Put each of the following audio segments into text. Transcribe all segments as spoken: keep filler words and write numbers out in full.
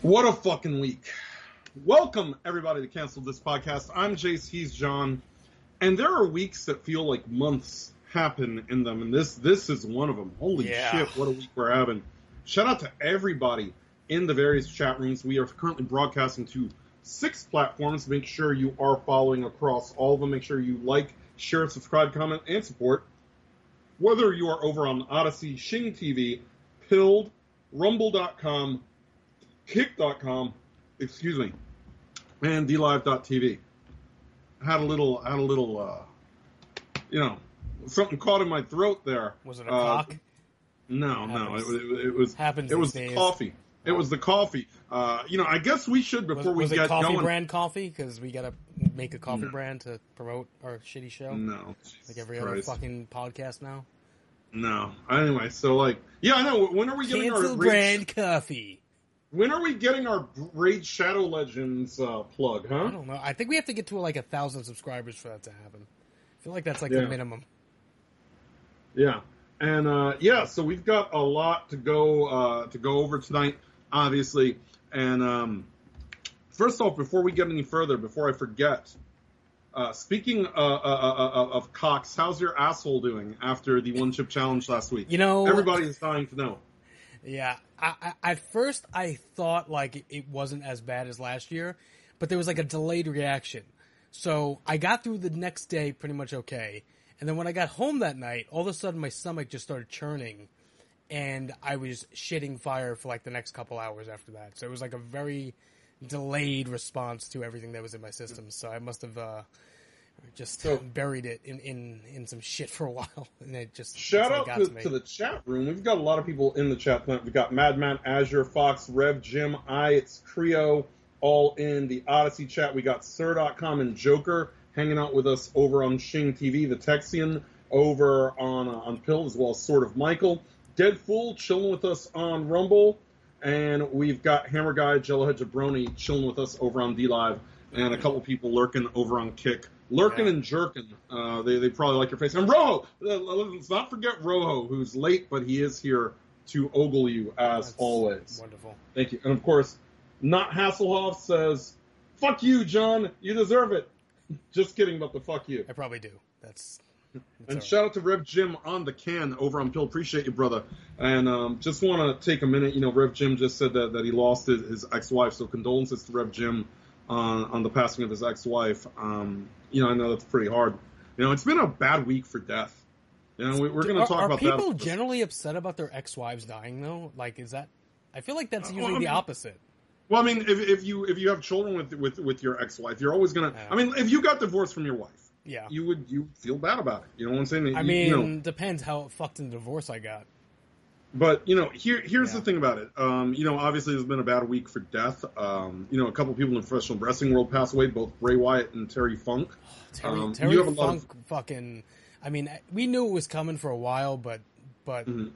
What a fucking week. Welcome, everybody, to Cancel This Podcast. I'm Jace, he's John, and there are weeks that feel like months happen in them, and this this is one of them. Holy yeah. shit, what a week we're having. Shout out to everybody in the various chat rooms. We are currently broadcasting to six platforms. Make sure you are following across all of them. Make sure you like, share, subscribe, comment, and support. Whether you are over on Odysee, Shing T V, Pilled, Rumble dot com, Kick dot com, excuse me, and D Live dot T V. Had a little, had a little, uh, you know, something caught in my throat there. Was it a uh, cock? No, it no, it, it, it was. Happens. It was the coffee. It was the coffee. Uh, you know, I guess we should before was, was we get going. Was it coffee brand coffee? Because we gotta make a coffee no. brand to promote our shitty show. No, Jesus like every Christ. Other fucking podcast now. No. Anyway, so like, yeah, I know. When are we getting Cancel our brand rich... coffee? When are we getting our Raid Shadow Legends uh, plug, huh? I don't know. I think we have to get to like a thousand subscribers for that to happen. I feel like that's like yeah. the minimum. Yeah. And, uh, yeah, so we've got a lot to go uh, to go over tonight, obviously. And um, first off, before we get any further, before I forget, uh, speaking uh, uh, uh, uh, of cocks, how's your asshole doing after the One Chip Challenge last week? You know, everybody is dying to know. Yeah, I, I, at first I thought like it, it wasn't as bad as last year, but there was like a delayed reaction. So I got through the next day pretty much okay. And then when I got home that night, all of a sudden my stomach just started churning and I was shitting fire for like the next couple hours after that. So it was like a very delayed response to everything that was in my system. So I must have uh, just so, buried it in, in, in some shit for a while, and it just shout out got to, to, to the chat room. We've got a lot of people in the chat tonight. We've got Mad Men, Azure, Fox, Rev, Jim, I, it's Creo, all in the Odysee chat. We got Sir dot com and Joker hanging out with us over on Shing T V. The Texian over on uh, on Pill, as well as Sort of Michael, Deadpool chilling with us on Rumble, and we've got Hammer Guy, Jellohead Jabroni chilling with us over on DLive, and a couple people lurking over on Kick. Lurking yeah. and jerking, uh, they they probably like your face. And Rojo, let's not forget Rojo, who's late, but he is here to ogle you as That's always. Wonderful, thank you. And of course, Not Hasselhoff says, "Fuck you, John. You deserve it." Just kidding about the fuck you. I probably do. That's. That's and right. Shout out to Rev Jim on the can over on Pill. Appreciate you, brother. And um, just want to take a minute. You know, Rev Jim just said that that he lost his, his ex-wife, so condolences to Rev Jim. On, on the passing of his ex-wife, um, you know, I know that's pretty hard. You know, it's been a bad week for death. You know, we, we're going to talk about that. Are people generally upset about their ex-wives dying, though? Like, is that? I feel like that's usually well, I mean, the opposite. Well, I mean, if, if you if you have children with with, with your ex-wife, you're always going to. I mean, if you got divorced from your wife, yeah, you would you feel bad about it. You know what I'm saying? I you, mean, you know, depends how fucked in divorce I got. But, you know, here here's yeah. the thing about it. Um, you know, obviously there's been a bad week for death. Um, you know, a couple people in the professional wrestling world passed away, both Bray Wyatt and Terry Funk. Oh, Terry, um, Terry you have a Funk lot of... fucking... I mean, we knew it was coming for a while, but, but mm-hmm.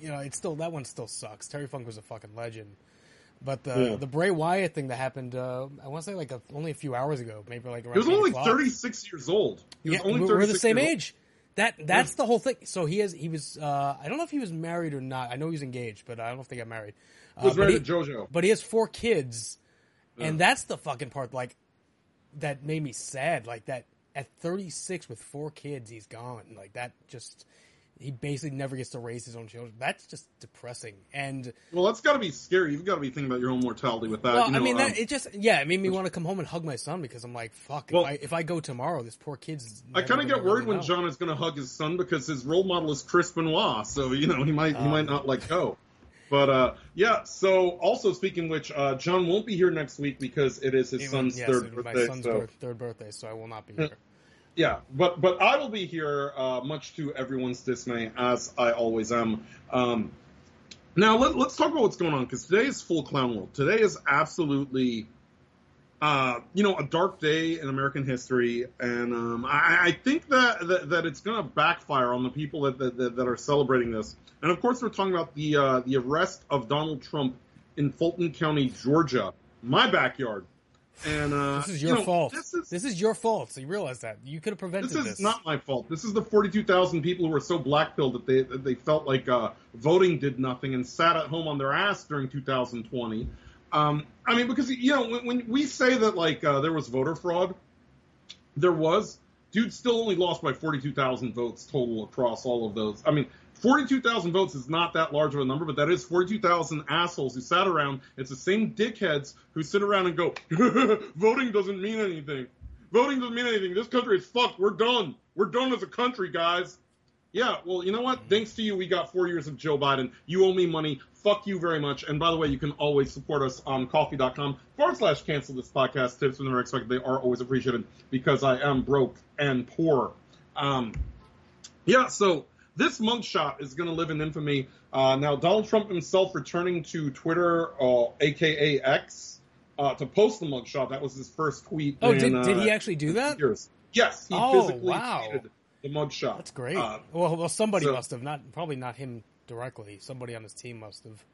you know, it's still that one still sucks. Terry Funk was a fucking legend. But the yeah. the Bray Wyatt thing that happened, uh, I want to say like a, only a few hours ago, maybe like around He was only like thirty-six years old. He was yeah, only we're the same age. Old. That that's the whole thing. So he has he was uh, I don't know if he was married or not. I know he was engaged, but I don't know if they got married. Uh, he was married to JoJo. But he has four kids, yeah. and that's the fucking part like that made me sad. Like that at thirty-six with four kids, he's gone. Like that just he basically never gets to raise his own children. That's just depressing. And well, that's got to be scary. You've got to be thinking about your own mortality with that. Well, you know, I mean, um, that, it just yeah, it made me want to come home and hug my son because I'm like, fuck. Well, if I if I go tomorrow, this poor kid's. I kind of get worried when John is going to hug his son because his role model is Chris Benoit, so you know he might he um, might not let go. But uh, yeah, so also speaking of which, uh, John won't be here next week because it is his it son's was, yes, third birthday. My son's so. third birthday, so I will not be here. Yeah, but but I will be here, uh, much to everyone's dismay, as I always am. Um, now, let, let's talk about what's going on, because today is full clown world. Today is absolutely, uh, you know, a dark day in American history, and um, I, I think that, that, that it's going to backfire on the people that, that that are celebrating this. And, of course, we're talking about the uh, the arrest of Donald Trump in Fulton County, Georgia, my backyard. And, uh, this is your you know, fault. This is, this is your fault. So you realize that you could have prevented this. This is not my fault. This is the forty-two thousand people who were so blackpilled that they that they felt like uh, voting did nothing and sat at home on their ass during two thousand twenty. Um, I mean, because you know when, when we say that like uh, there was voter fraud, there was. Dude still only lost by forty-two thousand votes total across all of those. I mean, forty-two thousand votes is not that large of a number, but that is forty-two thousand assholes who sat around. It's the same dickheads who sit around and go, voting doesn't mean anything. Voting doesn't mean anything. This country is fucked. We're done. We're done as a country, guys. Yeah, well, you know what? Thanks to you, we got four years of Joe Biden. You owe me money. Fuck you very much. And by the way, you can always support us on coffee.com forward slash cancel this podcast. Tips when they're expected. They are always appreciated because I am broke and poor. Um, yeah, so this mugshot is going to live in infamy. Uh, now, Donald Trump himself returning to Twitter, uh, a k a. X, uh, to post the mugshot. That was his first tweet. Oh, in, did, uh, did he actually do that? Years. Yes, he oh, physically wow. tweeted the mugshot. That's great. Uh, well, well, somebody so, must have not, probably not him directly. Somebody on his team must have.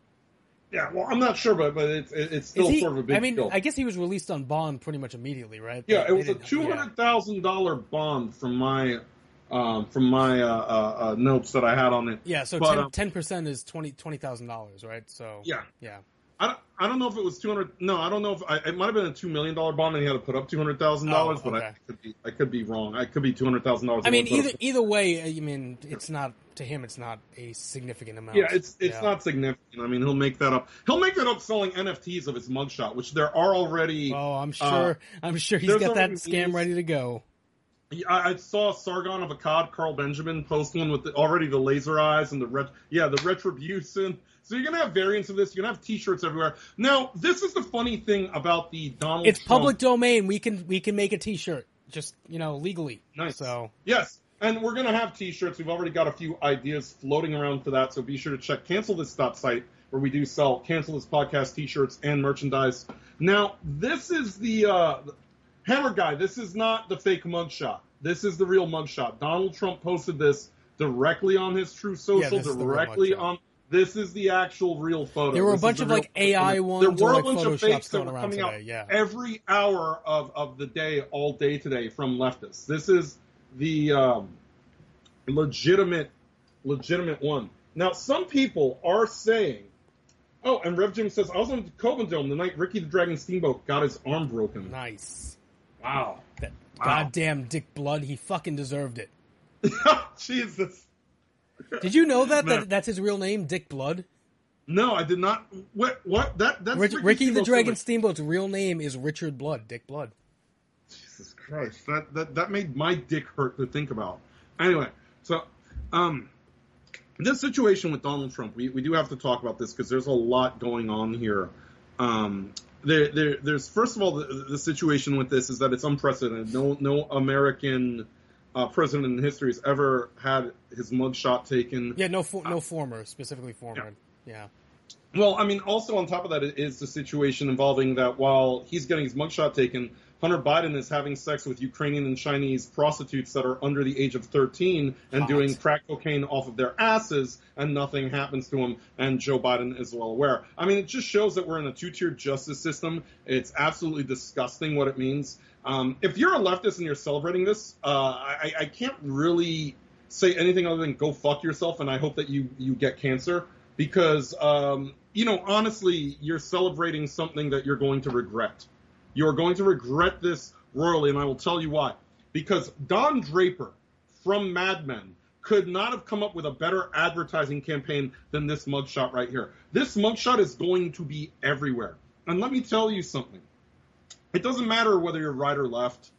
Yeah, well, I'm not sure, but but it's it's still he, sort of a big. I mean, deal. I guess he was released on bond pretty much immediately, right? Yeah, they, it was a two hundred thousand yeah. dollar bond from my um, from my uh, uh, uh, notes that I had on it. Yeah, so but, ten percent um, is twenty twenty thousand dollars, right? So yeah, yeah. I don't, I don't know if it was two hundred. No, I don't know if I, it might have been a two million dollar bond, and he had to put up two hundred thousand dollars. Oh, okay. But I could be, I could be wrong. I could be two hundred thousand dollars. I mean, either up. either way, I mean, it's not to him. It's not a significant amount. Yeah, it's it's yeah. not significant. I mean, he'll make that up. He'll make that up selling N F Ts of his mugshot, which there are already. Oh, I'm sure. Uh, I'm sure he's got that scam ready to go. I saw Sargon of Akkad, Carl Benjamin, post one with the, already the laser eyes and the ret- yeah, the retribution. So you're going to have variants of this. You're going to have T-shirts everywhere. Now, this is the funny thing about the Donald It's Trump. Public domain. We can we can make a T-shirt just, you know, legally. Nice. So yes, and we're going to have T-shirts. We've already got a few ideas floating around for that, so be sure to check Cancel This Stop site where we do sell Cancel This Podcast T-shirts and merchandise. Now, this is the uh, – Hammer guy, this is not the fake mugshot. This is the real mugshot. Donald Trump posted this directly on his True Social, yeah, directly on. This is the actual real photo. There were this a bunch of like A I ones. There were a like bunch Photoshops of fakes that were coming today. out yeah. every hour of, of the day, all day today from leftists. This is the um, legitimate, legitimate one. Now, some people are saying, oh, and Rev Jim says, I was on Coven Dome the night Ricky the Dragon Steamboat got his arm broken. Nice. Wow. That wow. goddamn Dick Blood, he fucking deserved it. Jesus. Did you know that, that that's his real name, Dick Blood? No, I did not. What? What? That that's Rich, Ricky, Ricky the Dragon Steamboat's real name is Richard Blood, Dick Blood. Jesus Christ. That that that made my dick hurt to think about. Anyway, so um this situation with Donald Trump, we we do have to talk about this because there's a lot going on here. Um There, there, there's first of all the, the situation with this is that it's unprecedented. No, no American uh, president in history has ever had his mugshot taken. Yeah, no, for, no uh, former, specifically former. Yeah. yeah. Well, I mean, also on top of that is the situation involving that while he's getting his mugshot taken, Hunter Biden is having sex with Ukrainian and Chinese prostitutes that are under the age of thirteen and Hot. doing crack cocaine off of their asses, and nothing happens to him, and Joe Biden is well aware. I mean, it just shows that we're in a two-tier justice system. It's absolutely disgusting what it means. Um, if you're a leftist and you're celebrating this, uh, I, I can't really say anything other than go fuck yourself, and I hope that you, you get cancer because, um, you know, honestly, you're celebrating something that you're going to regret. You're going to regret this royally, and I will tell you why. Because Don Draper from Mad Men could not have come up with a better advertising campaign than this mugshot right here. This mugshot is going to be everywhere. And let me tell you something. It doesn't matter whether you're right or left.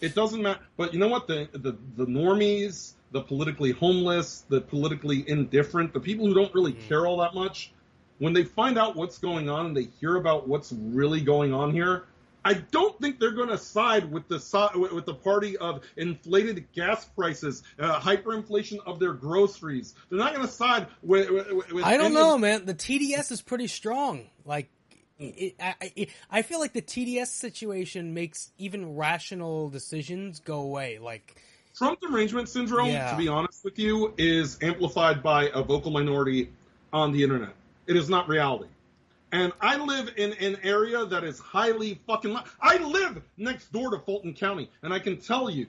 It doesn't matter. But you know what? The, the, the normies, the politically homeless, the politically indifferent, the people who don't really care all that much, when they find out what's going on and they hear about what's really going on here, I don't think they're going to side with the with the party of inflated gas prices, uh, hyperinflation of their groceries. They're not going to side with, with, with. I don't know, man. The T D S is pretty strong. Like, it, I, it, I feel like the T D S situation makes even rational decisions go away. Like, Trump derangement syndrome, yeah. to be honest with you, is amplified by a vocal minority on the internet. It is not reality. And I live in an area that is highly fucking... Li- I live next door to Fulton County, and I can tell you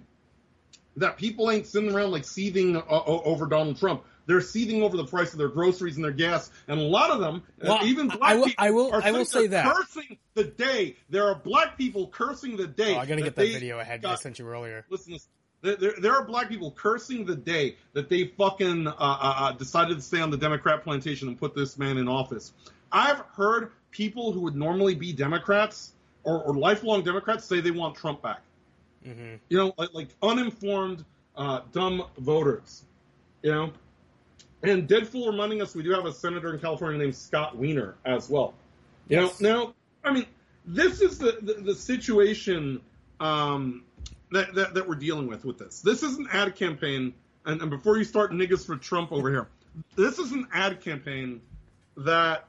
that people ain't sitting around like seething uh, over Donald Trump. They're seething over the price of their groceries and their gas, and a lot of them, well, uh, even black I will, people, I will, are I will say that. cursing the day. There are black people cursing the day. Oh, I got to get that video ahead got, I sent you earlier. Listen to this. There, there are black people cursing the day that they fucking uh, uh, decided to stay on the Democrat plantation and put this man in office. I've heard people who would normally be Democrats or, or lifelong Democrats say they want Trump back. Mm-hmm. You know, like, like uninformed, uh, dumb voters, you know. And Deadpool reminding us we do have a senator in California named Scott Wiener as well. Yes. You know, now, I mean, this is the, the, the situation um, that, that, that we're dealing with with this. This is an ad campaign. And, and before you start niggas for Trump over here, this is an ad campaign that...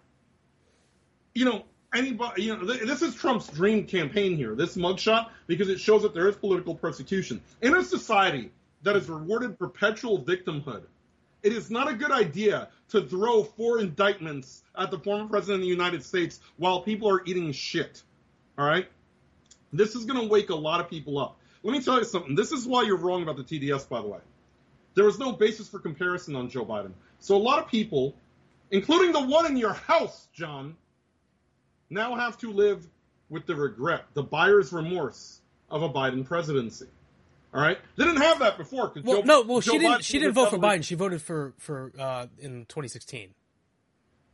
You know, anybody, you know, th- this is Trump's dream campaign here, this mugshot, because it shows that there is political persecution. In a society that has rewarded perpetual victimhood, it is not a good idea to throw four indictments at the former president of the United States while people are eating shit. All right? This is going to wake a lot of people up. Let me tell you something. This is why you're wrong about the T D S, by the way. There was no basis for comparison on Joe Biden. So a lot of people, including the one in your house, John, now have to live with the regret, the buyer's remorse of a Biden presidency. All right? They didn't have that before. Well, Joe, no, well, Joe she didn't, Biden she didn't vote for Biden. She voted for, for uh, in twenty sixteen.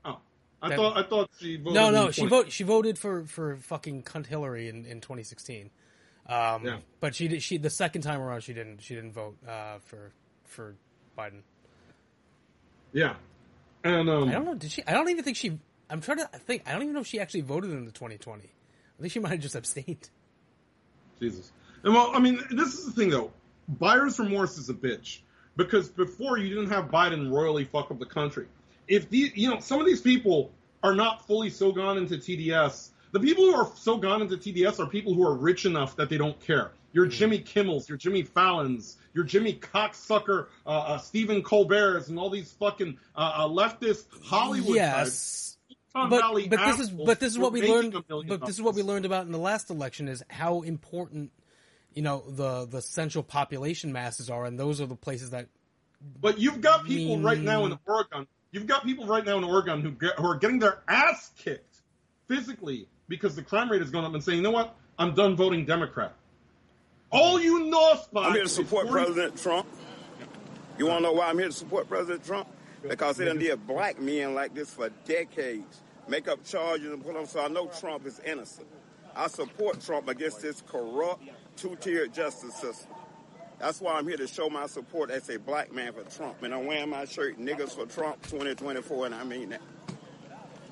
Oh. I that, thought I thought she voted No, no, she, vote, she voted for, for fucking cunt Hillary in, in twenty sixteen. Um, yeah. But she she the second time around, she didn't she didn't vote uh, for for Biden. Yeah. And um, I don't know. Did she? I don't even think she... I'm trying to think. I don't even know if she actually voted in the twenty twenty. I think she might have just abstained. Jesus. And well, I mean, this is the thing, though. Buyer's remorse is a bitch. Because before, you didn't have Biden royally fuck up the country. If the, you know, some of these people are not fully so gone into T D S. The people who are so gone into T D S are people who are rich enough that they don't care. Your mm. Jimmy Kimmels, your Jimmy Fallons, your Jimmy cocksucker, uh, uh, Stephen Colbert's, and all these fucking uh, uh, leftist Hollywood yes. types. But, but this is but this is what we learned. But this is what we learned about in the last election is how important, you know, the the central population masses are, and those are the places that. But you've got people mean... right now in Oregon. You've got people right now in Oregon who get, who are getting their ass kicked physically because the crime rate has gone up and saying, you know what, I'm done voting Democrat. All you North I'm here to support forty... President Trump. You want to know why I'm here to support President Trump? Because they done did black men like this for decades. Make up charges and put them, so I know Trump is innocent. I support Trump against this corrupt, two-tiered justice system. That's why I'm here to show my support as a black man for Trump. And I'm wearing my shirt, Niggas for Trump twenty twenty-four, and I mean that.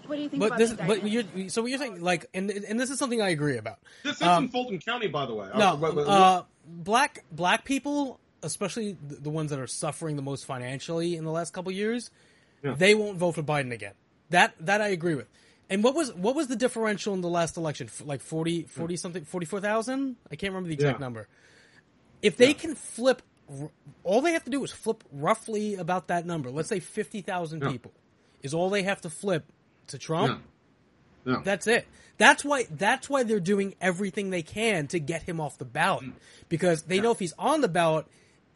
What do you think but about this? But you're, so what you're saying, like, and and this is something I agree about. This is um, in Fulton County, by the way. No, uh, black black people, especially the ones that are suffering the most financially in the last couple of years, yeah. they won't vote for Biden again. That that I agree with. And what was what was the differential in the last election? Like forty, forty something, forty-four thousand? I can't remember the exact yeah. number. If they yeah. can flip, all they have to do is flip roughly about that number. Let's say fifty thousand yeah. people is all they have to flip to Trump. Yeah. Yeah. That's it. That's why that's why they're doing everything they can to get him off the ballot, because they yeah. know if he's on the ballot,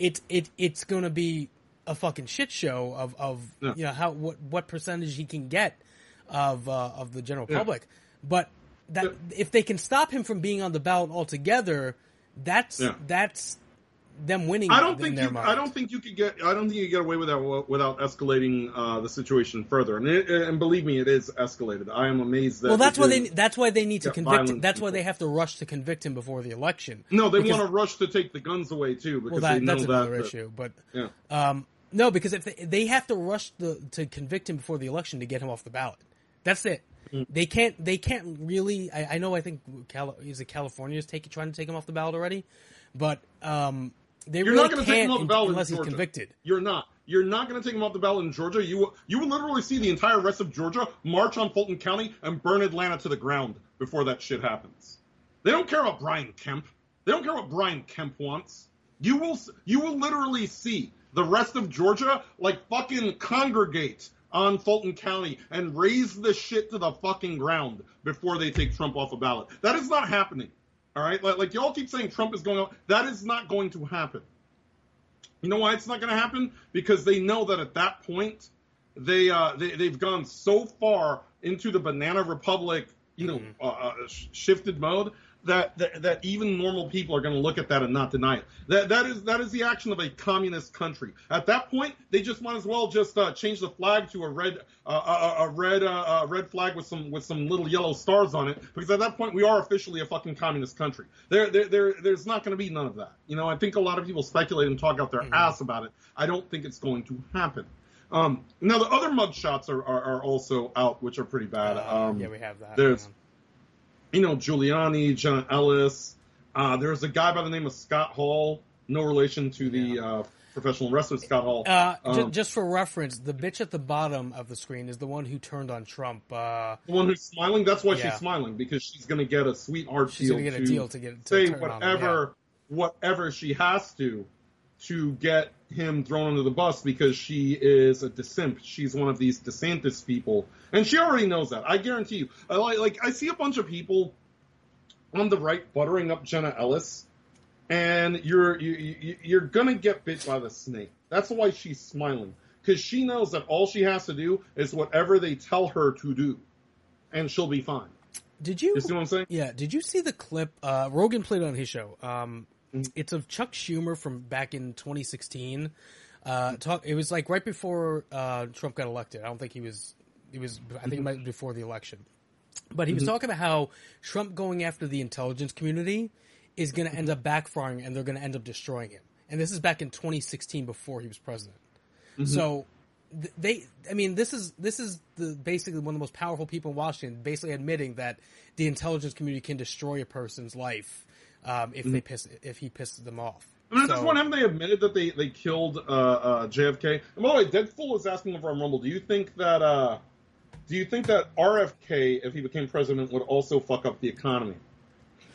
it's it it's going to be a fucking shit show of, of yeah. you know how what, what percentage he can get of uh, of the general yeah. public. But that yeah. if they can stop him from being on the ballot altogether, that's yeah. that's them winning. I don't think you, I don't think you could get I don't think you get away with that without escalating uh, the situation further. And, it, and believe me, it is escalated. I am amazed that. Well, that's why they that's why they need to convict him. That's people. Why they have to rush to convict him before the election. No, they because, want to rush to take the guns away too because well, that, they know that's another that, issue. But yeah. um, no, because if they, they have to rush the, to convict him before the election to get him off the ballot. That's it. They can't. They can't really. I, I know. I think Cali- is it California's taking trying to take him off the ballot already, but um, they You're really not can't take him off the ballot unless in he's convicted. You're not. You're not going to take him off the ballot in Georgia. You you will literally see the entire rest of Georgia march on Fulton County and burn Atlanta to the ground before that shit happens. They don't care about Brian Kemp. They don't care what Brian Kemp wants. You will you will literally see the rest of Georgia like fucking congregate on Fulton County and raise this shit to the fucking ground before they take Trump off a ballot. That is not happening, all right? Like, like y'all keep saying Trump is going out. That is not going to happen. You know why it's not going to happen? Because they know that at that point, they, uh, they, they've gone so far into the Banana Republic, you know, mm-hmm. uh, shifted mode that, that that even normal people are going to look at that and not deny it. That that is that is the action of a communist country. At that point, they just might as well just uh, change the flag to a red uh, a, a red uh, a red flag with some with some little yellow stars on it. Because at that point, we are officially a fucking communist country. There there, there there's not going to be none of that. You know, I think a lot of people speculate and talk out their mm-hmm. ass about it. I don't think it's going to happen. Um, now the other mugshots are, are are also out, which are pretty bad. Um, uh, yeah, we have that. There's. Yeah. You know, Giuliani, Jenna Ellis. Uh, there's a guy by the name of Scott Hall, no relation to the yeah. uh, professional wrestler Scott Hall. Uh, um, j- just for reference, the bitch at the bottom of the screen is the one who turned on Trump. Uh, the one who's smiling? That's why yeah. she's smiling, because she's going to get a sweetheart she's deal, gonna get a deal to, get, to say turn whatever, on yeah. whatever she has to to get him thrown under the bus, because she is a DeSimp. She's one of these DeSantis people. And she already knows that. I guarantee you. I, like, I see a bunch of people on the right buttering up Jenna Ellis, and you're you, you, you're going to get bit by the snake. That's why she's smiling, because she knows that all she has to do is whatever they tell her to do, and she'll be fine. Did you, you see what I'm saying? Yeah. Did you see the clip? Uh, Rogan played on his show. Um, It's of Chuck Schumer from back in twenty sixteen. Uh, talk, it was like right before uh, Trump got elected. I don't think he was. It was. I think it might be before the election. But he was mm-hmm. talking about how Trump going after the intelligence community is going to end up backfiring, and they're going to end up destroying him. And this is back in twenty sixteen, before he was president. Mm-hmm. So th- they. I mean, this is this is the basically one of the most powerful people in Washington, basically admitting that the intelligence community can destroy a person's life. Um, if they piss, if he pisses them off. I mean, at so, this point, haven't they admitted that they, they killed uh, uh, J F K? And by the way, Deadpool is asking over on Rumble, do you think that uh, do you think that R F K, if he became president, would also fuck up the economy?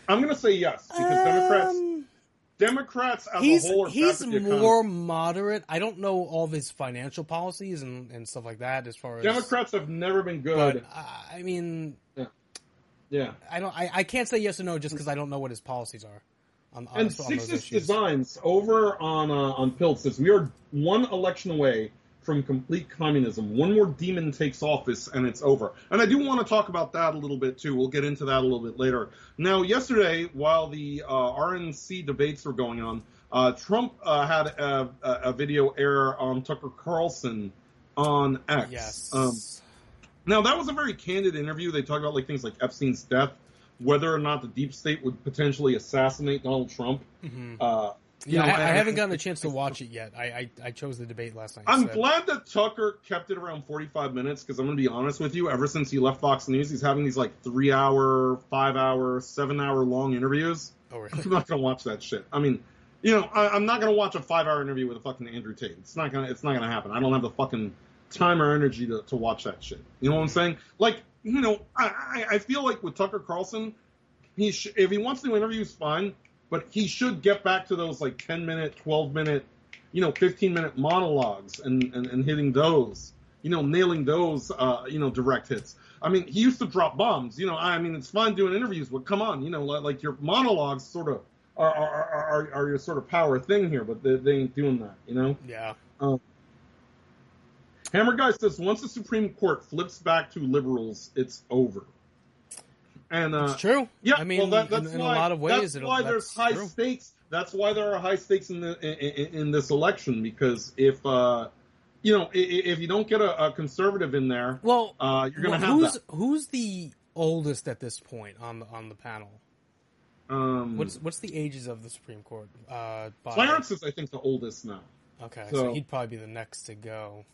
I'm going to say yes, because um, Democrats Democrats as a whole are he's the more economy. Moderate. I don't know all of his financial policies and, and stuff like that. As far as Democrats have never been good. But, uh, I mean. Yeah. Yeah, I don't. I, I can't say yes or no just because I don't know what his policies are. On, on, and Sixes Designs over on uh, on Pilled says we are one election away from complete communism. One more demon takes office and it's over. And I do want to talk about that a little bit too. We'll get into that a little bit later. Now, yesterday while the uh, R N C debates were going on, uh, Trump uh, had a, a video air on Tucker Carlson on X. Yes. Um, Now, that was a very candid interview. They talked about like things like Epstein's death, whether or not the deep state would potentially assassinate Donald Trump. Mm-hmm. Uh, yeah, know, I, I haven't gotten a chance to watch it yet. I, I, I chose the debate last night. I'm so. glad that Tucker kept it around forty-five minutes, because I'm going to be honest with you. Ever since he left Fox News, he's having these like three-hour, five-hour, seven-hour long interviews. Oh, really? I'm not going to watch that shit. I mean, you know, I, I'm not going to watch a five-hour interview with a fucking Andrew Tate. It's not going to. It's not going to happen. I don't have the fucking time or energy to, to watch that shit. You know what I'm saying? Like, you know, I, I feel like with Tucker Carlson, he sh- if he wants to do interviews, fine, but he should get back to those like ten minute, twelve minute, you know, fifteen minute monologues and, and, and hitting those, you know, nailing those, uh, you know, direct hits. I mean, he used to drop bombs. You know, I mean, it's fine doing interviews, but come on, you know, like your monologues sort of are are, are, are your sort of power thing here, but they, they ain't doing that, you know? Yeah. Um, Hammer Guy says, once the Supreme Court flips back to liberals, it's over. And uh, it's true. Yeah, I mean, well, that, that's in, in why, a lot of ways, that's why that's there's high true. stakes. that's why there are high stakes in the, in, in this election, because if uh, you know if you don't get a, a conservative in there, well, uh, you're going to well, have who's, that. Who's the oldest at this point on the, on the panel? Um, what's what's the ages of the Supreme Court? Uh, Clarence is, I think, the oldest now. Okay, so, so he'd probably be the next to go.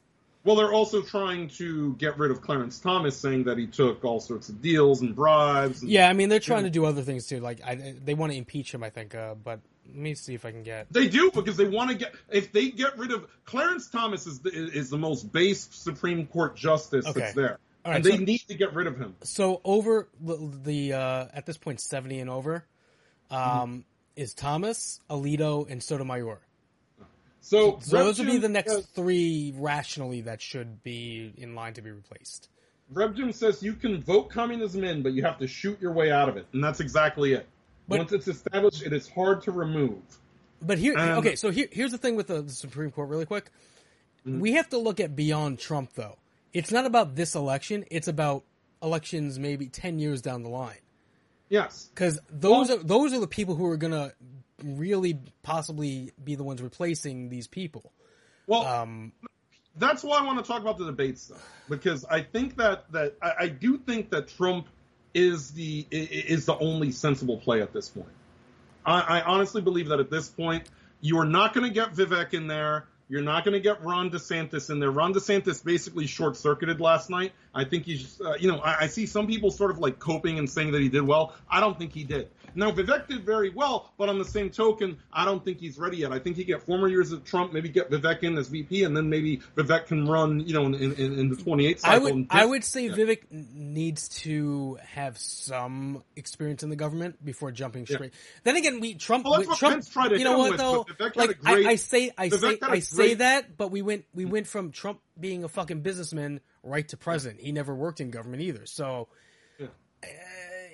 Well, they're also trying to get rid of Clarence Thomas, saying that he took all sorts of deals and bribes. And, yeah, I mean, they're trying you know, to do other things, too. Like, I, they want to impeach him, I think, uh, but let me see if I can get... They do, because they want to get... If they get rid of... Clarence Thomas is the, is the most base Supreme Court justice okay. that's there. All right, and they so, need to get rid of him. So, over the... Uh, at this point, seventy and over, um, mm-hmm. is Thomas, Alito, and Sotomayor. So, so those would be the next says, three rationally that should be in line to be replaced. Reb Jim says you can vote communism in, but you have to shoot your way out of it. And that's exactly it. But, once it's established, it is hard to remove. But here, um, okay, so here, here's the thing with the, the Supreme Court really quick. Mm-hmm. We have to look at beyond Trump, though. It's not about this election. It's about elections maybe ten years down the line. Yes. Because those, well, are, those are the people who are going to... really possibly be the ones replacing these people. Well, um, that's why I want to talk about the debates, though, because I think that, that I, I do think that Trump is the is the only sensible play at this point. I, I honestly believe that at this point, you are not going to get Vivek in there. You're not going to get Ron DeSantis in there. Ron DeSantis basically short-circuited last night. I think he's, just, uh, you know, I, I see some people sort of like coping and saying that he did well. I don't think he did. Now, Vivek did very well, but on the same token, I don't think he's ready yet. I think he get four more years of Trump, maybe get Vivek in as V P, and then maybe Vivek can run, you know, in, in, in the twenty-eight cycle. I would, and I would say yeah. Vivek needs to have some experience in the government before jumping straight. Yeah. Then again, we Trump, well, that's Trump, what Trump you know what with, though? Like great, I, I say, I Vivek say, I say. Say that, but we went we went from Trump being a fucking businessman right to president. He never worked in government either, so yeah. uh,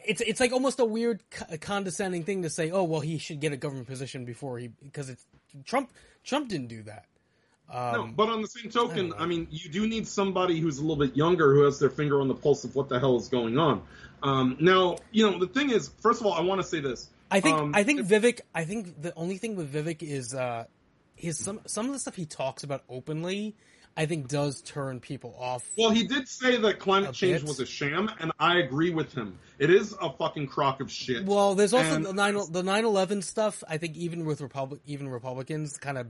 it's it's like almost a weird co- condescending thing to say. Oh well, he should get a government position before he because it's Trump. Trump didn't do that. Um, no, but on the same token, I, I mean, you do need somebody who's a little bit younger who has their finger on the pulse of what the hell is going on. Um, now, you know, the thing is, first of all, I want to say this. I think um, I think if, Vivek. I think the only thing with Vivek is. Uh, His some some of the stuff he talks about openly, I think, does turn people off. Well, he did say that climate change was a sham, and I agree with him. It is a fucking crock of shit. Well, there's also and the nine eleven stuff. I think even with Republic, even Republicans, kind of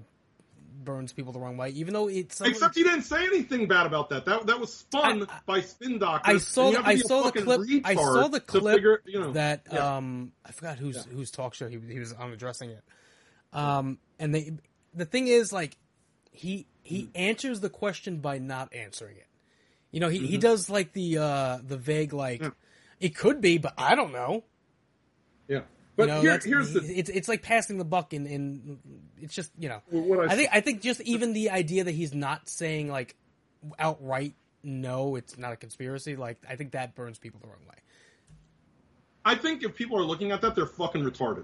burns people the wrong way. Even though it's except he didn't say anything bad about that. That that was spun I, by spin doctors. I saw the, I saw the clip. I saw the clip figure, you know, that yeah. um I forgot whose yeah. whose talk show he he was on addressing it, um and they. The thing is, like, he he mm-hmm. answers the question by not answering it. You know, he, mm-hmm. he does, like, the uh, the vague, like, yeah. it could be, but I don't know. Yeah. But you know, here, here's the... It's, it's like passing the buck, and, and it's just, you know... Well, I, I think I think just even the idea that he's not saying, like, outright, no, it's not a conspiracy, like, I think that burns people the wrong way. I think if people are looking at that, they're fucking retarded.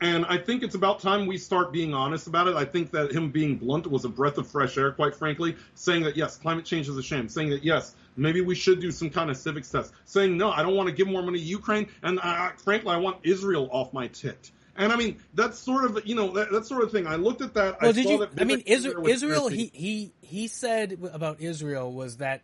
And I think it's about time we start being honest about it. I think that him being blunt was a breath of fresh air, quite frankly, saying that, yes, climate change is a shame, saying that, yes, maybe we should do some kind of civics test, saying, no, I don't want to give more money to Ukraine, and I, frankly, I want Israel off my tit. And, I mean, that's sort of, you know, that, that sort of thing. I looked at that. Well, I did saw you, that I mean, Israel, Israel he, he, he said about Israel was that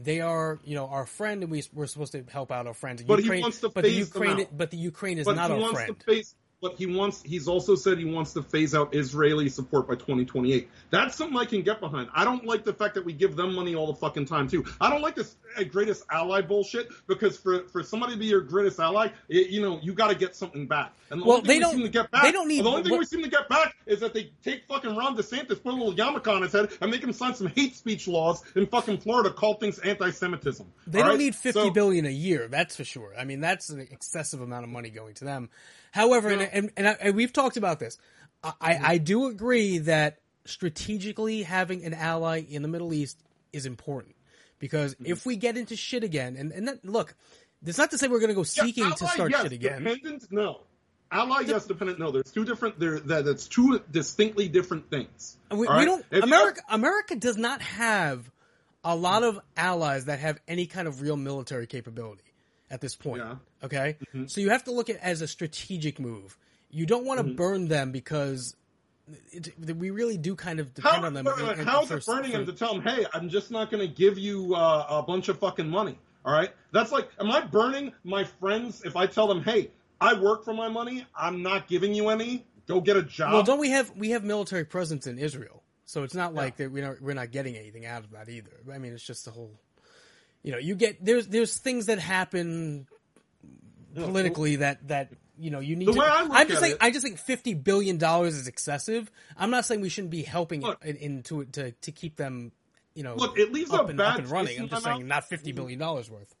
they are, you know, our friend, and we, we're supposed to help out our friends. But Ukraine, he wants to phase but the Ukraine, them out. But the Ukraine is but not he our wants friend. To phase But he wants. He's also said he wants to phase out Israeli support by twenty twenty-eight. That's something I can get behind. I don't like the fact that we give them money all the fucking time, too. I don't like this greatest ally bullshit, because for, for somebody to be your greatest ally, it, you know, you got to get something back. And the well, only thing they we don't, seem to get back, they don't need, the only thing what, we seem to get back is that they take fucking Ron DeSantis, put a little yarmulke on his head, and make him sign some hate speech laws in fucking Florida, call things anti-Semitism. They don't right? need fifty so, billion a year, that's for sure. I mean, that's an excessive amount of money going to them. However, yeah. and, and, and, I, and we've talked about this, I, mm-hmm. I do agree that strategically having an ally in the Middle East is important. Because mm-hmm. if we get into shit again, and, and that, look, that's not to say we're going to go seeking yeah, ally, to start yes, shit again. Dependent, no. Ally, De- yes, dependent, no. There's two different, there, that, that's two distinctly different things. We, we right? don't, if America, America does not have a lot of allies that have any kind of real military capability at this point. Yeah. Okay? Mm-hmm. So you have to look at it as a strategic move. you don't want to mm-hmm. burn them because it, we really do kind of depend how, on them. Like, and, and how is it burning them to tell them, hey, I'm just not going to give you uh, a bunch of fucking money, all right? That's like, am I burning my friends if I tell them, hey, I work for my money, I'm not giving you any, go get a job? Well, don't we have we have military presence in Israel, so it's not like yeah. that we don't, we're not getting anything out of that either. I mean, it's just the whole, you know, you get, there's there's things that happen politically that, that you know, you need the to, way I look I'm just at like, it. I just think fifty billion dollars is excessive. I'm not saying we shouldn't be helping look, it into it to, to keep them, you know, look, it leaves up, a and, bad up and running. I'm just saying mouth. Not fifty billion dollars worth.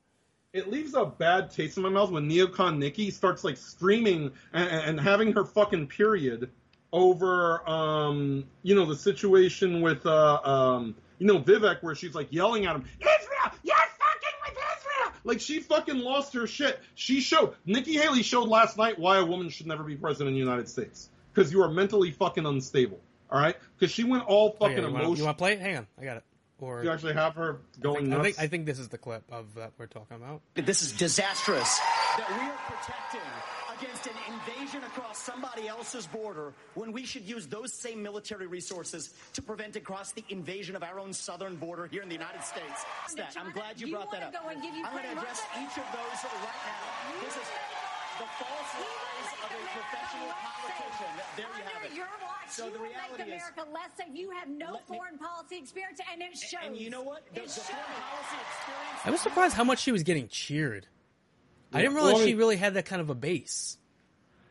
It leaves a bad taste in my mouth when neocon Nikki starts like screaming and, and having her fucking period over, um, you know, the situation with, uh, um, you know, Vivek, where she's like yelling at him, Israel, you're fucking with Israel. Like she fucking lost her shit. She showed, Nikki Haley showed last night why a woman should never be president of the United States. Because you are mentally fucking unstable. All right. Because she went all fucking oh, yeah, emotional. You want to play it? Hang on. I got it. Or you actually have her going I think, nuts? I think, I think this is the clip of that uh, we're talking about. This is disastrous. That we are protecting against an invasion across somebody else's border when we should use those same military resources to prevent across the invasion of our own southern border here in the United States. That, I'm glad you, you brought that up. Go and give you I'm going to address each of those right now. This is the false lies of a professional politician. There you have it. Your watch, so you the reality make America is, less safe. You have no foreign me, policy experience, and it shows. And, and you know what? The, the foreign policy experience. I was surprised how much she was getting cheered. Yeah. I didn't realize well, she really had that kind of a base.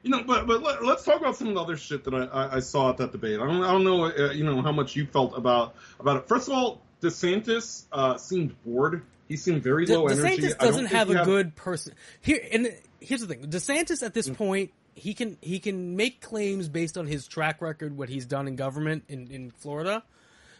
You know, but but let, let's talk about some of the other shit that I, I, I saw at that debate. I don't I don't know uh, you know how much you felt about about it. First of all, DeSantis uh, seemed bored. He seemed very De- low DeSantis energy. DeSantis doesn't have a have... good person here. And here's the thing: DeSantis at this mm-hmm. point, he can he can make claims based on his track record, what he's done in government in, in Florida,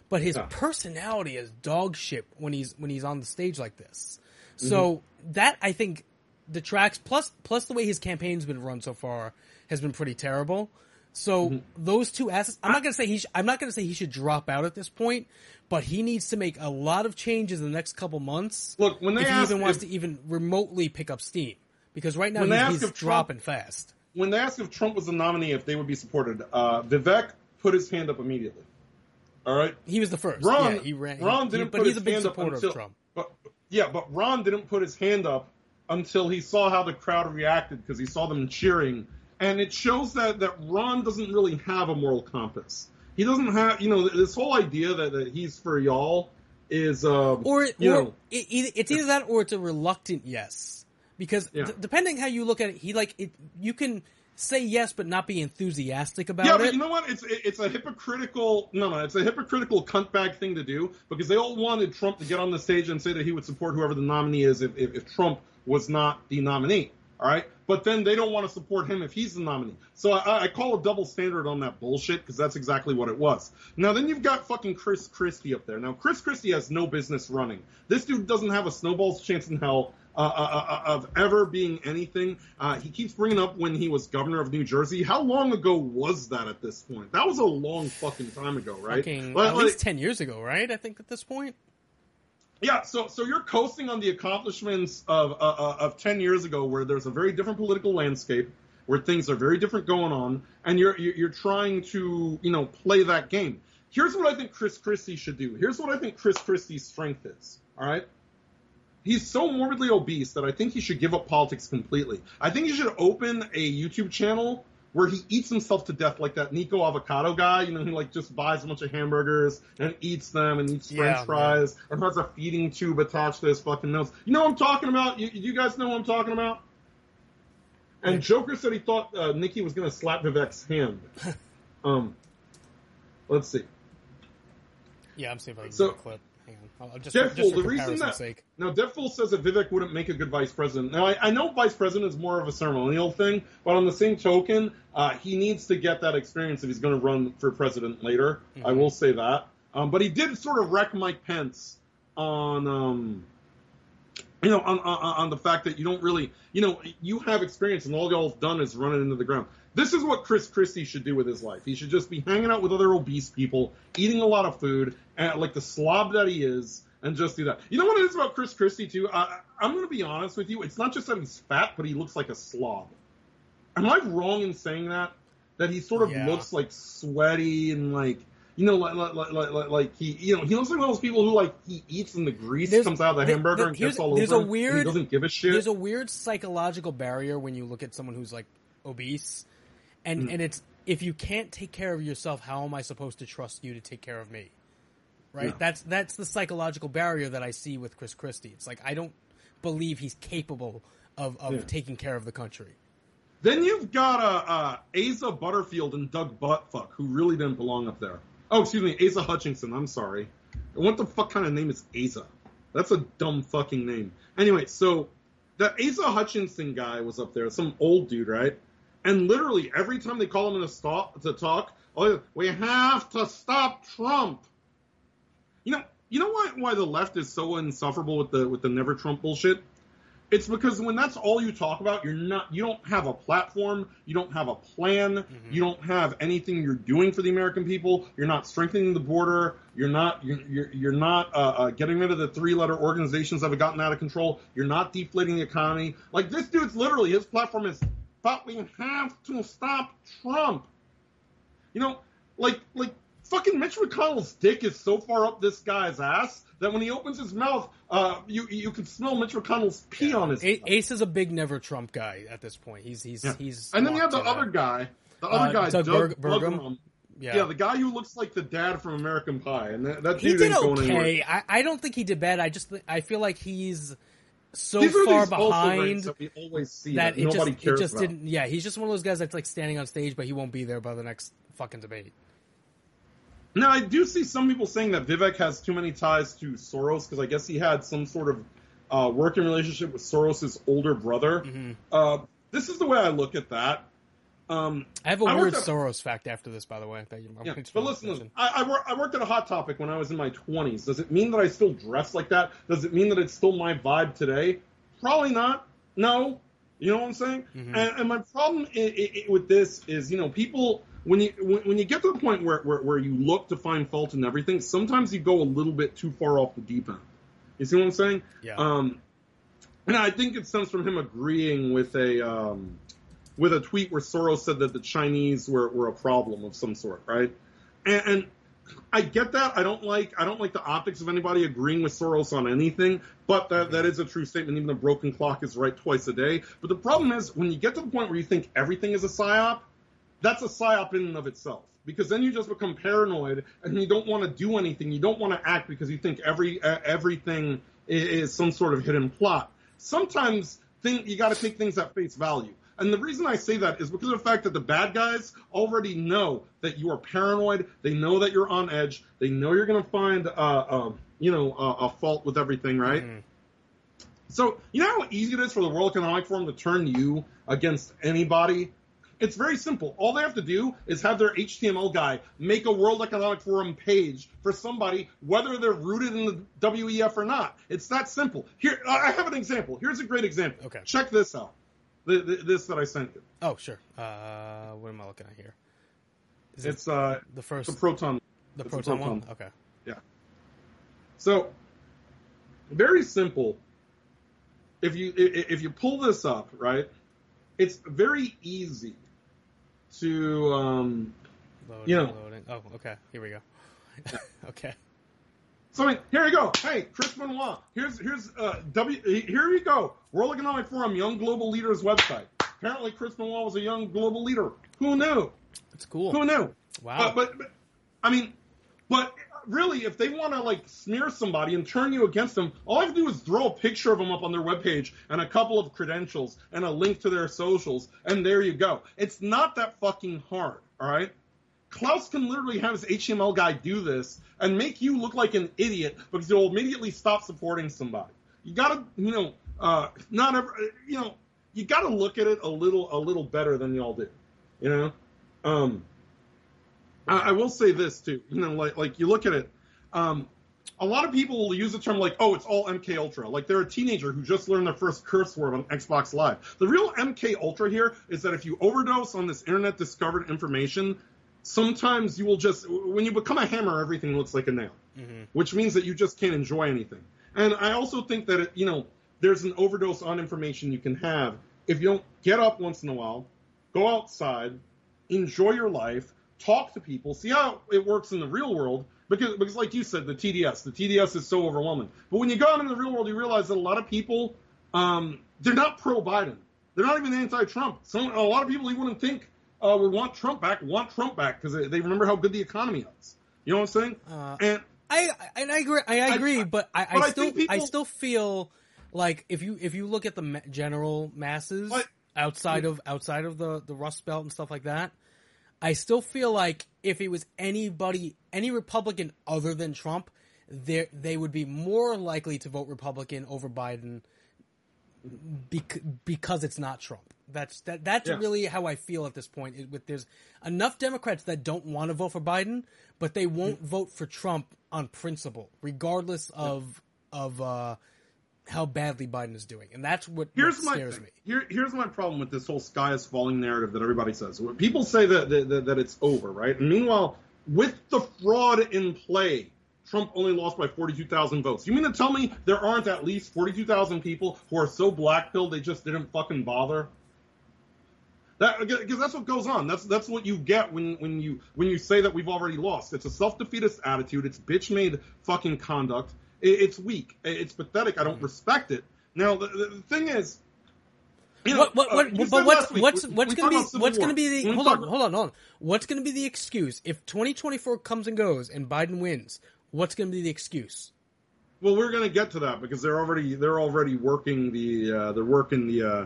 but his yeah. personality is dog shit when he's when he's on the stage like this. Mm-hmm. So that I think detracts. Plus plus the way his campaign's been run so far has been pretty terrible. So mm-hmm. those two assets, I'm not going to say he. Sh- I'm not going to say he should drop out at this point, but he needs to make a lot of changes in the next couple months. Look, when they if ask he even if, wants to even remotely pick up steam, because right now he's, he's dropping Trump, fast. When they asked if Trump was the nominee, if they would be supported, uh, Vivek put his hand up immediately. All right, he was the first. Ron, yeah, he ran. Ron didn't he, put but his he's a big hand supporter up until, of Trump. But, yeah, but Ron didn't put his hand up until he saw how the crowd reacted because he saw them cheering. And it shows that, that Ron doesn't really have a moral compass. He doesn't have, you know, this whole idea that, that he's for y'all is, um, or, you or know. It, it's either that or it's a reluctant yes. Because yeah. d- depending how you look at it, he like, it, you can say yes but not be enthusiastic about it. Yeah, but it. You know what? It's it's a hypocritical, no, no, it's a hypocritical cuntbag thing to do because they all wanted Trump to get on the stage and say that he would support whoever the nominee is if, if, if Trump was not the nominee. All right, but then they don't want to support him if he's the nominee. So I, I call a double standard on that bullshit because that's exactly what it was. Now then you've got fucking Chris Christie up there. Now Chris Christie has no business running. This dude doesn't have a snowball's chance in hell uh, uh, uh, of ever being anything. Uh, he keeps bringing up when he was governor of New Jersey. How long ago was that at this point? That was a long fucking time ago, right? Fucking, like, at least like, ten years ago, right? I think at this point. Yeah, so so you're coasting on the accomplishments of uh, of ten years ago, where there's a very different political landscape, where things are very different going on, and you're you're trying to you know play that game. Here's what I think Chris Christie should do. Here's what I think Chris Christie's strength is. All right, he's so morbidly obese that I think he should give up politics completely. I think he should open a YouTube channel where he eats himself to death like that Nico Avocado guy, you know, who, like, just buys a bunch of hamburgers and eats them and eats french yeah, fries and has a feeding tube attached to his fucking nose. You know what I'm talking about? You, you guys know what I'm talking about? And yeah. Joker said he thought uh, Nikki was going to slap Vivek's hand. um, Let's see. Yeah, I'm seeing if I can so, get a clip. Hang on. I'll just, Deadpool, just for the reason that, sake. Now, Deadpool says that Vivek wouldn't make a good vice president. Now, I, I know vice president is more of a ceremonial thing, but on the same token, uh, he needs to get that experience if he's going to run for president later. Mm-hmm. I will say that. Um, but he did sort of wreck Mike Pence on, um, you know, on, on, on the fact that you don't really, you know, you have experience and all y'all's done is run it into the ground. This is what Chris Christie should do with his life. He should just be hanging out with other obese people, eating a lot of food, and like the slob that he is, and just do that. You know what it is about Chris Christie, too? I, I'm going to be honest with you. It's not just that he's fat, but he looks like a slob. am I wrong in saying that? That he sort of yeah. looks like sweaty and like, you know, like, like, like, like he, you know, he looks like one of those people who like he eats and the grease there's, comes out of the hamburger there, and gets all over a weird, him. He doesn't give a shit. There's a weird psychological barrier when you look at someone who's like obese, and mm. and it's if you can't take care of yourself, how am I supposed to trust you to take care of me? Right? Yeah. That's that's the psychological barrier that I see with Chris Christie. It's like I don't believe he's capable of of yeah. taking care of the country. Then you've got a, a Asa Butterfield and Doug Buttfuck, who really didn't belong up there. Oh, excuse me, Asa Hutchinson. I'm sorry. What the fuck kind of name is Asa? That's a dumb fucking name. Anyway, so that Asa Hutchinson guy was up there, some old dude, right? And literally every time they call him in a stop to talk, oh, we have to stop Trump. You know, you know why why the left is so insufferable with the with the never Trump bullshit? It's because when that's all you talk about, you're not, you don't have a platform, you don't have a plan, mm-hmm. you don't have anything you're doing for the American people. You're not strengthening the border. You're not, you're you're, you're not uh, uh, getting rid of the three-letter organizations that have gotten out of control. You're not deflating the economy. Like this dude's literally his platform is, but we have to stop Trump. You know, like like. Fucking Mitch McConnell's dick is so far up this guy's ass that when he opens his mouth, uh, you you can smell Mitch McConnell's pee yeah. on his. A- Ace is a big never Trump guy at this point. He's he's yeah. he's. And then you have the other out. guy, the other uh, guy, Doug, Doug Burg- Burgum. Yeah. yeah, the guy who looks like the dad from American Pie, and that, that dude ain't going anywhere. He did okay. I, I don't think he did bad. I just I feel like he's so these far behind that we always see that, that it nobody just, cares it just about. Didn't. Yeah, he's just one of those guys that's like standing on stage, but he won't be there by the next fucking debate. Now, I do see some people saying that Vivek has too many ties to Soros because I guess he had some sort of uh, working relationship with Soros' older brother. Mm-hmm. Uh, this is the way I look at that. Um, I have a I weird at, Soros fact after this, by the way. That you, yeah, but listen, listen I, I, work, I worked at a Hot Topic when I was in my twenties. Does it mean that I still dress like that? Does it mean that it's still my vibe today? Probably not. No. You know what I'm saying? Mm-hmm. And, and my problem I, I, I, with this is, you know, people... When you when you get to the point where, where, where you look to find fault in everything, sometimes you go a little bit too far off the deep end. You see what I'm saying? Yeah. Um, and I think it stems from him agreeing with a um, with a tweet where Soros said that the Chinese were, were a problem of some sort, right? And, and I get that. I don't like I don't like the optics of anybody agreeing with Soros on anything, but that, that is a true statement. Even the broken clock is right twice a day. But the problem is when you get to the point where you think everything is a psyop, that's a psyop in and of itself, because then you just become paranoid and you don't want to do anything. You don't want to act because you think every uh, everything is, is some sort of hidden plot. Sometimes think, you got to take things at face value. And the reason I say that is because of the fact that the bad guys already know that you are paranoid. They know that you're on edge. They know you're going to find, uh, uh, you know, uh, a fault with everything, right? Mm-hmm. So you know how easy it is for the World Economic Forum to turn you against anybody? It's very simple. All they have to do is have their H T M L guy make a World Economic Forum page for somebody, whether they're rooted in the W E F or not. It's that simple. Here, I have an example. Here's a great example. Okay. Check this out. The, the, this that I sent you. Oh, sure. Uh, what am I looking at here? Is it's it uh, the first. The Proton. The Proton, Proton one? Okay. Yeah. So, very simple. If you If you pull this up, right, it's very easy to, um, loading, you know. Loading. Oh, okay. Here we go. Okay. So I mean, here we go. Hey, Chris Benoit. Here's here's uh, W. Here we go. World Economic Forum, Young Global Leaders website. Apparently, Chris Benoit was a young global leader. Who knew? It's cool. Who knew? Wow. Uh, but, but I mean, but really, if they want to like smear somebody and turn you against them, all I have to do is throw a picture of them up on their webpage and a couple of credentials and a link to their socials, and there you go. It's not that fucking hard, all right? Klaus can literally have his H T M L guy do this and make you look like an idiot because you'll immediately stop supporting somebody. You gotta, you know, uh, not ever, you know, you gotta look at it a little, a little better than y'all do, you know? Um. I will say this, too. You know, like, like you look at it, um, a lot of people will use the term like, oh, it's all M K Ultra. Like they're a teenager who just learned their first curse word on Xbox Live. The real M K Ultra here is that if you overdose on this internet-discovered information, sometimes you will just – when you become a hammer, everything looks like a nail, mm-hmm. which means that you just can't enjoy anything. And I also think that, it, you know, there's an overdose on information you can have if you don't get up once in a while – Go outside, enjoy your life, talk to people, see how it works in the real world. Because, because like you said, the T D S, the T D S is so overwhelming. But when you go out into the real world, you realize that a lot of people, um, they're not pro-Biden. They're not even anti-Trump. Some, a lot of people you wouldn't think uh, would want Trump back, want Trump back because they, they remember how good the economy is. You know what I'm saying? Uh, and I and I agree. I agree, I, but I, but I still I, people, I still feel like if you if you look at the general masses I, outside of outside of the, the Rust Belt and stuff like that. I still feel like if it was anybody, any Republican other than Trump, they they would be more likely to vote Republican over Biden bec- because it's not Trump. That's that. That's yeah. really how I feel at this point. It, with there's enough Democrats that don't want to vote for Biden, but they won't vote for Trump on principle, regardless of yeah. of uh, how badly Biden is doing. And that's what, here's what scares my me. Here, here's my problem with this whole sky is falling narrative that everybody says. When people say that, that, that it's over, right? And meanwhile, with the fraud in play, Trump only lost by forty-two thousand votes. You mean to tell me there aren't at least forty-two thousand people who are so black-pilled they just didn't fucking bother? That, because that's what goes on. That's that's what you get when, when you when you say that we've already lost. It's a self-defeatist attitude. It's bitch-made fucking conduct. It's weak. It's pathetic. I don't respect it. Now the, the thing is, you know, what, what, what, uh, but what's week, what's what's going to be what's going to be the hold on hold on hold on what's going to be the excuse if twenty twenty-four comes and goes and Biden wins? What's going to be the excuse? Well, we're going to get to that because they're already they're already working the uh, they're working the uh,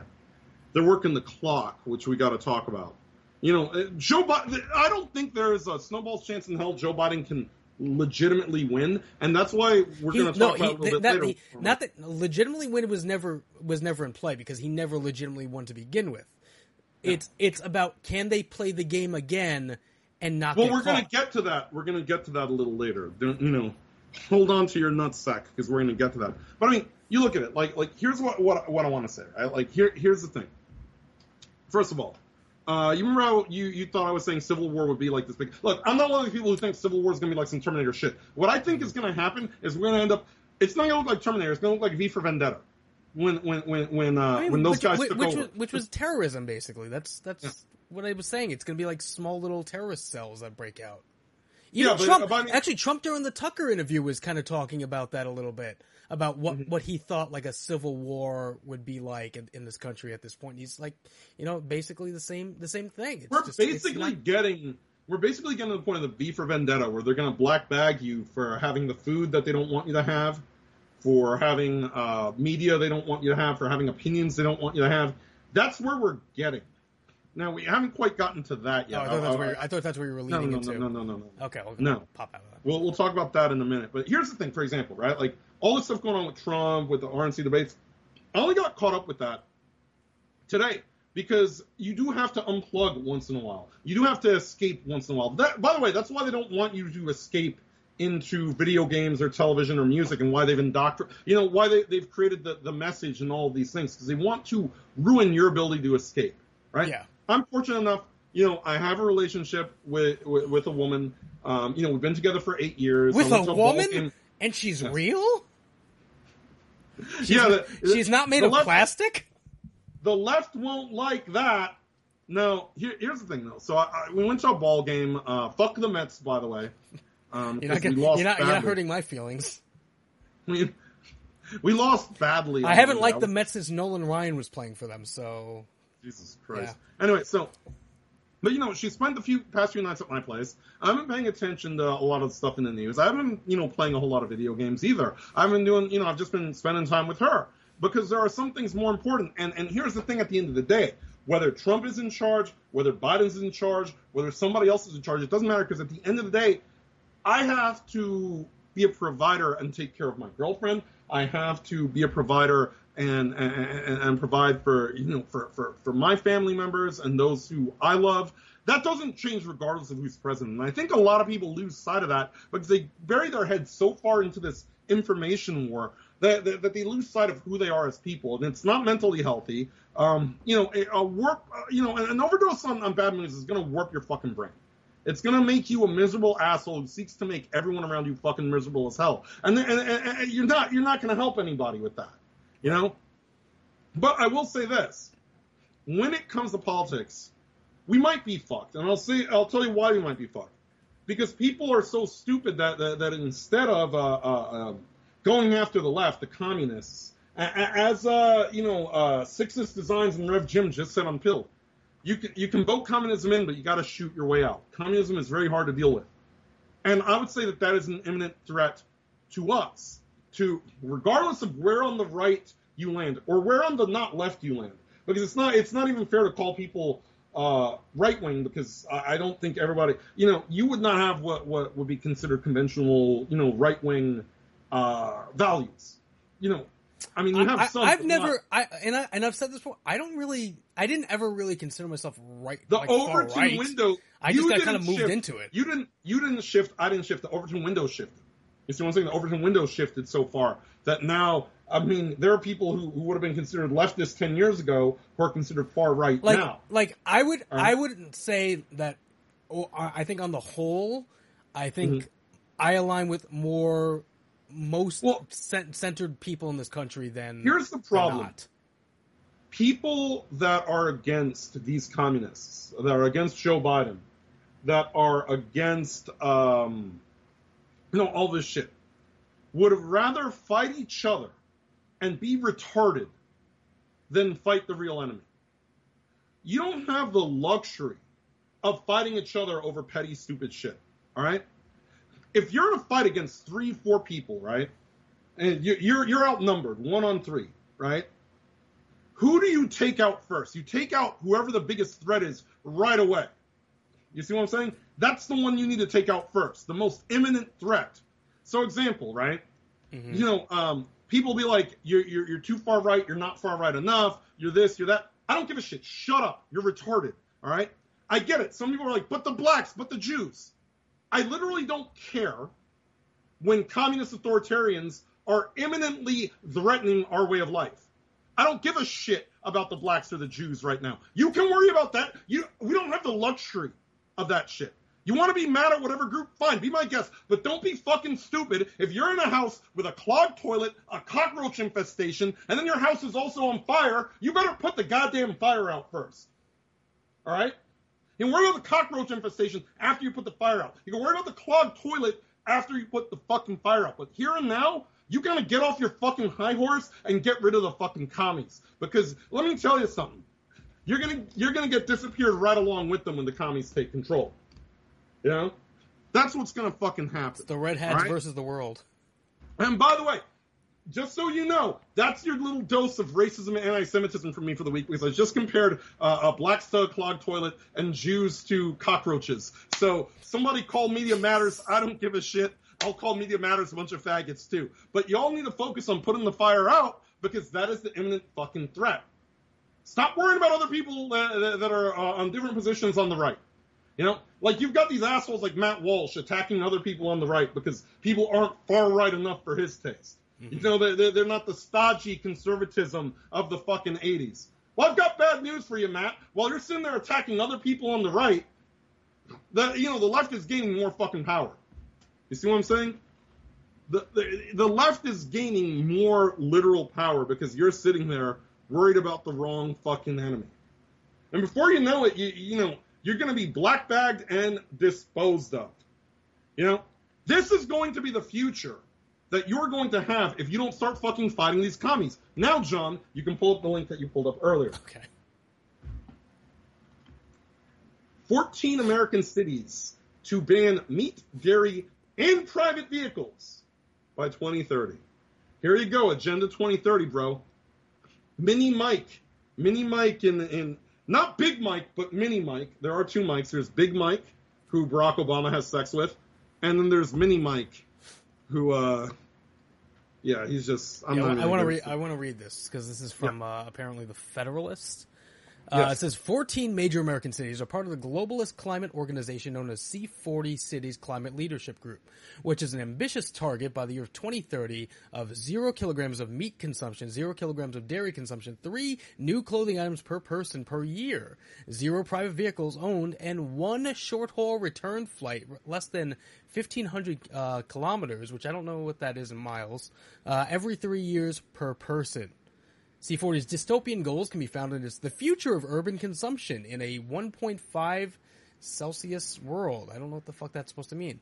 they're working the clock, which we got to talk about. You know, Joe Biden. I don't think there is a snowball's chance in hell Joe Biden can legitimately win, and that's why we're going to talk no, about he, it a little that, bit later. He, not that legitimately win was never was never in play because he never legitimately won to begin with. Yeah. It's it's about can they play the game again and not. Well, we're going to get to that. We're going to get to that a little later. Don't, you know, hold on to your nutsack because we're going to get to that. But I mean, you look at it like like here's what what, what I want to say. Right? Like here here's the thing. First of all. Uh, you remember how you, you thought I was saying Civil War would be like this big? Look, I'm not one of the people who think Civil War is going to be like some Terminator shit. What I think is going to happen is we're going to end up – it's not going to look like Terminator. It's going to look like V for Vendetta when when when when, uh, I mean, when those which, guys which, took which over. Was, which was terrorism, basically. That's that's yeah. what I was saying. It's going to be like small little terrorist cells that break out. Even yeah, but, Trump, but I mean, actually, Trump during the Tucker interview was kind of talking about that a little bit, about what, mm-hmm. what he thought like a civil war would be like in, in this country at this point. He's like, you know, basically the same the same thing. It's we're just, basically it's not... getting we're basically getting to the point of the V for Vendetta, where they're going to black bag you for having the food that they don't want you to have, for having uh, media they don't want you to have, for having opinions they don't want you to have. That's where we're getting. Now, we haven't quite gotten to that yet. Oh, I, thought that's where I thought that's where you were leading no, no, into. No, no, no, no, no. Okay, we'll no. pop out of that. We'll, we'll talk about that in a minute. But here's the thing, for example, right? Like, all this stuff going on with Trump, with the R N C debates, I only got caught up with that today because you do have to unplug once in a while. You do have to escape once in a while. That, by the way, that's why they don't want you to escape into video games or television or music and why they've indoctrinated, you know, why they, they've created the, the message and all of these things because they want to ruin your ability to escape, right? Yeah. I'm fortunate enough, you know, I have a relationship with with, with a woman. Um, you know, we've been together for eight years. With a woman? Game. And she's yeah. real? She's, yeah. The, she's not made of left, plastic? The left won't like that. No, here, here's the thing, though. So I, I, we went to a ball game. Uh, fuck the Mets, by the way. Um, you're, not gonna, we lost you're, not, you're not hurting my feelings. We, we lost badly. I haven't liked the Mets since Nolan Ryan was playing for them, so... Jesus Christ. Yeah. Anyway, so, but you know, she spent the few past few nights at my place. I haven't been paying attention to a lot of the stuff in the news. I haven't been, you know, playing a whole lot of video games either. I've been doing, you know, I've just been spending time with her because there are some things more important. And, and here's the thing at the end of the day, whether Trump is in charge, whether Biden's in charge, whether somebody else is in charge, it doesn't matter because at the end of the day, I have to be a provider and take care of my girlfriend. I have to be a provider And, and and provide for you know for, for, for my family members and those who I love. That doesn't change regardless of who's president. And I think a lot of people lose sight of that because they bury their heads so far into this information war that, that, that they lose sight of who they are as people. And it's not mentally healthy. Um, you know, a, a warp. Uh, you know, an, an overdose on, on bad news is going to warp your fucking brain. It's going to make you a miserable asshole who seeks to make everyone around you fucking miserable as hell. And, and, and, and you're not you're not going to help anybody with that. You know, but I will say this, when it comes to politics, we might be fucked. And I'll say, I'll tell you why we might be fucked. Because people are so stupid that that, that instead of uh, uh, um, going after the left, the communists, as uh, you know, uh, Sixes Designs and Rev Jim just said on Pilled, you can you can vote communism in, but you got to shoot your way out. Communism is very hard to deal with, and I would say that that is an imminent threat to us. To regardless of where on the right you land or where on the not left you land, because it's not it's not even fair to call people Uh, right-wing, because I, I don't think everybody, you know, you would not have what, what would be considered conventional, you know, right-wing uh, values. You know, I mean, you have I, some. I've never, I, and, I, and I've said this before, I don't really, I didn't ever really consider myself right. The like, Overton right. window, I just got kind of moved shift. into it. You didn't, you didn't shift, I didn't shift, the Overton window shifted. You see what I'm saying? The Overton window shifted so far that now, I mean, there are people who, who would have been considered leftist ten years ago who are considered far right like, now. Like, I would um, I wouldn't say that oh, I think on the whole, I think mm-hmm. I align with more most well, cent- centered people in this country than Here's the problem. Not. People that are against these communists, that are against Joe Biden, that are against um, you know, all this shit, would rather fight each other and be retarded than fight the real enemy. You don't have the luxury of fighting each other over petty, stupid shit, all right? If you're in a fight against three, four people, right, and you're you're outnumbered, one on three, right, who do you take out first? You take out whoever the biggest threat is right away. You see what I'm saying? That's the one you need to take out first, the most imminent threat. So example, right, mm-hmm. you know, um, people be like, you're, you're, you're too far right, you're not far right enough, you're this, you're that. I don't give a shit. Shut up. You're retarded, all right? I get it. Some people are like, but the blacks, but the Jews. I literally don't care when communist authoritarians are imminently threatening our way of life. I don't give a shit about the blacks or the Jews right now. You can worry about that. You, we don't have the luxury of that shit. You want to be mad at whatever group? Fine, be my guest. But don't be fucking stupid if you're in a house with a clogged toilet, a cockroach infestation, and then your house is also on fire. You better put the goddamn fire out first. All right? You can worry about the cockroach infestation after you put the fire out. You can worry about the clogged toilet after you put the fucking fire out. But here and now, you got to get off your fucking high horse and get rid of the fucking commies. Because let me tell you something. You're going to you're gonna get disappeared right along with them when the commies take control. You know, that's what's going to fucking happen. It's the red hats right? versus the world. And by the way, just so you know, that's your little dose of racism and anti-Semitism from me for the week, because I just compared uh, a black to a clogged toilet and Jews to cockroaches. So somebody call Media Matters. I don't give a shit. I'll call Media Matters a bunch of faggots too. But y'all need to focus on putting the fire out, because that is the imminent fucking threat. Stop worrying about other people that, that are uh, on different positions on the right. You know, like you've got these assholes like Matt Walsh attacking other people on the right because people aren't far right enough for his taste. Mm-hmm. You know, they're, they're not the stodgy conservatism of the fucking eighties. Well, I've got bad news for you, Matt. While you're sitting there attacking other people on the right, the, you know, the left is gaining more fucking power. You see what I'm saying? The, the, the left is gaining more literal power because you're sitting there worried about the wrong fucking enemy. And before you know it, you, you know, you're going to be black-bagged and disposed of. You know, this is going to be the future that you're going to have if you don't start fucking fighting these commies. Now, John, you can pull up the link that you pulled up earlier. Okay. fourteen American cities to ban meat, dairy, and private vehicles by twenty thirty. Here you go, Agenda twenty thirty, bro. Mini Mike. Mini Mike in... in Not Big Mike, but Mini Mike. There are two Mikes. There's Big Mike, who Barack Obama has sex with, and then there's Mini Mike, who, uh, yeah, he's just. I'm yeah, not I want to read. I want to read this because this is from yeah. uh, apparently the Federalist. Uh, yes. It says fourteen major American cities are part of the globalist climate organization known as C forty Cities Climate Leadership Group, which is an ambitious target by the year twenty thirty of zero kilograms of meat consumption, zero kilograms of dairy consumption, three new clothing items per person per year, zero private vehicles owned, and one short-haul return flight less than fifteen hundred uh, kilometers, which I don't know what that is in miles, uh, every three years per person. C forty's dystopian goals can be found in The Future of Urban Consumption in a one point five Celsius World. I don't know what the fuck that's supposed to mean.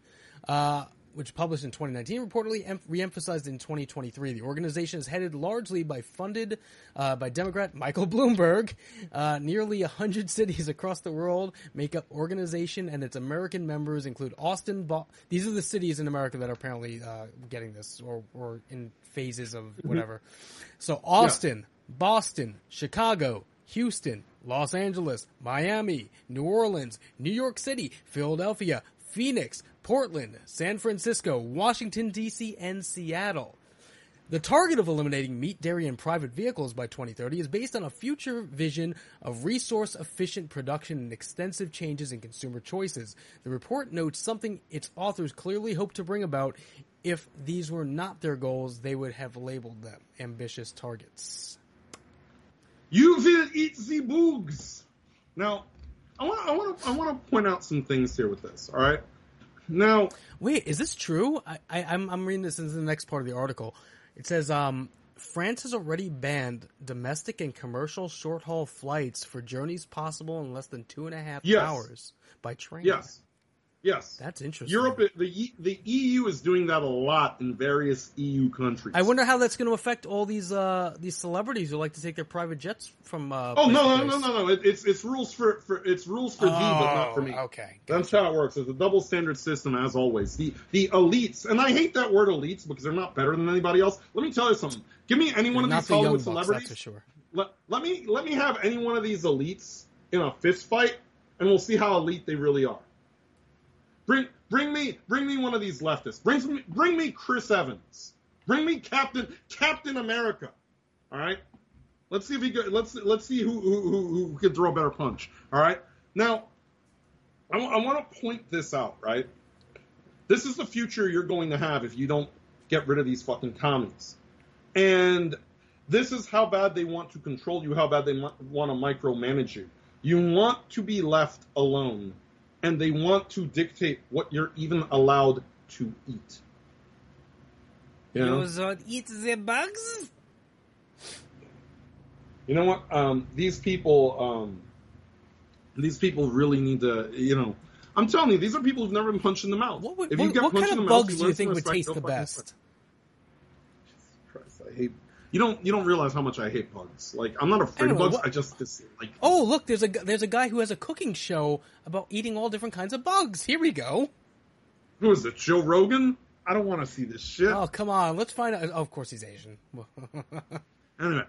Uh, which published in twenty nineteen, reportedly em- re-emphasized in twenty twenty-three. The organization is headed largely by funded uh, by Democrat Michael Bloomberg. Uh, nearly one hundred cities across the world make up organization, and its American members include Austin. Bo- These are the cities in America that are apparently uh, getting this or, or in phases of whatever. Mm-hmm. So Austin, yeah. Boston, Chicago, Houston, Los Angeles, Miami, New Orleans, New York City, Philadelphia, Phoenix, Portland, San Francisco, Washington, D C, and Seattle. The target of eliminating meat, dairy, and private vehicles by twenty thirty is based on a future vision of resource-efficient production and extensive changes in consumer choices. The report notes something its authors clearly hope to bring about. If these were not their goals, they would have labeled them ambitious targets. You will eat the bugs. Now, I want to I want to I want to point out some things here with this. All right. Now, wait, is this true? I, I I'm I'm reading this in the next part of the article. It says um, France has already banned domestic and commercial short haul flights for journeys possible in less than two and a half yes. hours by train. Yes. Yes. That's interesting. Europe, the the E U is doing that a lot in various E U countries. I wonder how that's going to affect all these uh, these celebrities who like to take their private jets from. Uh, oh no no, no no no no! It, it's it's rules for, for it's rules for oh, thee, but not for me. Okay, gotcha. That's how it works. It's a double standard system, as always. The the elites, and I hate that word elites because they're not better than anybody else. Let me tell you something. Give me any one they're of these Hollywood celebrities. That's for sure. Let let me let me have any one of these elites in a fist fight, and we'll see how elite they really are. Bring, bring me, bring me one of these leftists. Bring, some, bring me Chris Evans. Bring me Captain, Captain America. All right, let's see if he go, let's let's see who who who, who can throw a better punch. All right, now I, I want to point this out. Right, this is the future you're going to have if you don't get rid of these fucking commies. And this is how bad they want to control you, how bad they want to micromanage you. You want to be left alone. And they want to dictate what you're even allowed to eat. You know? You don't eat the bugs? You know what? Um, these people, um, these people really need to, you know. I'm telling you, these are people who've never been punched in the mouth. What, would, if what, what kind of bugs mouth, do you think would taste the best? Jesus Christ, I hate. You don't you don't realize how much I hate bugs. Like, I'm not afraid of bugs. What? I just dislike. Oh, look, there's a there's a guy who has a cooking show about eating all different kinds of bugs. Here we go. Who is it? Joe Rogan? I don't want to see this shit. Oh, come on. Let's find out. Oh, of course he's Asian. Anyway.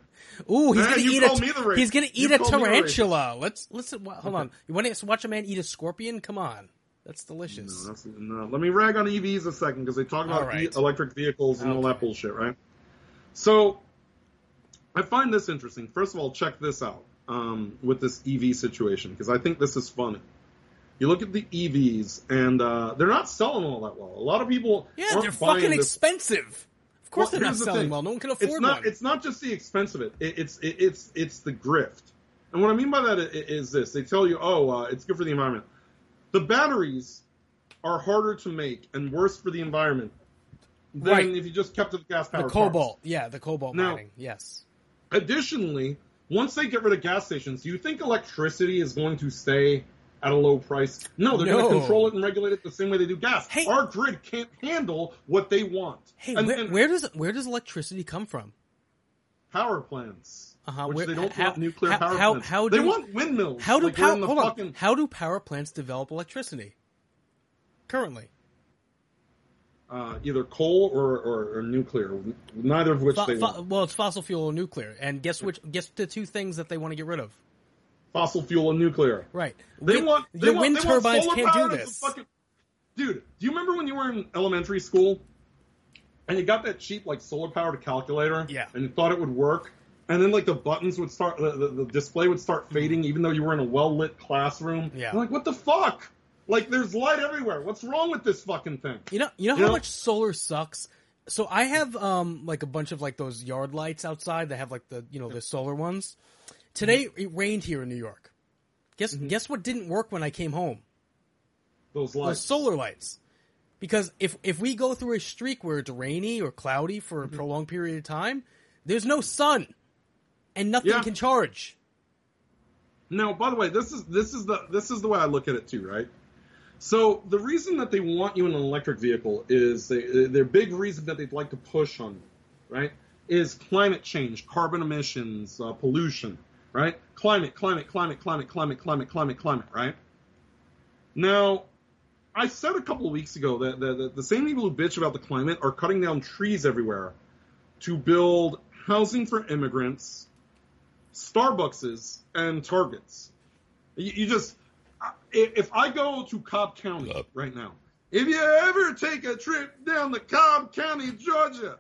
Ooh, he's yeah, going to eat a He's going to eat you a tarantula. Let's let's hold okay. on. You want to watch a man eat a scorpion? Come on. That's delicious. No, that's, no. Let me rag on E Vs a second because they talk about right. electric vehicles and okay. all that bullshit, right? So I find this interesting. First of all, check this out um, with this E V situation, because I think this is funny. You look at the E Vs, and uh, they're not selling all that well. A lot of people yeah, aren't they're buying fucking this. Expensive. Of course well, they're not selling well. No one can afford it's not, one. It's not just the expense of it. it it's it, it's it's the grift. And what I mean by that is this. They tell you, oh, uh, it's good for the environment. The batteries are harder to make and worse for the environment. Than right. if you just kept the gas power. The cobalt, cars. yeah, the cobalt now, mining, yes. Additionally, once they get rid of gas stations, do you think electricity is going to stay at a low price? No, they're no. going to control it and regulate it the same way they do gas. Hey, our grid can't handle what they want. Hey, and, where, and where does where does electricity come from? Power plants, uh-huh. which where, they don't how, want nuclear how, power how, plants. How do, they want windmills. How do like power? Hold fucking, on. How do power plants develop electricity currently? Uh, either coal or, or, or nuclear, neither of which Fo- they fo- well, it's fossil fuel or nuclear. And guess which? Guess the two things that they want to get rid of: fossil fuel and nuclear. Right. They wind, want they the want, wind they turbines want solar can't do this. Fucking... Dude, do you remember when you were in elementary school and you got that cheap like solar powered calculator? Yeah. And you thought it would work, and then like the buttons would start, the, the, the display would start fading, even though you were in a well lit classroom. Yeah. You're like, what the fuck? Like, there's light everywhere. What's wrong with this fucking thing? You know, you know you how know? much solar sucks? So I have, um, like, a bunch of, like, those yard lights outside that have, like, the, you know, the solar ones. Today, mm-hmm. it rained here in New York. Guess mm-hmm. guess what didn't work when I came home? Those lights. Those solar lights. Because if, if we go through a streak where it's rainy or cloudy for a mm-hmm. prolonged period of time, there's no sun. and nothing yeah. can charge. Now, by the way, this is this is the this is the way I look at it too, right? So the reason that they want you in an electric vehicle is they, their big reason that they'd like to push on you, right, is climate change, carbon emissions, uh, pollution, right? Climate, climate, climate, climate, climate, climate, climate, climate, right? Now, I said a couple of weeks ago that, that, that the same people who bitch about the climate are cutting down trees everywhere to build housing for immigrants, Starbuckses, and Targets. You, you just, if I go to Cobb County Love. right now, if you ever take a trip down to Cobb County, Georgia,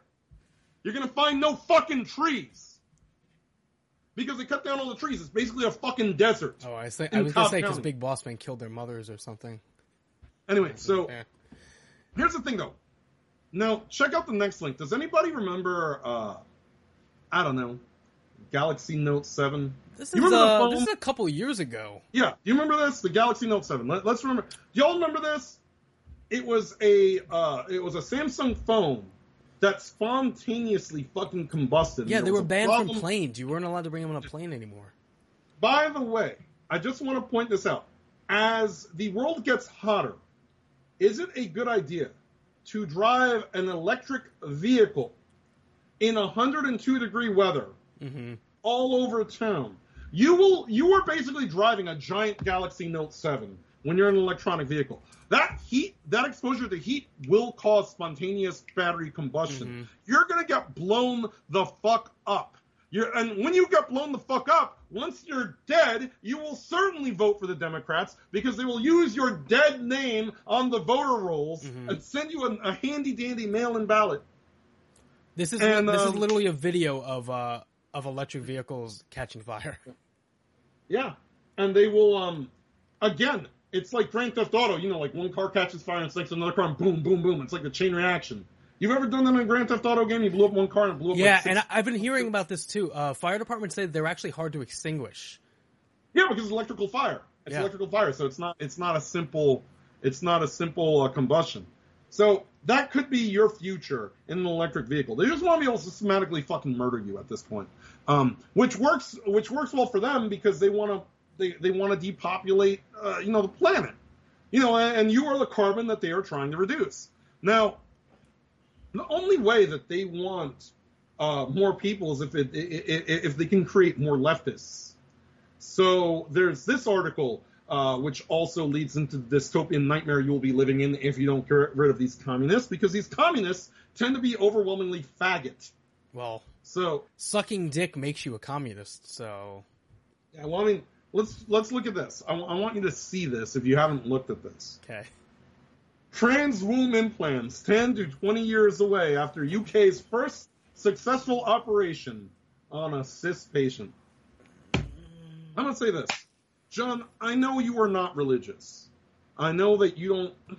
you're going to find no fucking trees. Because they cut down all the trees. It's basically a fucking desert. Oh, I, say, I was going to say because Big Boss Man killed their mothers or something. Anyway, so yeah. here's the thing, though. Now, check out the next link. Does anybody remember, uh, I don't know, Galaxy Note seven? This is, uh, this is a couple years ago. Yeah. Do you remember this? The Galaxy Note seven. Let, let's remember. Do y'all remember this? It was a uh, it was a Samsung phone that spontaneously fucking combusted. Yeah, they were banned from planes. You weren't allowed to bring them on a plane anymore. By the way, I just want to point this out. As the world gets hotter, is it a good idea to drive an electric vehicle in one hundred two degree weather mm-hmm. all over town? You will. You are basically driving a giant Galaxy Note seven when you're in an electronic vehicle. That heat, that exposure to heat will cause spontaneous battery combustion. Mm-hmm. You're going to get blown the fuck up. You're, and when you get blown the fuck up, once you're dead, you will certainly vote for the Democrats because they will use your dead name on the voter rolls mm-hmm. and send you a, a handy-dandy mail-in ballot. This is and, this um, is literally a video of uh, of electric vehicles catching fire. Yeah, and they will, um, again... It's like Grand Theft Auto, you know, like one car catches fire and sinks another car, and boom, boom, boom. It's like a chain reaction. You've ever done that in a Grand Theft Auto game? You blew up one car and blew up yeah, like six. Yeah, and I've been hearing about this too. Uh, fire departments say they're actually hard to extinguish. Yeah, because it's electrical fire. It's yeah. electrical fire, so it's not it's not a simple it's not a simple uh, combustion. So that could be your future in an electric vehicle. They just want to be able to systematically fucking murder you at this point, um, which works which works well for them because they want to. They they want to depopulate, uh, you know, the planet, you know, and, and you are the carbon that they are trying to reduce. Now, the only way that they want uh, more people is if it, it, it if they can create more leftists. So there's this article, uh, which also leads into the dystopian nightmare you'll be living in if you don't get rid of these communists, because these communists tend to be overwhelmingly faggot. Well, so sucking dick makes you a communist. So, yeah, well, I mean. Let's let's look at this. I, I want you to see this if you haven't looked at this. Okay. Trans womb implants ten to twenty years away after U K's first successful operation on a cis patient. I'm going to say this. John, I know you are not religious. I know that you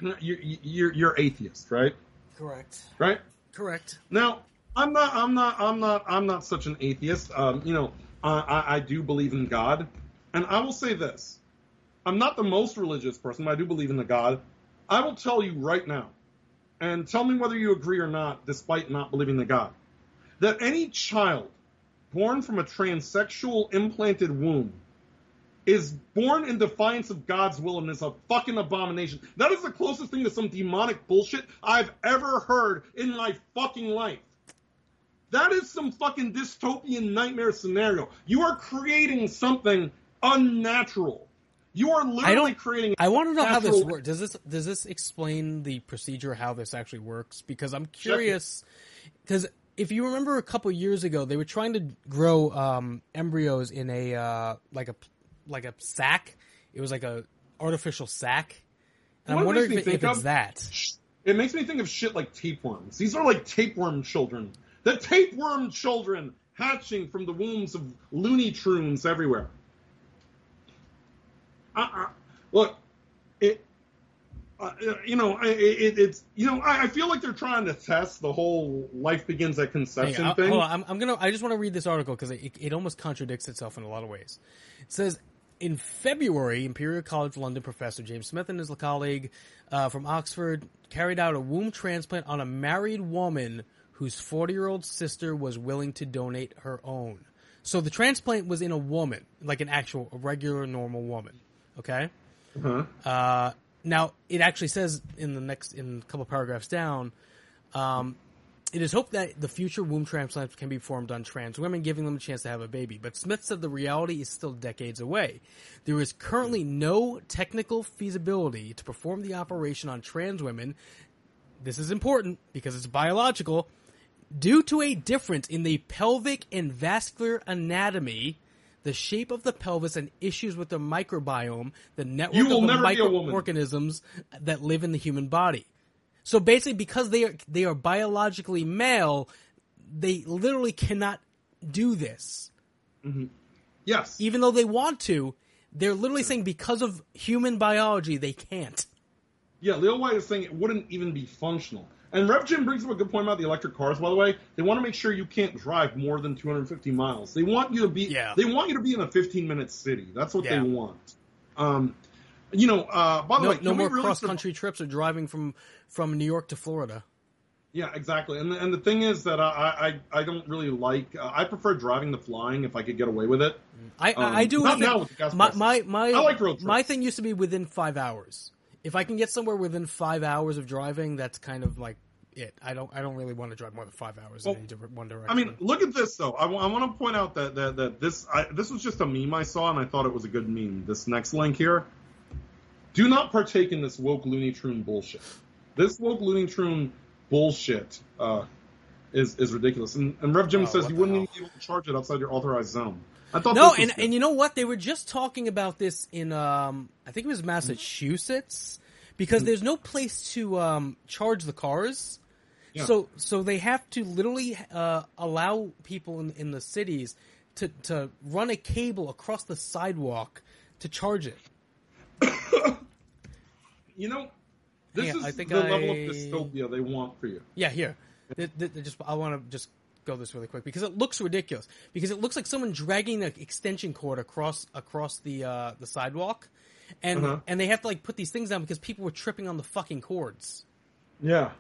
don't you you're, you're atheist, right? Correct. Right? Correct. Now, I'm not I'm not I'm not I'm not such an atheist. Um, you know, I I, I do believe in God. And I will say this. I'm not the most religious person, but I do believe in the God. I will tell you right now, and tell me whether you agree or not, despite not believing the God, that any child born from a transsexual implanted womb is born in defiance of God's will and is a fucking abomination. That is the closest thing to some demonic bullshit I've ever heard in my fucking life. That is some fucking dystopian nightmare scenario. You are creating something unnatural. You are literally I creating. I want to know how this works. Does this does this explain the procedure? How this actually works? Because I'm curious. Because if you remember a couple years ago, they were trying to grow um, embryos in a uh, like a like a sack. It was like a artificial sack. And I'm wondering if, if it's that. It makes me think of shit like tapeworms. These are like tapeworm children. The tapeworm children hatching from the wombs of Looney Tunes everywhere. Uh-uh. Look, it, uh, you know, it, it, it's, you know, I, I feel like they're trying to test the whole life begins at conception hey, thing. Hold on, I'm, I'm going to, I just want to read this article because it, it almost contradicts itself in a lot of ways. It says, in February, Imperial College London professor James Smith and his colleague uh, from Oxford carried out a womb transplant on a married woman whose forty-year-old sister was willing to donate her own. So the transplant was in a woman, like an actual, a regular, normal woman. Okay. Mm-hmm. Uh, now it actually says in the next, in a couple paragraphs down, um, it is hoped that the future womb transplants can be performed on trans women, giving them a chance to have a baby. But Smith said the reality is still decades away. There is currently no technical feasibility to perform the operation on trans women. This is important because it's biological. Due to a difference in the pelvic and vascular anatomy, the shape of the pelvis, and issues with the microbiome, the network of the microorganisms that live in the human body. So basically, because they are they are biologically male, they literally cannot do this. Mm-hmm. Yes. Even though they want to, they're literally saying because of human biology, they can't. Yeah, Leo White is saying it wouldn't even be functional. And Rev Jim brings up a good point about the electric cars, by the way. They want to make sure you can't drive more than two hundred fifty miles. They want you to be yeah. they want you to be in a fifteen minute city. That's what yeah. they want. Um You know, uh, by the no, way, no more really cross-country sur- trips or driving from, from New York to Florida. Yeah, exactly. And the, and the thing is that I I, I don't really like. Uh, I prefer driving to flying if I could get away with it. I um, I do. Not now with the gas prices. My my I like road trips. My thing used to be within five hours. If I can get somewhere within five hours of driving, that's kind of like it. I don't I don't really want to drive more than five hours well, in any different one direction. I mean, look at this though. I, w- I want to point out that that that this I, this was just a meme I saw and I thought it was a good meme. This next link here. Do not partake in this woke Looney Tune bullshit. This woke Looney Tune bullshit uh, is is ridiculous. And, and Rev Jim oh, says you wouldn't hell? even be able to charge it outside your authorized zone. I thought no, and good. and you know what? They were just talking about this in um, I think it was Massachusetts because mm-hmm. there's no place to um, charge the cars, yeah. so so they have to literally uh, allow people in, in the cities to to run a cable across the sidewalk to charge it. You know, this yeah, is I think the I... level of dystopia they want for you. Yeah, here. They, they, they just, I want to just go this really quick because it looks ridiculous. Because it looks like someone dragging an extension cord across across the uh, the sidewalk, and uh-huh. and they have to like put these things down because people were tripping on the fucking cords. Yeah,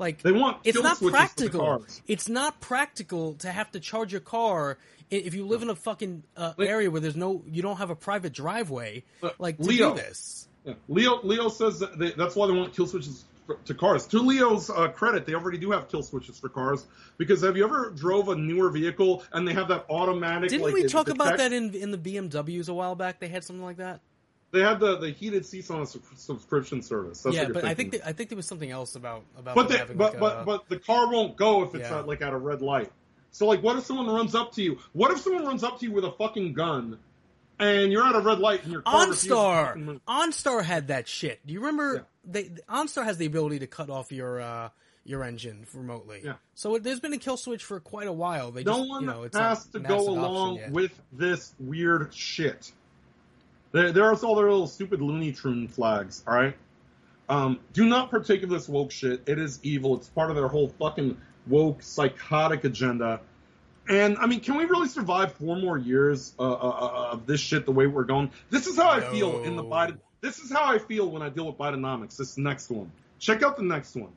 like they want. It's not practical. It's not practical to have to charge your car. If you live in a fucking uh, like, area where there's no, you don't have a private driveway, like to Leo, do this. Yeah. Leo Leo says that they, that's why they want kill switches for, to cars. To Leo's uh, credit, they already do have kill switches for cars because have you ever drove a newer vehicle and they have that automatic? Didn't like, we talk detect- about that in in the B M Ws a while back? They had something like that. They had the, the heated seats on a su- subscription service. That's yeah, but I think the, I think there was something else about about. But they, having but like but, a, but the car won't go if it's yeah. at, like at a red light. So, like, what if someone runs up to you? What if someone runs up to you with a fucking gun and you're at a red light and your car OnStar! OnStar had that shit. Do you remember? Yeah. They, OnStar has the ability to cut off your uh, your engine remotely. Yeah. So it, there's been a kill switch for quite a while. They no just, one you know, it's has to go along with this weird shit. There, there are all their little stupid Looney Tune flags, all right? Um, do not partake of this woke shit. It is evil. It's part of their whole fucking woke psychotic agenda. And I mean, can we really survive four more years uh, uh, of this shit the way we're going? This is how no. I feel in the Biden. This is how I feel when I deal with Bidenomics. This next one. Check out the next one.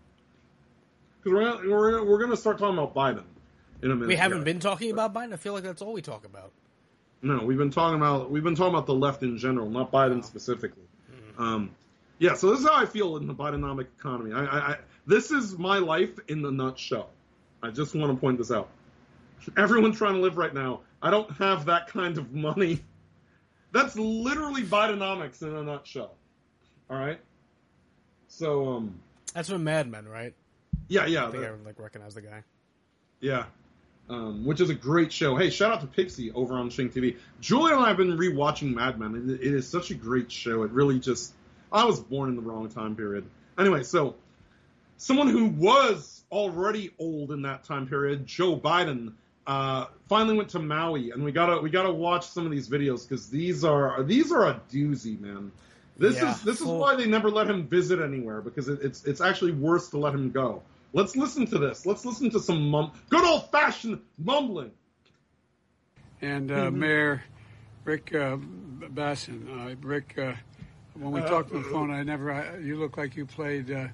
Because we're gonna, we're we're going to start talking about Biden in a minute. We haven't here. been talking about Biden. I feel like that's all we talk about. No, we've been talking about we've been talking about the left in general, not Biden wow. specifically. Mm-hmm. Um, yeah. So this is how I feel in the Bidenomic economy. I, I, I this is my life in a nutshell. I just want to point this out. Everyone trying to live right now, I don't have that kind of money. That's literally Bidenomics in a nutshell. All right? So, um... That's from Mad Men, right? Yeah, yeah. I think that, I, like, recognize the guy. Yeah. Um, which is a great show. Hey, shout out to Pixie over on Shing T V. Julia and I have been re-watching Mad Men. It, it is such a great show. It really just... I was born in the wrong time period. Anyway, so... Someone who was already old in that time period, Joe Biden, uh, finally went to Maui, and we gotta we gotta watch some of these videos because these are these are a doozy, man. This yeah. is this is oh. why they never let him visit anywhere because it, it's it's actually worse to let him go. Let's listen to this. Let's listen to some mum- good old fashioned mumbling. And uh, mm-hmm. Mayor Rick uh, Bassin, uh, Rick, uh, when we uh, talked on the phone, I never I, you look like you played. Uh,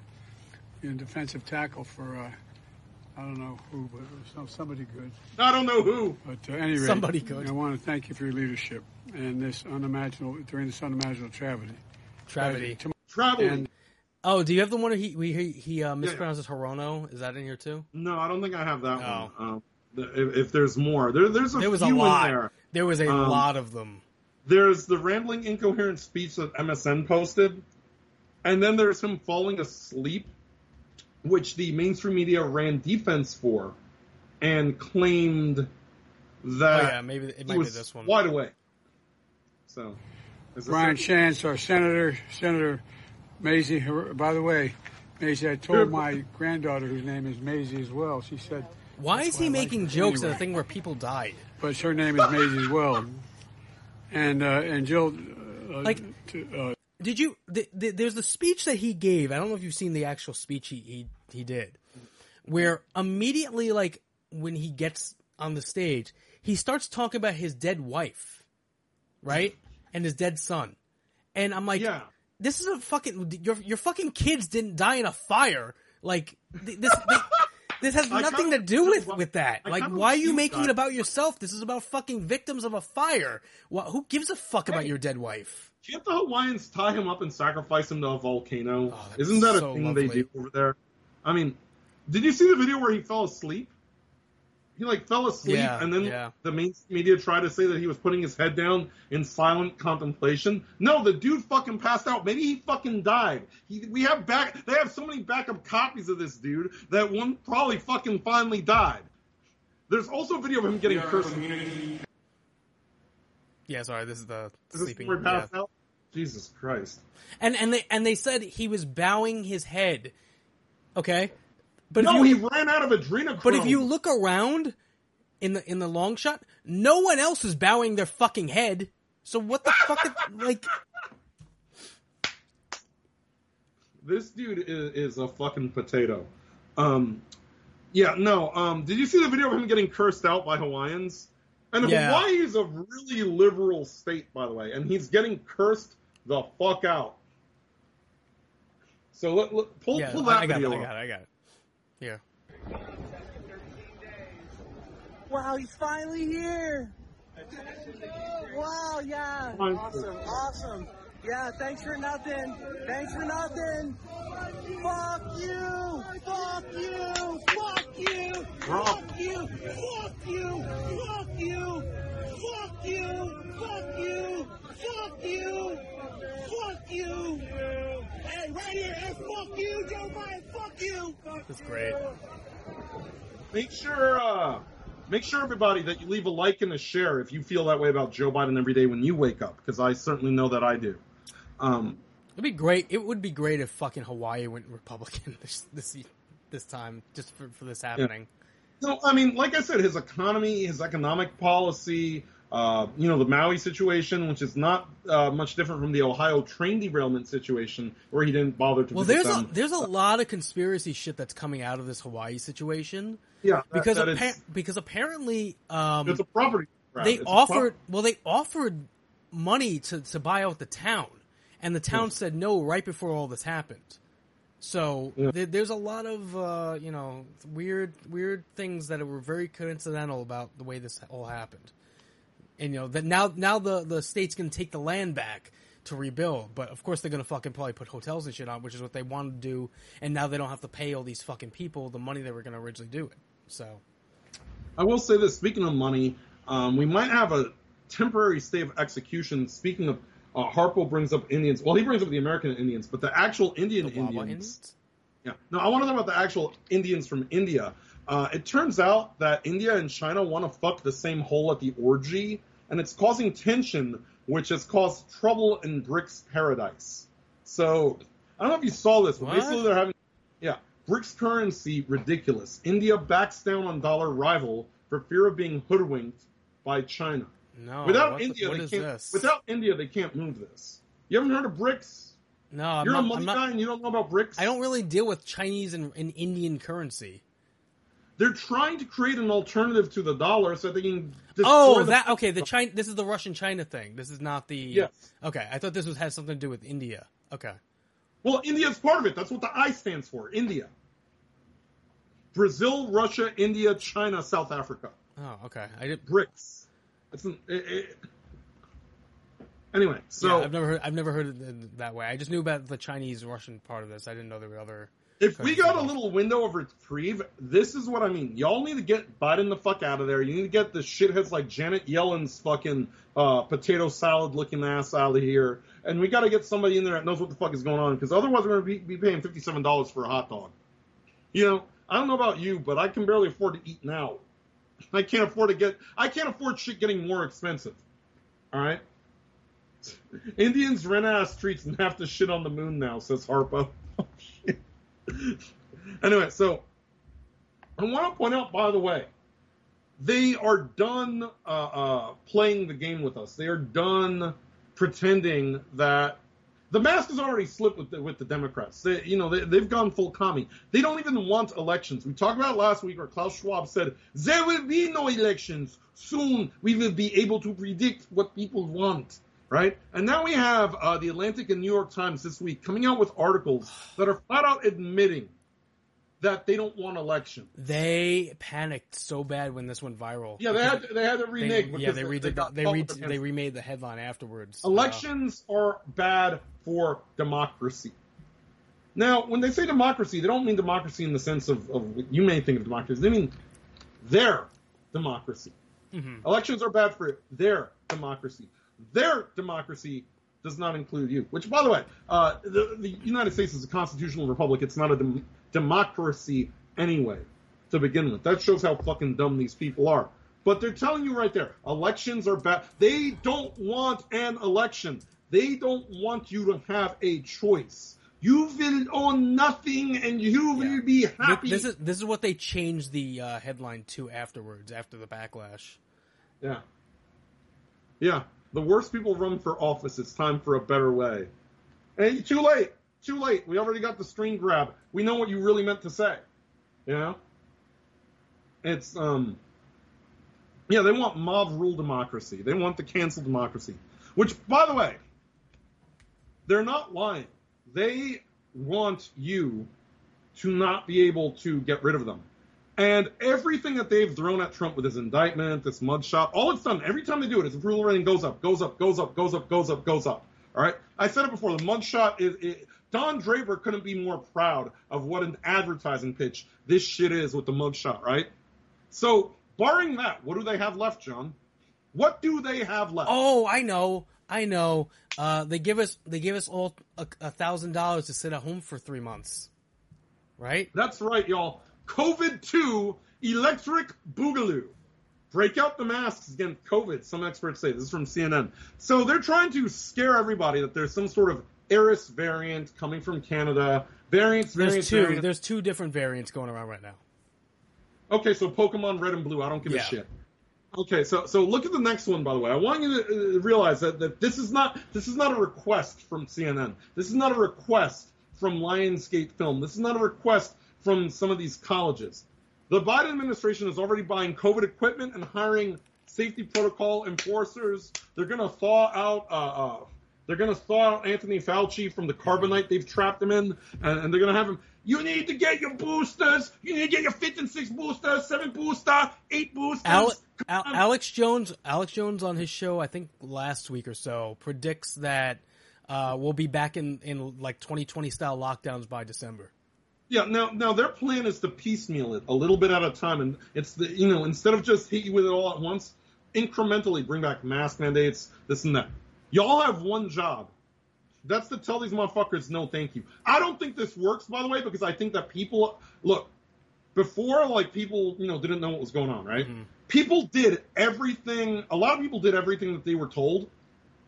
in defensive tackle for uh, I don't know who, but it was somebody good. I don't know who. But uh, anyway, somebody good. I want to thank you for your leadership and this unimaginable during this unimaginable tragedy. Tragedy. Tragedy. Oh, do you have the one where he we, he, he uh, mispronounces yeah. Hirono? Is that in here too? No, I don't think I have that oh. one. Um, if, if there's more, there there's a there was few a lot. in there. There was a um, lot of them. There's the rambling, incoherent speech that M S N posted, and then there's him falling asleep, which the mainstream media ran defense for, and claimed that oh, yeah, maybe it might he was be this one wide awake. So, Brian Chance, our senator, Senator Maisie. By the way, Maisie, I told my granddaughter, whose name is Maisie as well. She said, "Why is he why making like jokes anyway. at a thing where people died?" But her name is Maisie as well. And uh, and Jill, uh, like, to, uh, did you? The, the, there's the speech that he gave. I don't know if you've seen the actual speech he he, he did, where immediately, like, when he gets on the stage, he starts talking about his dead wife, right? And his dead son. And I'm like, yeah. this is a fucking, your, your fucking kids didn't die in a fire. Like, this, this, this has nothing to do with, with that. Like, why are you making it about yourself? This is about fucking victims of a fire. Well, who gives a fuck about hey, your dead wife? Can't the Hawaiians tie him up and sacrifice him to a volcano? Oh, Isn't that so a thing lovely. they do over there? I mean, did you see the video where he fell asleep? He, like, fell asleep, yeah, and then yeah. the mainstream media tried to say that he was putting his head down in silent contemplation. No, the dude fucking passed out. Maybe he fucking died. He, we have back. They have so many backup copies of this dude that one probably fucking finally died. There's also a video of him getting cursed. Yeah, sorry, this is the is sleeping. This passed yeah. out? Jesus Christ. And and they and they said he was bowing his head. Okay. But no, you, he ran out of adrenochrome. But if you look around in the in the long shot, no one else is bowing their fucking head. So what the fuck? Did, like, this dude is, is a fucking potato. Um, yeah, no. Um, did you see the video of him getting cursed out by Hawaiians? And yeah. Hawaii is a really liberal state, by the way, and he's getting cursed the fuck out. So look, look, pull yeah, pull that I got video. It, I got it. I got it. Yeah. Wow, he's finally here. Wow, yeah. Awesome, awesome. Yeah, thanks for nothing. Thanks for nothing. Fuck you. Fuck you. Fuck you. Fuck you. Fuck you. Fuck you. Fuck you. Fuck you. Fuck you. Fuck you. Hey, right here. Hey, fuck you, Joe Biden. Fuck you. That's great. Make sure, uh, make sure everybody that you leave a like and a share if you feel that way about Joe Biden every day when you wake up, because I certainly know that I do. Um, It'd be great. It would be great if fucking Hawaii went Republican this this, this time, just for, for this happening. Yeah. No, I mean, like I said, his economy, his economic policy. Uh, you know, the Maui situation, which is not uh, much different from the Ohio train derailment situation, where he didn't bother to. Well, there's them. a there's a lot of conspiracy shit that's coming out of this Hawaii situation. Yeah, that, because that appa- is, because apparently um, it's a property. Crowd. They it's offered well, they offered money to, to buy out the town, and the town yeah. said no right before all this happened. So yeah. there, there's a lot of uh, you know weird weird things that were very coincidental about the way this all happened. And, you know, that now now the, the state's going to take the land back to rebuild. But, of course, they're going to fucking probably put hotels and shit on, which is what they wanted to do. And now they don't have to pay all these fucking people the money they were going to originally do it. So, I will say this. Speaking of money, um, we might have a temporary stay of execution. Speaking of, uh, Harpo brings up Indians. Well, he brings up the American Indians, but the actual Indian the Indians. Indians. Yeah. No, I want to talk about the actual Indians from India. Uh, it turns out that India and China want to fuck the same hole at the orgy, and it's causing tension, which has caused trouble in BRICS paradise. So, I don't know if you saw this, but what? basically they're having... Yeah, BRICS currency, ridiculous. India backs down on dollar rival for fear of being hoodwinked by China. No, without India, the, they can't, this? Without India, they can't move this. You haven't heard of BRICS? No, I'm You're not, a money guy and you don't know about BRICS? I don't really deal with Chinese and, and Indian currency. They're trying to create an alternative to the dollar so that they can destroy Oh, that the- okay, the China this is the Russian China thing. This is not the Yes. Okay, I thought this was had something to do with India. Okay. Well, India's part of it. That's what the I stands for, India. Brazil, Russia, India, China, South Africa. Oh, okay. I did BRICS. It's an, it, it... Anyway, so yeah, I've never heard. I've never heard it that way. I just knew about the Chinese Russian part of this. I didn't know there were other. If we got a little window of reprieve, this is what I mean. Y'all need to get Biden the fuck out of there. You need to get the shitheads like Janet Yellen's fucking uh, potato salad looking ass out of here. And we got to get somebody in there that knows what the fuck is going on, because otherwise we're going to be, be paying fifty-seven dollars for a hot dog. You know, I don't know about you, but I can barely afford to eat now. I can't afford to get – I can't afford shit getting more expensive. All right? Indians rent out streets and have to shit on the moon now, says Harpo. Oh, shit. Anyway, so I want to point out, by the way, they are done uh, uh, playing the game with us. They are done pretending that the mask has already slipped with the, with the Democrats. They, you know, they, they've gone full commie. They don't even want elections. We talked about last week where Klaus Schwab said, there will be no elections. Soon we will be able to predict what people want. Right? And now we have uh, the Atlantic and New York Times this week coming out with articles that are flat out admitting that they don't want election. They panicked so bad when this went viral. Yeah, they had they had to renege. They, yeah, they, redid, they, got they, re- they remade the headline afterwards. Elections uh, are bad for democracy. Now, when they say democracy, they don't mean democracy in the sense of, of what you may think of democracy. They mean their democracy. Mm-hmm. Elections are bad for their democracy. Their democracy does not include you. Which, by the way, uh, the, the United States is a constitutional republic. It's not a dem- democracy anyway to begin with. That shows how fucking dumb these people are. But they're telling you right there, elections are bad. They don't want an election. They don't want you to have a choice. You will own nothing, and you will yeah. be happy. This is this is what they changed the uh, headline to afterwards, after the backlash. Yeah. Yeah. The worst people run for office. It's time for a better way. And too late. Too late. We already got the screen grab. We know what you really meant to say. You know? It's, um... yeah, they want mob rule democracy. They want the cancel democracy. Which, by the way, they're not lying. They want you to not be able to get rid of them. And everything that they've thrown at Trump with his indictment, this mugshot, all it's done, every time they do it, his approval rating goes up, goes up, goes up, goes up, goes up, goes up. All right? I said it before. The mugshot is it, Don Draper couldn't be more proud of what an advertising pitch this shit is with the mugshot, right? So, barring that, what do they have left, John? What do they have left? Oh, I know. I know. Uh, they give us they give us all one thousand dollars to sit at home for three months. Right? That's right, y'all. COVID two electric boogaloo. Break out the masks against COVID, some experts say. This is from C N N. So they're trying to scare everybody that there's some sort of Eris variant coming from Canada. Variants, variants, there's two, variants. There's two different variants going around right now. Okay, so Pokemon Red and Blue. I don't give yeah. a shit. Okay, so so look at the next one, by the way. I want you to realize that, that this is not this is not a request from C N N. This is not a request from Lionsgate Film. This is not a request from some of these colleges. The Biden administration is already buying COVID equipment and hiring safety protocol enforcers. They're going to thaw out uh, uh, They're going to thaw out Anthony Fauci from the carbonite they've trapped him in, and, and they're going to have him, you need to get your boosters, you need to get your fifth and sixth booster, seventh booster, eight boosters. Al- Al- Alex Jones, Alex Jones on his show, I think last week or so, predicts that uh, we'll be back in, in like twenty twenty style lockdowns by December. Yeah, now now their plan is to piecemeal it a little bit at a time, and it's the you know instead of just hit you with it all at once, incrementally bring back mask mandates, this and that. Y'all have one job, that's to tell these motherfuckers no, thank you. I don't think this works, by the way, because I think that people look before like people you know didn't know what was going on, right? Mm-hmm. People did everything. A lot of people did everything that they were told,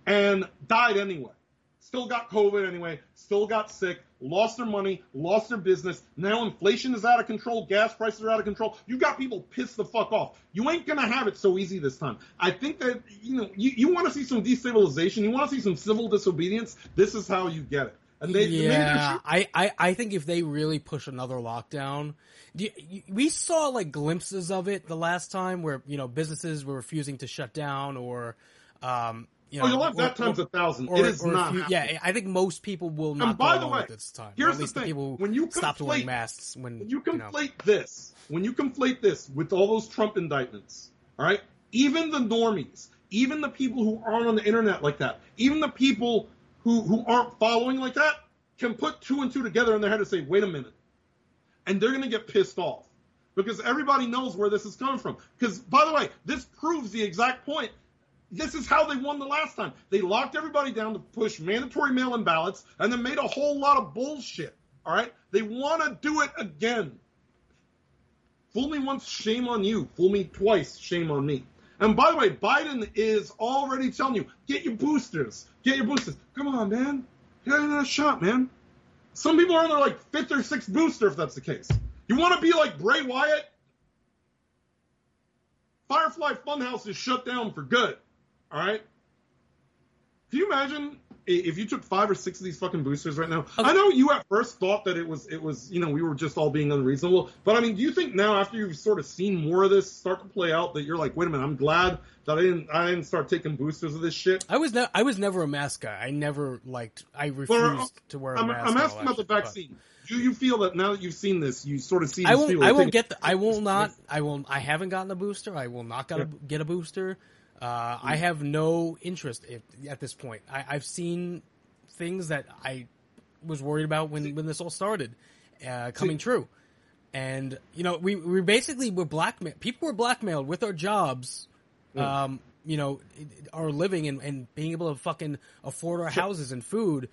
and died anyway. Still got COVID anyway, still got sick, lost their money, lost their business. Now inflation is out of control, gas prices are out of control. You got people pissed the fuck off. You ain't going to have it so easy this time. I think that, you know, you, you want to see some destabilization, you want to see some civil disobedience, this is how you get it. And they, yeah, I, I, I think if they really push another lockdown, do you, we saw like glimpses of it the last time where, you know, businesses were refusing to shut down or, um, You know, oh, you'll have that or, times or, a thousand. Or, it is not. You, yeah, I think most people will not. And by the way, at this time. Here's the thing: the when you stop wearing masks, when, when you conflate you know. this, when you conflate this with all those Trump indictments, all right, even the normies, even the people who aren't on the internet like that, even the people who who aren't following like that, can put two and two together in their head and say, "Wait a minute," and they're going to get pissed off. Because everybody knows where this is coming from. Because, by the way, this proves the exact point. This is how they won the last time. They locked everybody down to push mandatory mail-in ballots and then made a whole lot of bullshit, all right? They want to do it again. Fool me once, shame on you. Fool me twice, shame on me. And, by the way, Biden is already telling you, get your boosters. Get your boosters. Come on, man. Get another shot, man. Some people are on their, like, fifth or sixth booster if that's the case. You want to be like Bray Wyatt? Firefly Funhouse is shut down for good, all right? Can you imagine if you took five or six of these fucking boosters right now? Okay. I know you at first thought that it was, it was, you know, we were just all being unreasonable. But, I mean, do you think now after you've sort of seen more of this start to play out that you're like, wait a minute, I'm glad that I didn't I didn't start taking boosters of this shit? I was, ne- I was never a mask guy. I never liked – I refused well, to wear a I'm, mask. I'm asking about the vaccine. But... Do you feel that now that you've seen this, you sort of see? I won't. People I won't get. The, I will not. I will. I haven't gotten a booster. I will not got yeah. a, get a booster. Uh, mm-hmm. I have no interest if, at this point. I, I've seen things that I was worried about when, see, when this all started uh, coming see, true, and you know, we we basically were blackmailed. People were blackmailed with our jobs. Yeah. Um, you know, our living and, and being able to fucking afford our houses and food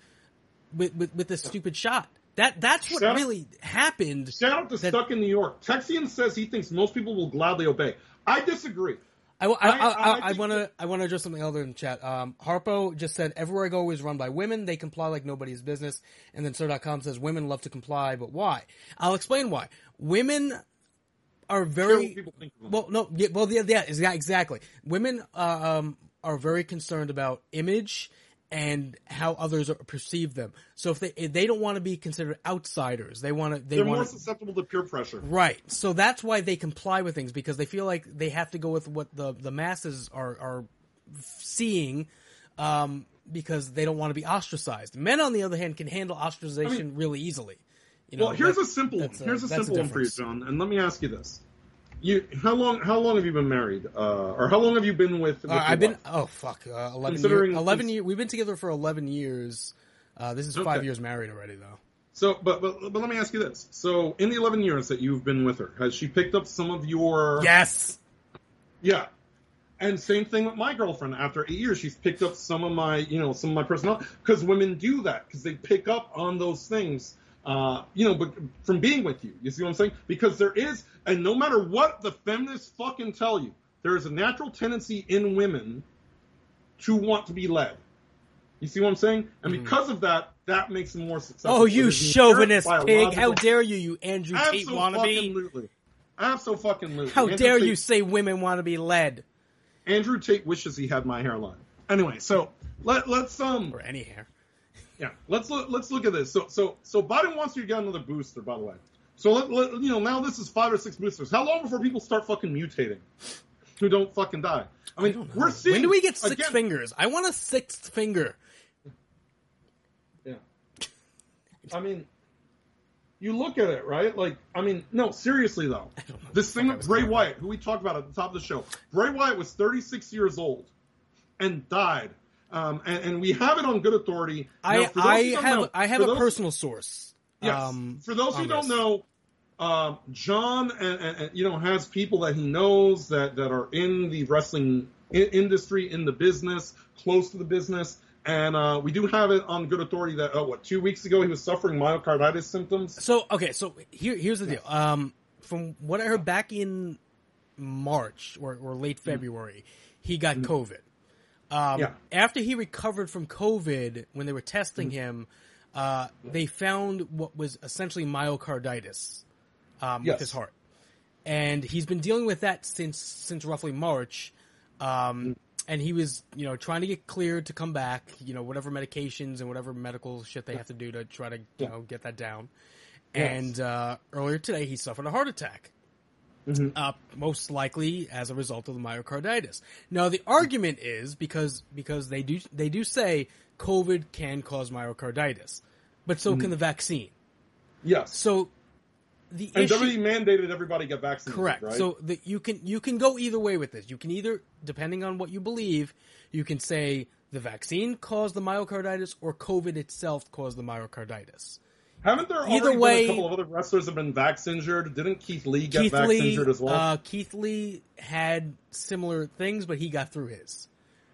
with with, with this stupid shot. That That's what shout really out, happened. Shout out to that, Stuck in New York. Texian says he thinks most people will gladly obey. I disagree. I, I, I, I, I, I want to I wanna address something other in chat. Um, Harpo just said, everywhere I go is run by women. They comply like nobody's business. And then Sir dot com says, women love to comply, but why? I'll explain why. Women are very... Sure, think well, no, yeah, well, yeah, yeah, exactly. Women uh, um, are very concerned about image and how others are, perceive them. So if they if they don't want to be considered outsiders, they want to. They They're want more to, susceptible to peer pressure, right? So that's why they comply with things, because they feel like they have to go with what the, the masses are are seeing, um, because they don't want to be ostracized. Men, on the other hand, can handle ostracization I mean, really easily. You know, well, here's a simple one. Here's a, a simple a one for you, John. And let me ask you this: you how long how long have you been married, uh, or how long have you been with? with uh, I've been wife? oh fuck uh, eleven years. Eleven years. We've been together for eleven years. Uh, this is okay. five years married already, though. So, but, but but let me ask you this: so in the eleven years that you've been with her, has she picked up some of your? Yes. Yeah, and same thing with my girlfriend. After eight years, she's picked up some of my, you know, some of my personality, because women do that, because they pick up on those things. Uh, you know, but from being with you, you see what I'm saying? Because there is, and no matter what the feminists fucking tell you, there is a natural tendency in women to want to be led. You see what I'm saying? And mm. because of that, that makes them more successful. Oh, you chauvinist pig! How dare you, you Andrew Tate wannabe! Absolutely, how Andrew dare Tate, you say women want to be led? Andrew Tate wishes he had my hairline. Anyway, so let let's um or any hair. Yeah, let's look, let's look at this. So so so Biden wants you to get another booster, by the way. So let, let you know, now this is five or six boosters. How long before people start fucking mutating, who don't fucking die? I mean, I we're seeing. When do we get six again, fingers? I want a sixth finger. Yeah. I mean, you look at it, right? Like, I mean, no, seriously though, this thing with Bray Wyatt, who we talked about at the top of the show. Bray Wyatt was thirty-six years old and died. Um, and, and we have it on good authority. Now, I, I have know, I have a those, personal source. Yes. Um, for those who don't this. know, um, John and, and, and, you know, has people that he knows that, that are in the wrestling in- industry, in the business, close to the business. And uh, we do have it on good authority that, oh, what, two weeks ago he was suffering myocarditis symptoms. So, okay, so here, here's the deal. Yeah. Um, from what I heard back in March or, or late February, mm-hmm. he got mm-hmm. COVID. Um, yeah. After he recovered from COVID, when they were testing mm-hmm. him, uh, they found what was essentially myocarditis um, yes. with his heart. And he's been dealing with that since since roughly March. Um, mm-hmm. And he was, you know, trying to get cleared to come back, you know, whatever medications and whatever medical shit they yeah. have to do to try to, you yeah. know, get that down. Yes. And uh, earlier today, he suffered a heart attack. Mm-hmm. Uh, most likely as a result of the myocarditis. Now the argument is because because they do they do say COVID can cause myocarditis, but so mm-hmm. can the vaccine. Yes. So the and issue, W H O mandated everybody get vaccinated. Correct. Right? So the, you can you can go either way with this. You can either, depending on what you believe, you can say the vaccine caused the myocarditis or COVID itself caused the myocarditis. Haven't there already Either way, been a couple of other wrestlers have been vax injured? Didn't Keith Lee get Keith vax Lee, injured as well? Uh, Keith Lee had similar things, but he got through his.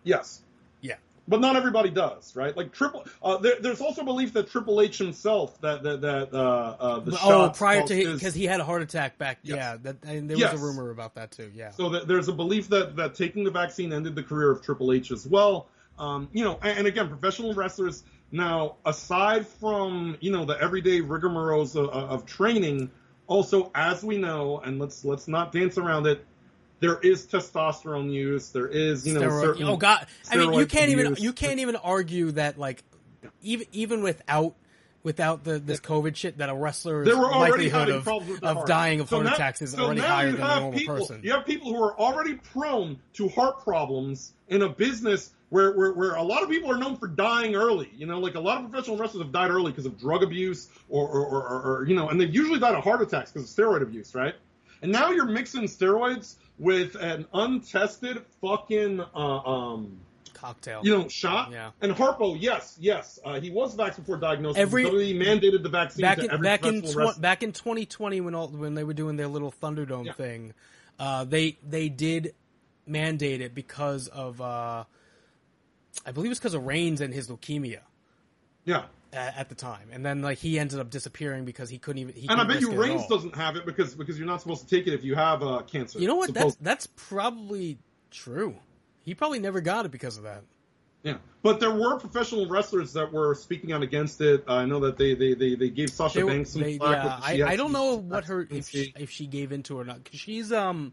Yes. Yeah. But not everybody does, right? Like Triple. Uh, there, there's also belief that Triple H himself that that, that uh, uh, the shots. Oh, prior to because his... he had a heart attack back. Yes. Yeah, that, and there yes. was a rumor about that too. Yeah. So th- there's a belief that that taking the vaccine ended the career of Triple H as well. Um, you know, and, and again, professional wrestlers. Now, aside from, you know, the everyday rigmaroles of, of training, also, as we know, and let's let's not dance around it, there is testosterone use. There is, you know, steroid, certain oh god, I mean, you can't use. even you can't even argue that, like, even even without without the this COVID shit, that a wrestler's likelihood of, of dying of so heart now, attacks is so already higher than a normal people, person. You have people who are already prone to heart problems in a business. Where, where where a lot of people are known for dying early, you know, like a lot of professional wrestlers have died early because of drug abuse or, or, or, or you know, and they've usually died of heart attacks because of steroid abuse, right? And now you're mixing steroids with an untested fucking uh, um, cocktail, you know, shot. Yeah. And Harpo, yes, yes, uh, he was vaxxed before diagnosis. Every he mandated the vaccine back to in, every back in tw- back in twenty twenty when all, when they were doing their little Thunderdome yeah. thing, uh, they they did mandate it because of. Uh, I believe it's because of Reigns and his leukemia. Yeah. At, at the time, and then like he ended up disappearing because he couldn't even. He couldn't and I bet you Reigns doesn't have it because because you're not supposed to take it if you have uh, cancer. You know what? That's, that's probably true. He probably never got it because of that. Yeah, but there were professional wrestlers that were speaking out against it. Uh, I know that they they, they, they gave Sasha they, Banks some they, slack. Yeah, I, I don't know what her if she, if she gave into or not. Cause she's um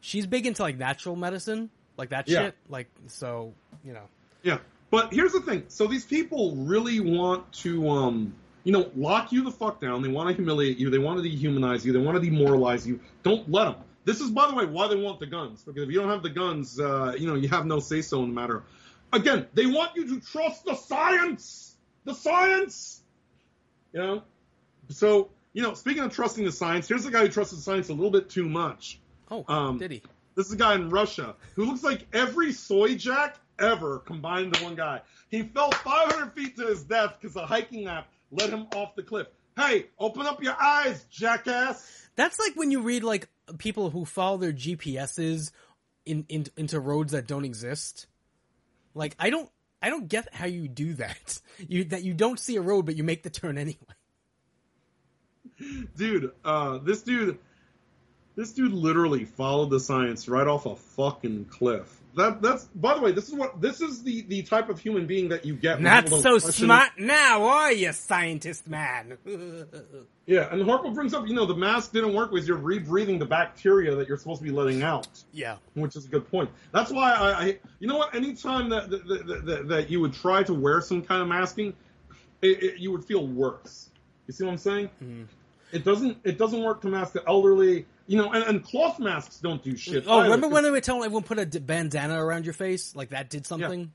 she's big into like natural medicine, like that yeah. shit. Like so, you know. Yeah, but here's the thing. So these people really want to, um, you know, lock you the fuck down. They want to humiliate you. They want to dehumanize you. They want to demoralize you. Don't let them. This is, by the way, why they want the guns. Because if you don't have the guns, uh, you know, you have no say-so in the matter. Again, they want you to trust the science. The science. You know? So, you know, speaking of trusting the science, here's the guy who trusted science a little bit too much. Oh, um, did he? This is a guy in Russia who looks like every soy jack ever combined to one guy. He fell five hundred feet to his death because a hiking app let him off the cliff. Hey, open up your eyes, jackass. That's like when you read like people who follow their G P S's in, in into roads that don't exist. Like I don't I don't get how you do that. You that you don't see a road but you make the turn anyway. Dude, uh this dude This dude literally followed the science right off a fucking cliff. That that's by the way, this is what this is the, the type of human being that you get. Not so smart now, are you, scientist man? Yeah, and Harpo brings up, you know, the mask didn't work because you're rebreathing the bacteria that you're supposed to be letting out. Yeah, which is a good point. That's why I, I you know what? Anytime that that, that, that that you would try to wear some kind of masking, it, it, you would feel worse. You see what I'm saying? Mm-hmm. It doesn't it doesn't work to mask the elderly. You know, and, and cloth masks don't do shit. Oh, either. Remember when they were telling everyone put a bandana around your face? Like that did something? Yeah.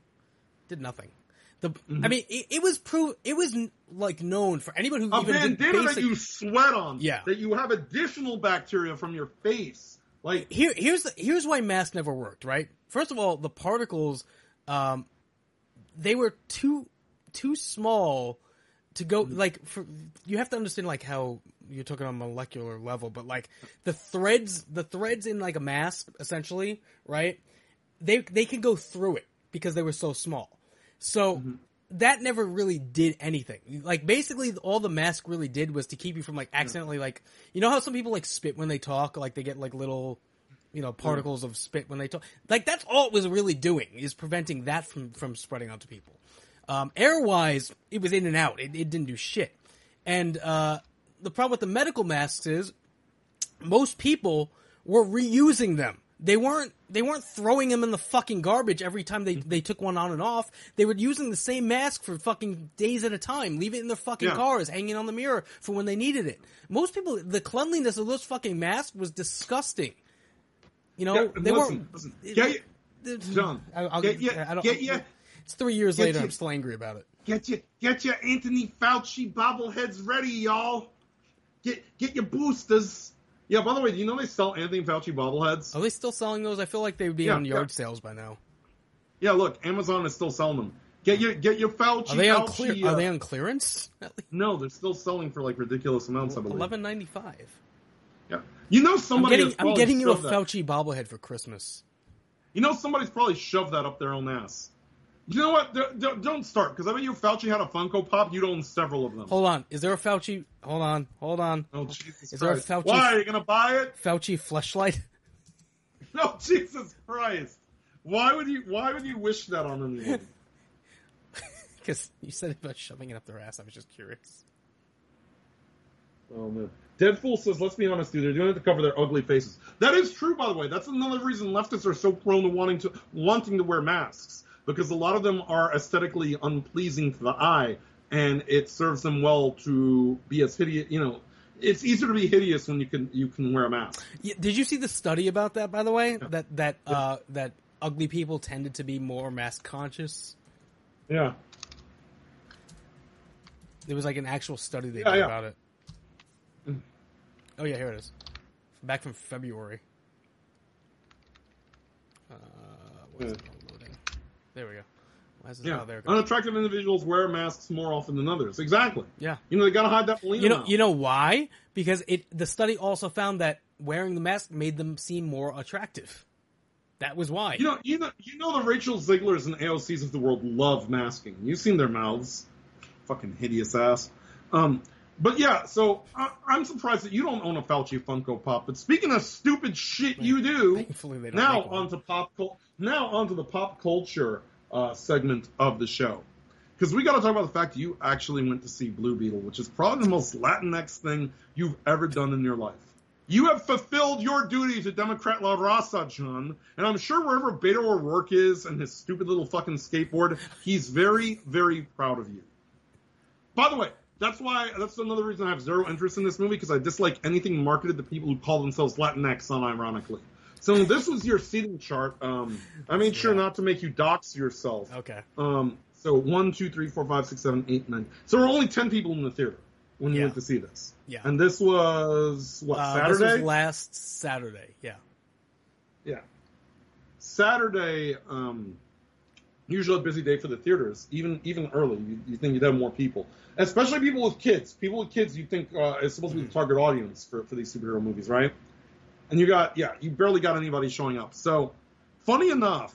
Did nothing. The mm-hmm. I mean, it, it was prove it was like known for anybody who a even did basic... A bandana that you sweat on, yeah. that you have additional bacteria from your face. Like here, here's the, here's why masks never worked. Right? First of all, the particles, um, they were too too small to go. Mm-hmm. Like for, you have to understand like how. You're talking on a molecular level, but like the threads, the threads in like a mask, essentially, right? They they can go through it because they were so small. So mm-hmm. that never really did anything. Like basically, all the mask really did was to keep you from like accidentally yeah. like you know how some people like spit when they talk, like they get like little you know particles yeah. of spit when they talk. Like that's all it was really doing is preventing that from from spreading out to people. Um, air-wise, it was in and out. It, it didn't do shit, and. uh The problem with the medical masks is most people were reusing them They weren't they weren't throwing him in the fucking garbage every time they, they took one on and off. They were using the same mask for fucking days at a time, leave it in their fucking yeah. cars, hanging on the mirror for when they needed it. Most people, the cleanliness of those fucking masks was disgusting. You know, yeah, they listen, weren't. Listen. Yeah, yeah. John, I, I'll, get your, I don't, get your, it's three years later. Your, I'm still angry about it. Get your get your Anthony Fauci bobbleheads ready, y'all. Get get your boosters. Yeah, by the way, do you know they sell Anthony Fauci bobbleheads? Are they still selling those? I feel like they would be yeah, on yard yeah. sales by now. Yeah, look, Amazon is still selling them. Get your get your Fauci. Are they on, Fauci, clear, uh, are they on clearance? No, they're still selling for like ridiculous amounts. I believe eleven ninety five. Yeah, you know somebody. I'm getting, I'm getting you a Fauci bobblehead for Christmas. You know somebody's probably shoved that up their own ass. You know what? Don't, don't start, because I bet you Fauci had a Funko Pop. You'd own several of them. Hold on. Is there a Fauci? Hold on. Hold on. Oh, Jesus Is Christ. There a Fauci... Why? Are you going to buy it? Fauci fleshlight? No, Jesus Christ. Why would you Why would you wish that on anyone? Because you said about shoving it up their ass. I was just curious. Oh, man. Deadpool says, let's be honest, dude, they're doing it to cover their ugly faces. That is true, by the way. That's another reason leftists are so prone to wanting to wanting to wear masks. Because a lot of them are aesthetically unpleasing to the eye, and it serves them well to be as hideous. You know, it's easier to be hideous when you can you can wear a mask. Yeah, did you see the study about that? By the way, yeah. that that yeah. uh, that ugly people tended to be more mask conscious. Yeah, there was like an actual study they yeah, did yeah. about it. Oh yeah, here it is. Back from February. Uh, what's yeah. it called? There we go. Why is yeah. there unattractive individuals wear masks more often than others. Exactly. Yeah. You know, they got to hide that balloon. You know, out. You know why? Because it. The study also found that wearing the mask made them seem more attractive. That was why. You know, you know, you know the Rachel Ziglers and A O Cs of the world love masking. You've seen their mouths. Fucking hideous ass. Um, but yeah, so I, I'm surprised that you don't own a Fauci Funko Pop. But speaking of stupid shit Man, you do, thankfully they don't now make one. onto pop culture. Now onto the pop culture uh, segment of the show, because we got to talk about the fact you actually went to see Blue Beetle, which is probably the most Latinx thing you've ever done in your life. You have fulfilled your duty to Democrat La Raza, John, and I'm sure wherever Beto O'Rourke is and his stupid little fucking skateboard, he's very, very proud of you. By the way, that's why that's another reason I have zero interest in this movie, because I dislike anything marketed to people who call themselves Latinx unironically. So this was your seating chart. Um, I made sure yeah. not to make you dox yourself. Okay. Um, so one, two, three, four, five, six, seven, eight, nine. So there were only ten people in the theater when yeah. you went to see this. Yeah. And this was, what, uh, Saturday? This was last Saturday, yeah. Yeah. Saturday, um, usually a busy day for the theaters, even even early. You, you think you'd have more people. Especially people with kids. People with kids you think uh, is supposed to be the target audience for, for these superhero movies, right? And you got, yeah, you barely got anybody showing up. So, funny enough,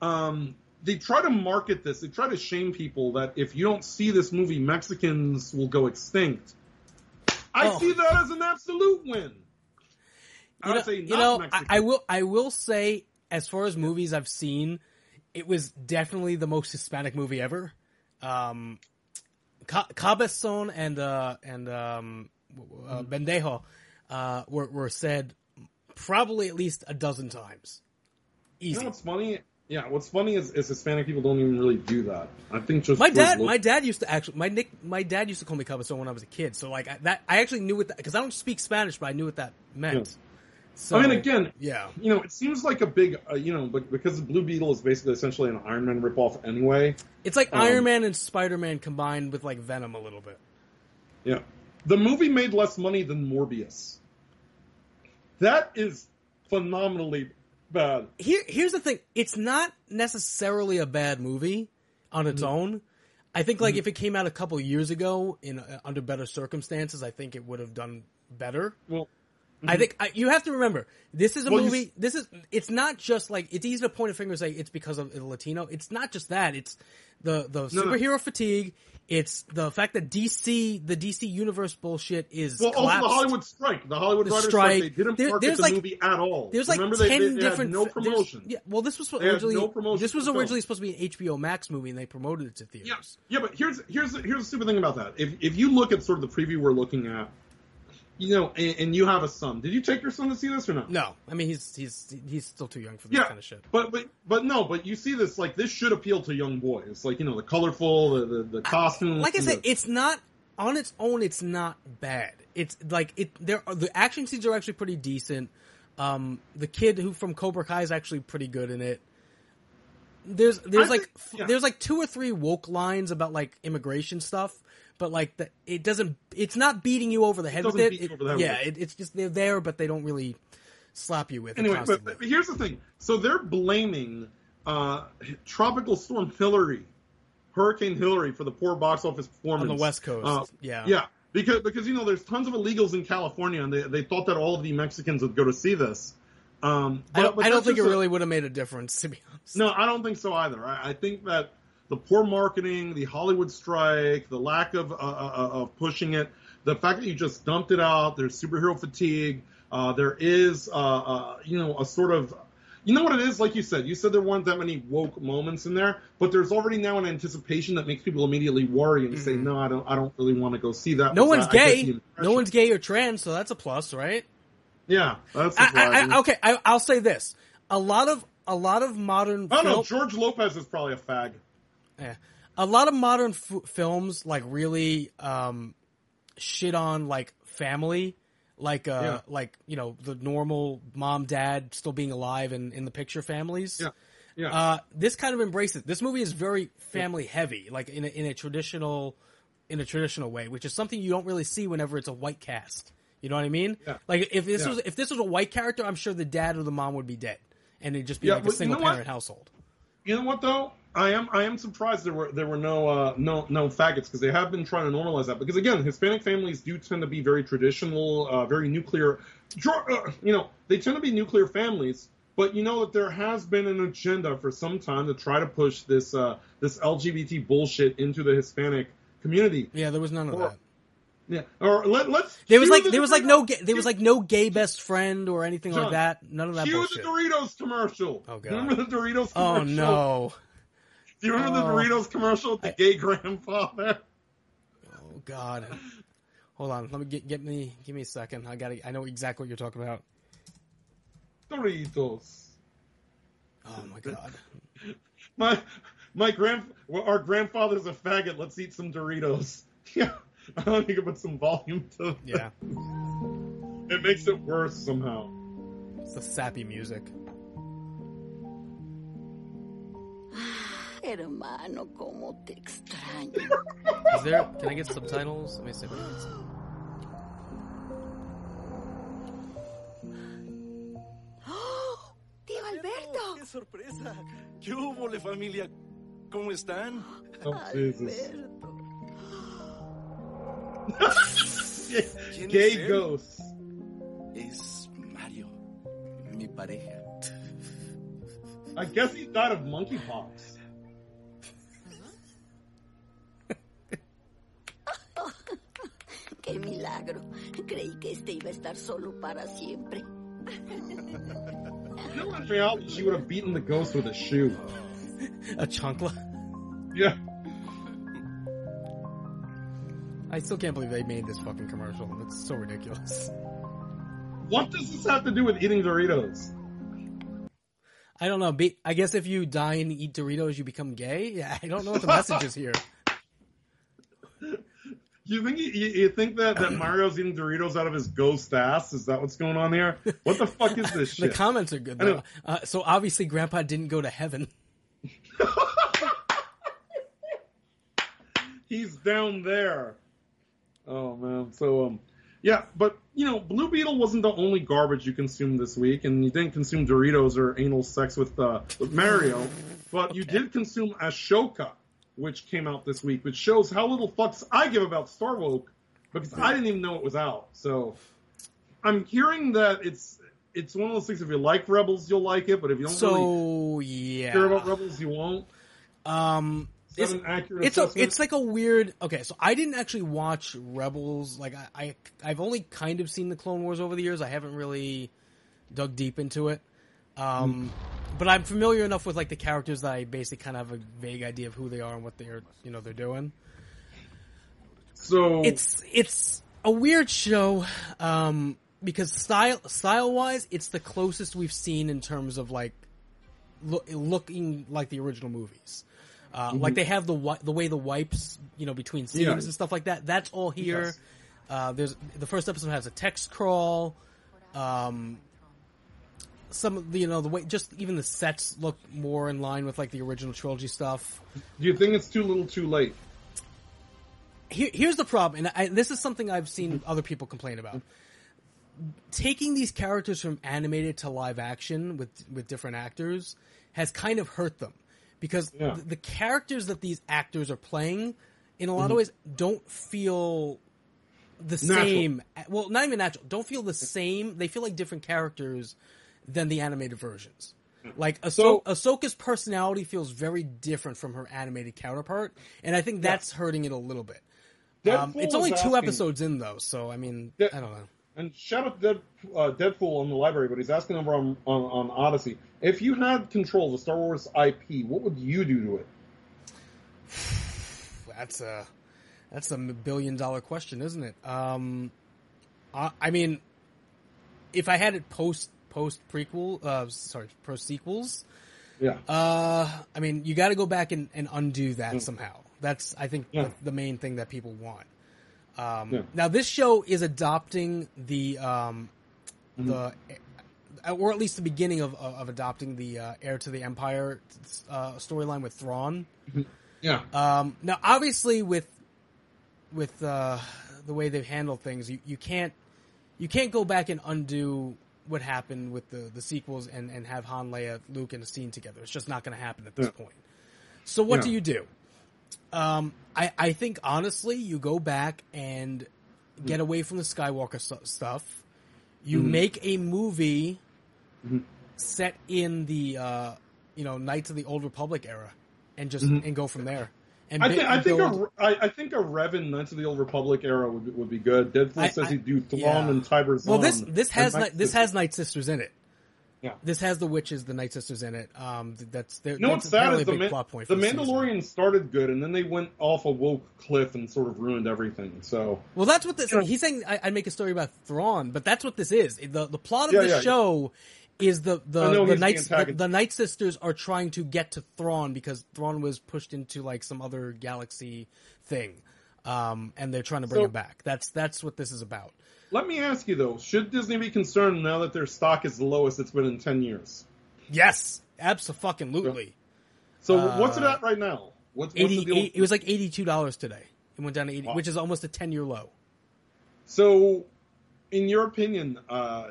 um, they try to market this. They try to shame people that if you don't see this movie, Mexicans will go extinct. I oh. see that as an absolute win. I you know, say not you know I, I will. I will say, as far as movies I've seen, it was definitely the most Hispanic movie ever. Um, Ca- Cabezon and uh, and um, uh, Bendejo uh, were were said. Probably at least a dozen times. Easy. You know what's funny? Yeah, what's funny is, is Hispanic people don't even really do that. I think just my dad. Look- my dad used to actually my nick. My dad used to call me Cabezon when I was a kid. So like I, that, I actually knew what that because I don't speak Spanish, but I knew what that meant. Yeah. So I mean, again, yeah, you know, it seems like a big, uh, you know, but because Blue Beetle is basically essentially an Iron Man ripoff anyway. It's like um, Iron Man and Spider-Man combined with like Venom a little bit. Yeah, the movie made less money than Morbius. That is phenomenally bad. Here, here's the thing. It's not necessarily a bad movie on its mm. own. I think, like, mm. if it came out a couple years ago in uh, under better circumstances, I think it would have done better. Well, mm-hmm. I think I, you have to remember, this is a well, movie. You... This is it's not just like it's easy to point a finger and say it's because of Latino. It's not just that. It's the the no, superhero no. fatigue. It's the fact that D C, the D C universe bullshit is well, collapsed. Also the Hollywood strike, the Hollywood the writers strike. strike, they didn't there, market the like, movie at all. There's like Remember, ten they, they, they different had no promotion. Yeah, well, this was they originally no this was originally supposed to be an H B O Max movie, and they promoted it to theaters. Yeah, yeah but here's here's here's the stupid thing about that. If if you look at sort of the preview we're looking at, you know, and, and you have a son. Did you take your son to see this or no? No. I mean, he's he's he's still too young for this yeah, kind of shit. But, but but no, but you see this, like, this should appeal to young boys. It's like, you know, the colorful, the, the, the costumes. I, like I said, the, it's not, on its own, it's not bad. It's like, it. There are, the action scenes are actually pretty decent. Um, the kid who from Cobra Kai is actually pretty good in it. There's there's I like think, yeah. there's like two or three woke lines about like immigration stuff, but like the, it doesn't it's not beating you over the head with it. it yeah, it, it's just they're there, but they don't really slap you with anyway, it. Anyway, but, but here's the thing: so they're blaming uh, Tropical Storm Hillary, Hurricane Hillary, for the poor box office performance on the West Coast. Uh, yeah, yeah, because because you know there's tons of illegals in California, and they they thought that all of the Mexicans would go to see this. Um, but, I don't, I don't think it a, really would have made a difference, to be honest. No, I don't think so either. I, I think that the poor marketing, the Hollywood strike, the lack of uh, uh, of pushing it, the fact that you just dumped it out, there's superhero fatigue, uh, there is, uh, uh, you know, a sort of, you know what it is? Like you said, you said there weren't that many woke moments in there, but there's already now an anticipation that makes people immediately worry and mm-hmm. say, no, I don't, I don't really want to go see that. No one's I, gay. I no one's gay or trans, so that's a plus, right? Yeah, that's I, I, I, okay. I, I'll say this: a lot of a lot of modern. Oh no, George Lopez is probably a fag. Yeah, a lot of modern f- films like really um, shit on like family, like uh, yeah. like you know the normal mom dad still being alive and in the picture families. Yeah, yeah. Uh, this kind of embraces. This movie is very family heavy, like in a, in a traditional in a traditional way, which is something you don't really see whenever it's a white cast. You know what I mean? Yeah. Like if this yeah. was if this was a white character, I'm sure the dad or the mom would be dead, and it'd just be yeah, like a single you know parent household. You know what though? I am I am surprised there were there were no uh, no no faggots because they have been trying to normalize that because again Hispanic families do tend to be very traditional, uh, very nuclear. You know they tend to be nuclear families, but you know that there has been an agenda for some time to try to push this uh, this L G B T bullshit into the Hispanic community. Yeah, there was none of or, that. Yeah, or let, let's. There was like the there was like no there was like no gay best friend or anything John, like that. None of that. Cue bullshit. the Doritos commercial. Oh god. Remember the Doritos commercial? Oh no. Do you remember oh, the Doritos commercial? With the I, gay grandfather. Oh god. Hold on. Let me get get me give me a second. I gotta. I know exactly what you're talking about. Doritos. Oh my god. my my grand well, our grandfather's a faggot. Let's eat some Doritos. Yeah. I don't think I put some volume to it. Yeah. It makes it worse somehow. It's the sappy music. Hermano, como te extraño. Is there... Can I get subtitles? Let me see if I can get some. Oh, Tío Alberto! ¡Qué sorpresa! ¿Qué hubo, la familia? ¿Cómo están? Oh, Jesus. Alberto. Gay ghost. Es Mario, mi pareja. I guess he died of monkeypox. Oh, qué milagro. Creí que este iba a estar solo para siempre. You know, in reality, she would have beaten the ghost with a shoe. A chancla? Yeah. I still can't believe they made this fucking commercial. It's so ridiculous. What does this have to do with eating Doritos? I don't know. Be- I guess if you die and eat Doritos, you become gay? Yeah, I don't know what the message is here. You think you, you think that, that Mario's eating Doritos out of his ghost ass? Is that what's going on here? What the fuck is this shit? The comments are good, though. Uh, so obviously Grandpa didn't go to heaven. He's down there. Oh man, so um, yeah, but you know, Blue Beetle wasn't the only garbage you consumed this week, and you didn't consume Doritos or anal sex with, uh, with Mario, but okay. You did consume Ashoka, which came out this week, which shows how little fucks I give about Star Woke because I didn't even know it was out. So I'm hearing that it's it's one of those things. If you like Rebels, you'll like it, but if you don't so, really yeah. care about Rebels, you won't. Um. It's, it's, a, it's like a weird... Okay, so I didn't actually watch Rebels. Like, I, I, I've only kind of seen the Clone Wars over the years. I haven't really dug deep into it. Um, mm. But I'm familiar enough with, like, the characters that I basically kind of have a vague idea of who they are and what they're, you know, they're doing. So... It's... it's a weird show, um, because style style wise, it's the closest we've seen in terms of like lo- looking like the original movies. Uh, mm-hmm. Like they have the wi- the way the wipes, you know, between scenes yeah. and stuff like that. That's all here. Yes. Uh, there's the first episode has a text crawl. Um, some you know the way just even the sets look more in line with like the original trilogy stuff. Do you think it's too little, too late? Here, here's the problem, and I, this is something I've seen other people complain about. Taking these characters from animated to live action with with different actors has kind of hurt them. Because yeah. the, the characters that these actors are playing, in a lot mm-hmm. of ways, don't feel the natural. same. Well, not even natural. Don't feel the same. They feel like different characters than the animated versions. Like, ah- so, Ahsoka's personality feels very different from her animated counterpart. And I think that's yeah. hurting it a little bit. Um, it's only two asking, episodes in, though. So, I mean, De- I don't know. And shout out to Dead, uh, Deadpool on the library, but he's asking over on, on, on Odysee. If you had control of the Star Wars I P, what would you do to it? That's a that's a billion dollar question, isn't it? Um, I, I mean, if I had it post post prequel, uh, sorry, post sequels, yeah. Uh, I mean, you got to go back and, and undo that mm. somehow. That's I think yeah. the, the main thing that people want. Um, yeah. Now this show is adopting the, um, mm-hmm. the, or at least the beginning of of adopting the uh, Heir to the Empire uh, storyline with Thrawn. Mm-hmm. Yeah. Um, now, obviously, with with uh, the way they've handled things, you, you can't you can't go back and undo what happened with the, the sequels and, and have Han, Leia, Luke, and a scene together. It's just not going to happen at this yeah. point. So, what yeah. do you do? Um, I, I think, honestly, you go back and get away from the Skywalker st- stuff. You mm-hmm. make a movie mm-hmm. set in the, uh, you know, Knights of the Old Republic era and just mm-hmm. and go from there. And I, th- I think build... a, I, I think a Revan Knights of the Old Republic era would, would be good. Deadpool I, says I, he'd do Thrawn yeah. and Tiber Zahn. Well, this, this, has Night, this has Night Sisters in it. Yeah. This has the witches, the Night Sisters in it. Um, that's you know what's sad is the, Man- the Mandalorian season. started good, and then they went off a woke cliff and sort of ruined everything. So, well, that's what this. You know, he's saying I, I make a story about Thrawn, but that's what this is. The the plot of yeah, the yeah, show yeah. is the the the Night the, the Night Sisters are trying to get to Thrawn because Thrawn was pushed into like some other galaxy thing, um, and they're trying to bring so, him back. That's that's what this is about. Let me ask you, though, should Disney be concerned now that their stock is the lowest it's been in ten years? Yes, abso-fucking-lutely. So uh, what's it at right now? What's, eighty, what's the deal? It was like eighty-two dollars today. It went down to eighty, wow. which is almost a ten-year low. So, in your opinion, uh,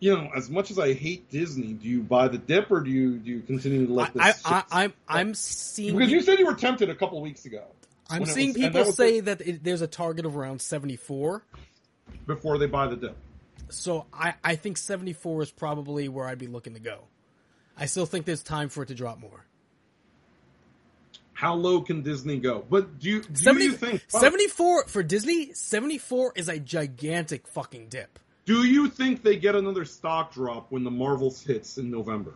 you know, as much as I hate Disney, do you buy the dip or do you do you continue to let this? I, I, I, I'm I'm seeing because you said you were tempted a couple weeks ago. I'm seeing was, people that say the, that it, there's a target of around seventy-four. Before they buy the dip. So I, I think seventy-four is probably where I'd be looking to go. I still think there's time for it to drop more. How low can Disney go? But do you, do seventy, you think... Well, seventy-four, for Disney, seventy-four is a gigantic fucking dip. Do you think they get another stock drop when the Marvels hits in November?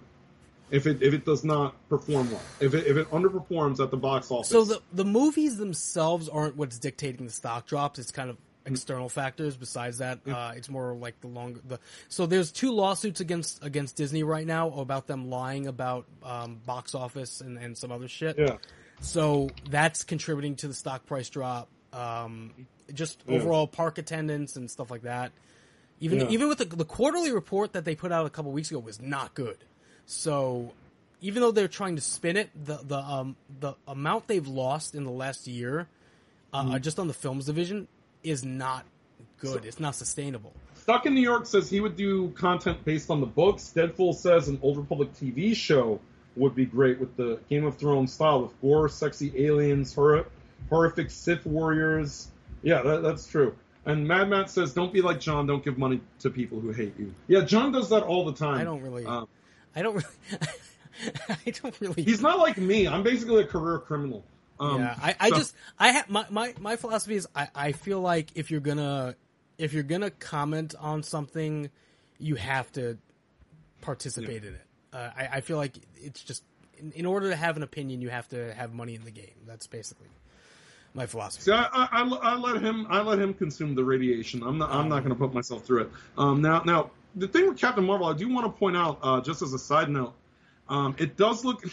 If it if it does not perform well, if it if it underperforms at the box office, so the the movies themselves aren't what's dictating the stock drops. It's kind of external factors. Besides that, yeah. uh, it's more like the longer the. So there's two lawsuits against against Disney right now about them lying about um, box office and, and some other shit. Yeah. So that's contributing to the stock price drop. Um, just yeah. overall park attendance and stuff like that. Even yeah. even with the, the quarterly report that they put out a couple weeks ago was not good. So, even though they're trying to spin it, the the um the amount they've lost in the last year, uh, mm. just on the films division, is not good. So, it's not sustainable. Stuck in New York says he would do content based on the books. Deadpool says an Old Republic T V show would be great with the Game of Thrones style with gore, sexy aliens, horror, horrific Sith warriors. Yeah, that, that's true. And Mad Matt says, "Don't be like John. Don't give money to people who hate you." Yeah, John does that all the time. I don't really. Um, I don't really. I don't really. He's not like me. I'm basically a career criminal. Um, yeah, I, I so. just I have my, my, my philosophy is I, I feel like if you're gonna if you're gonna comment on something, you have to participate yeah. in it. Uh, I, I feel like it's just in, in order to have an opinion, you have to have money in the game. That's basically my philosophy. See, I, I, I let him. I let him consume the radiation. I'm not. I'm not going to put myself through it. Um, now, now the thing with Captain Marvel, I do want to point out, uh, just as a side note, um, it does look.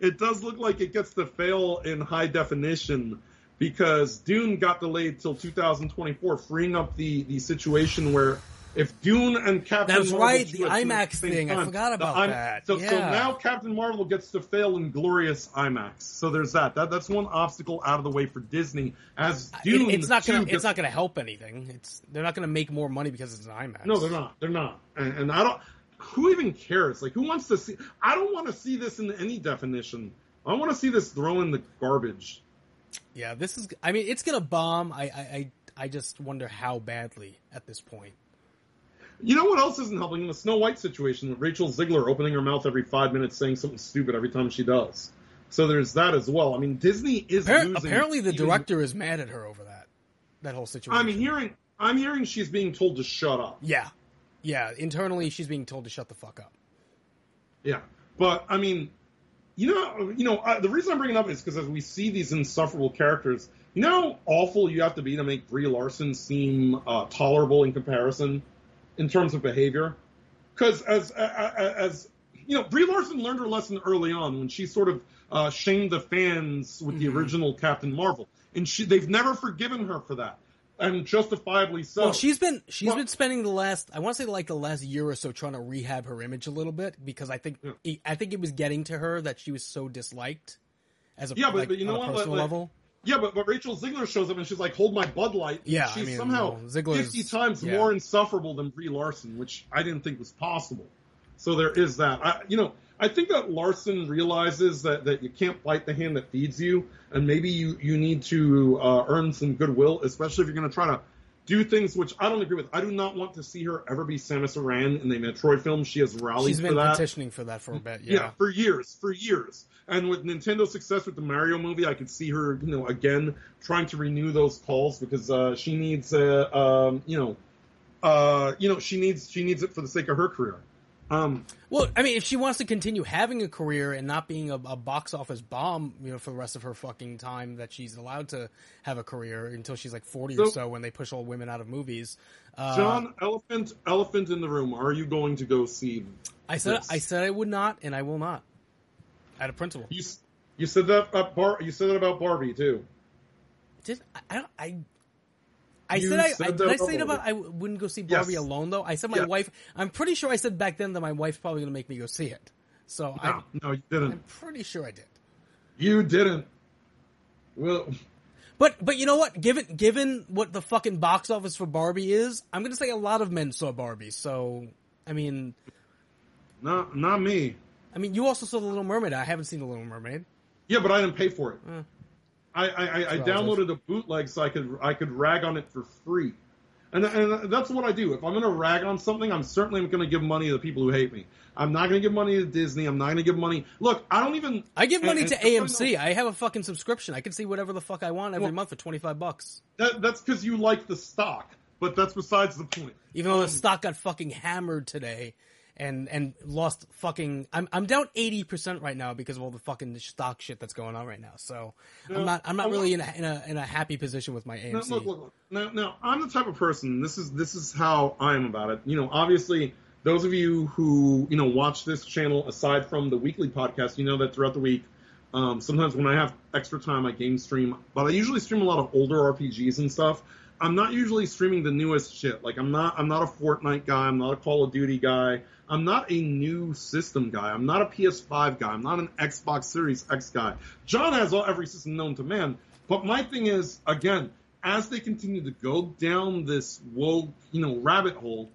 It does look like it gets to fail in high definition because Dune got delayed till two thousand twenty-four, freeing up the, the situation where if Dune and Captain That's Marvel... That's right, the IMAX thing. Time, I forgot about I, that. So, yeah. so now Captain Marvel gets to fail in glorious IMAX. So there's that. that that's one obstacle out of the way for Disney. As Dune... It, it's not going to help anything. It's They're not going to make more money because it's an IMAX. No, they're not. They're not. And, and I don't... Who even cares? Like, who wants to see? I don't want to see this in any definition. I want to see this thrown in the garbage. Yeah, this is. I mean, it's gonna bomb. I, I, I just wonder how badly at this point. You know what else isn't helping? The Snow White situation with Rachel Ziegler opening her mouth every five minutes, saying something stupid every time she does. So there's that as well. I mean, Disney is Appar- losing. Apparently, the director even... is mad at her over that. That whole situation. I'm hearing. I'm hearing she's being told to shut up. Yeah. Yeah, internally she's being told to shut the fuck up. Yeah, but I mean, you know, you know, I, the reason I'm bringing it up is because as we see these insufferable characters, you know how awful you have to be to make Brie Larson seem uh, tolerable in comparison in terms of behavior? Because as, as, as, you know, Brie Larson learned her lesson early on when she sort of uh, shamed the fans with mm-hmm. the original Captain Marvel. And she, they've never forgiven her for that. And justifiably so. Well, she's been she's well, been spending the last I want to say like the last year or so trying to rehab her image a little bit because I think yeah. it, I think it was getting to her that she was so disliked as a yeah, but, like, but you know on a what, personal like, level. Yeah, but, but Rachel Ziegler shows up and she's like, "Hold my Bud Light." Yeah, she's I mean, somehow well, fifty times yeah. more insufferable than Brie Larson, which I didn't think was possible. So there is that. I, you know, I think that Larson realizes that, that you can't bite the hand that feeds you, and maybe you, you need to uh, earn some goodwill, especially if you're going to try to do things which I don't agree with. I do not want to see her ever be Samus Aran in the Metroid film. She has rallied She's been for that. petitioning for that for a bit, yeah. Yeah, for years, for years. And with Nintendo's success with the Mario movie, I could see her, you know, again, trying to renew those calls because uh, she needs, uh, um, you know, uh, you know, she needs she needs it for the sake of her career. Um, well, I mean, if she wants to continue having a career and not being a, a box office bomb, you know, for the rest of her fucking time that she's allowed to have a career until she's like forty so, or so when they push all women out of movies. Uh, John, elephant, elephant in the room. Are you going to go see? I said, this? I said I would not, and I will not. Out of principle. You, you said that about Bar, you said that about Barbie too. Did I? Don't, I I you said I, said I, did I say about I wouldn't go see Barbie yes. alone though. I said my yeah. wife. I'm pretty sure I said back then that my wife's probably going to make me go see it. So no, I no, you didn't. I'm pretty sure I did. You didn't. Well, but but you know what? Given given what the fucking box office for Barbie is, I'm going to say a lot of men saw Barbie. So I mean, no, not me. I mean, you also saw The Little Mermaid. I haven't seen The Little Mermaid. Yeah, but I didn't pay for it. Uh. I, I, I downloaded a bootleg so I could I could rag on it for free, and and that's what I do. If I'm going to rag on something, I'm certainly going to give money to the people who hate me. I'm not going to give money to Disney. I'm not going to give money. Look, I don't even. I give money and, to and A M C. I have a fucking subscription. I can see whatever the fuck I want every well, month for twenty five bucks. That, that's because you like the stock, but that's besides the point. Even though um, the stock got fucking hammered today, and and lost fucking I'm I'm down eighty percent right now because of all the fucking stock shit that's going on right now. So now, I'm not I'm not really in a, in a in a happy position with my A M C. Now, look, look, look. Now, now I'm the type of person this is this is how I am about it. You know, obviously those of you who, you know, watch this channel aside from the weekly podcast, you know that throughout the week um, sometimes when I have extra time I game stream, but I usually stream a lot of older R P Gs and stuff. I'm not usually streaming the newest shit. Like I'm not I'm not a Fortnite guy, I'm not a Call of Duty guy. I'm not a new system guy. I'm not a P S five guy. I'm not an Xbox Series X guy. John has all every system known to man. But my thing is, again, as they continue to go down this woke, you know, rabbit hole,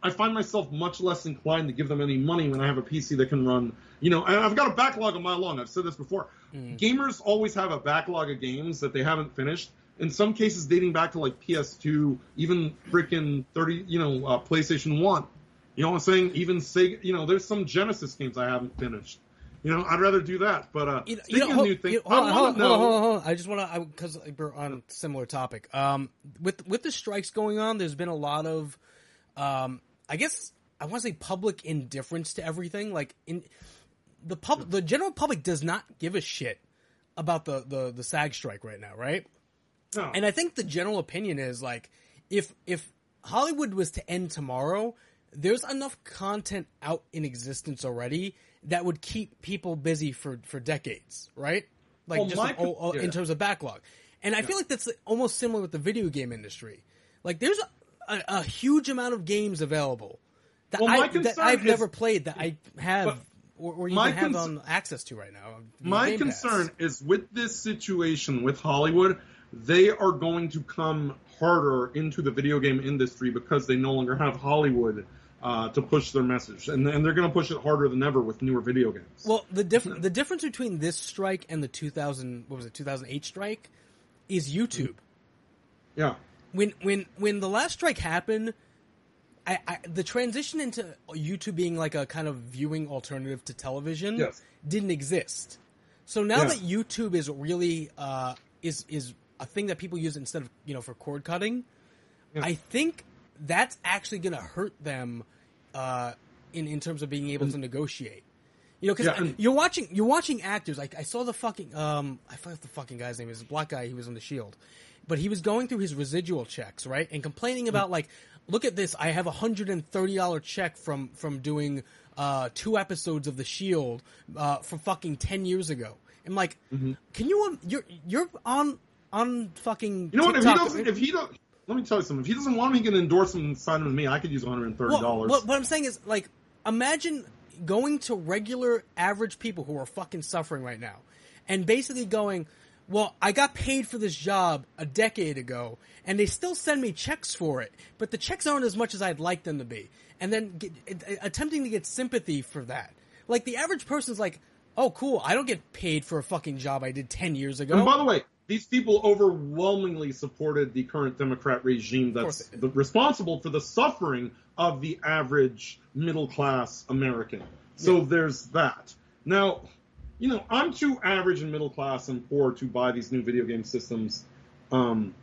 I find myself much less inclined to give them any money when I have a P C that can run, you know, and I've got a backlog a mile long. I've said this before. Mm. Gamers always have a backlog of games that they haven't finished. In some cases dating back to like P S two, even freaking thirty, you know, uh, PlayStation one. You know what I'm saying? Even Sega, you know, there's some Genesis games I haven't finished. You know, I'd rather do that. But uh, you know, speaking you know, hold, of new things, you know, hold, I hold, on, hold, on, hold on, hold on. I just want to, because we're on a similar topic. Um, with with the strikes going on, there's been a lot of, um, I guess I want to say public indifference to everything. Like in the pub, the general public does not give a shit about the, the, the SAG strike right now, right? No. And I think the general opinion is, like, if if Hollywood was to end tomorrow, there's enough content out in existence already that would keep people busy for, for decades, right? Like, well, just like, oh, oh, in terms of backlog. And I yeah. feel like that's almost similar with the video game industry. Like, there's a, a, a huge amount of games available that, well, I, that I've is, never played that I have or, or even have cons- on access to right now. My concern is with this situation with Hollywood, they are going to come harder into the video game industry because they no longer have Hollywood uh, to push their message. And, and they're going to push it harder than ever with newer video games. Well, the, diff- the difference between this strike and the two thousand, what was it, two thousand eight strike is YouTube. Yeah. When when when the last strike happened, I, I, the transition into YouTube being like a kind of viewing alternative to television yes. didn't exist. So now yeah. that YouTube is really uh, is is a thing that people use instead of, you know, for cord cutting, yeah. I think that's actually going to hurt them uh, in in terms of being able to negotiate. You know, because yeah. you're watching you're watching actors. Like, I saw the fucking um, I forgot the fucking guy's name. It was a black guy. He was on The Shield, but he was going through his residual checks, right, and complaining about mm-hmm. like, look at this. I have a hundred and thirty dollar check from from doing uh, two episodes of The Shield uh, from fucking ten years ago. I'm like, mm-hmm. can you? Um, you're you're on on fucking. You know what? If he doesn't, if he don't, let me tell you something. If he doesn't want me, he can endorse him and sign him with me. I could use one hundred and thirty dollars. Well, what, what I'm saying is, like, imagine going to regular average people who are fucking suffering right now and basically going, well, I got paid for this job a decade ago and they still send me checks for it, but the checks aren't as much as I'd like them to be. And then get, uh, attempting to get sympathy for that. Like, the average person's like, oh, cool, I don't get paid for a fucking job I did ten years ago. And by the way, these people overwhelmingly supported the current Democrat regime that's the, responsible for the suffering of the average middle-class American. So yeah. there's that. Now, you know, I'm too average and middle-class and poor to buy these new video game systems. Um,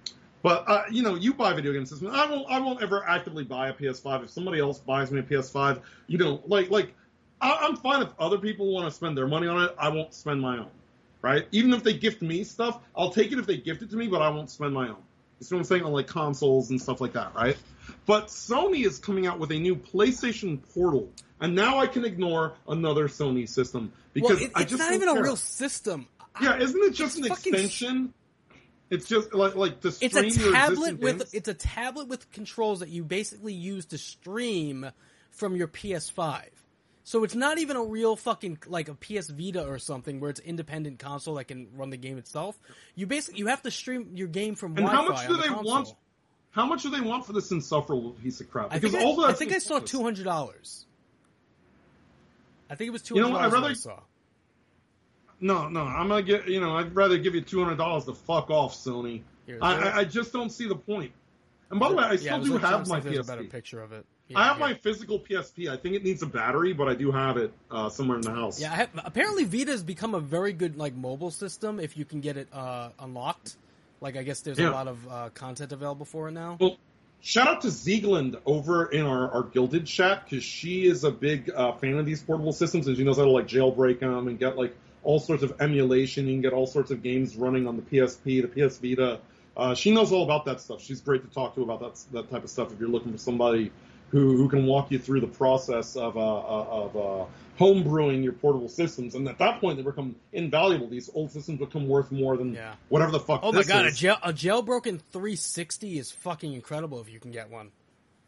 but, uh, you know, you buy video game systems. I won't, I won't ever actively buy a P S five. If somebody else buys me a P S five, you know, like, like I, I'm fine if other people want to spend their money on it. I won't spend my own. Right? Even if they gift me stuff, I'll take it if they gift it to me, but I won't spend my own. You see what I'm saying? On, like, consoles and stuff like that, right? But Sony is coming out with a new PlayStation Portal, and now I can ignore another Sony system because well, it, I just it's not even care. A real system. Yeah, isn't it just it's an fucking... extension? It's just like like the stream. It's a tablet with games? It's a tablet with controls that you basically use to stream from your P S five. So it's not even a real fucking, like, a P S Vita or something where it's an independent console that can run the game itself. You basically, you have to stream your game from and Wi-Fi how much do on they the console. Want, how much do they want for this insufferable piece of crap? Because I think, all I, I, think I saw two hundred dollars. I think it was two hundred dollars you know what, I'd rather, I saw. No, no, I'm going to get, you know, I'd rather give you two hundred dollars to fuck off, Sony. I, I, I just don't see the point. And by the way, I still yeah, do like have my P S P. A better picture of it. Yeah, I have yeah. my physical P S P. I think it needs a battery, but I do have it uh, somewhere in the house. Yeah, I have, apparently Vita has become a very good, like, mobile system if you can get it uh, unlocked. Like, I guess there's yeah. a lot of uh, content available for it now. Well, shout out to Ziegland over in our, our Gilded chat because she is a big uh, fan of these portable systems and she knows how to, like, jailbreak them and get, like, all sorts of emulation. You can get all sorts of games running on the P S P, the P S Vita. Uh, she knows all about that stuff. She's great to talk to about that that type of stuff if you're looking for somebody who who can walk you through the process of uh, of uh, home brewing your portable systems. And at that point, they become invaluable. These old systems become worth more than yeah. whatever the fuck. Oh this my god, is. A, jail, a jailbroken three sixty is fucking incredible if you can get one.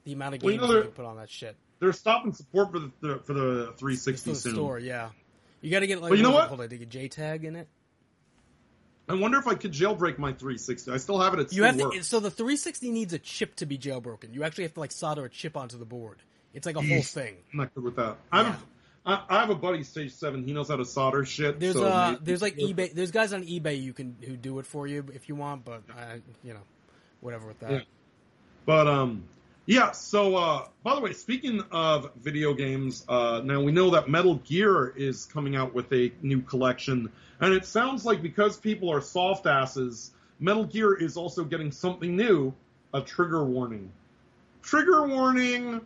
The amount of games well, you know, you can put on that shit. They're stopping support for the, the for the three sixty soon. Store, yeah. You got to get like but you know what? Hold on, did you get J TAG in it? I wonder if I could jailbreak my three sixty. I still have it. It still works. So the three sixty needs a chip to be jailbroken. You actually have to, like, solder a chip onto the board. It's like a whole thing. I'm not good with that. I have, yeah. I have a buddy, Stage seven. He knows how to solder shit. There's so uh, there's like eBay. There's guys on eBay you can who do it for you if you want. But I, you know, whatever with that. Yeah. But um, yeah. So uh, by the way, speaking of video games, uh, now we know that Metal Gear is coming out with a new collection. And it sounds like because people are soft asses, Metal Gear is also getting something new, a trigger warning. Trigger warning,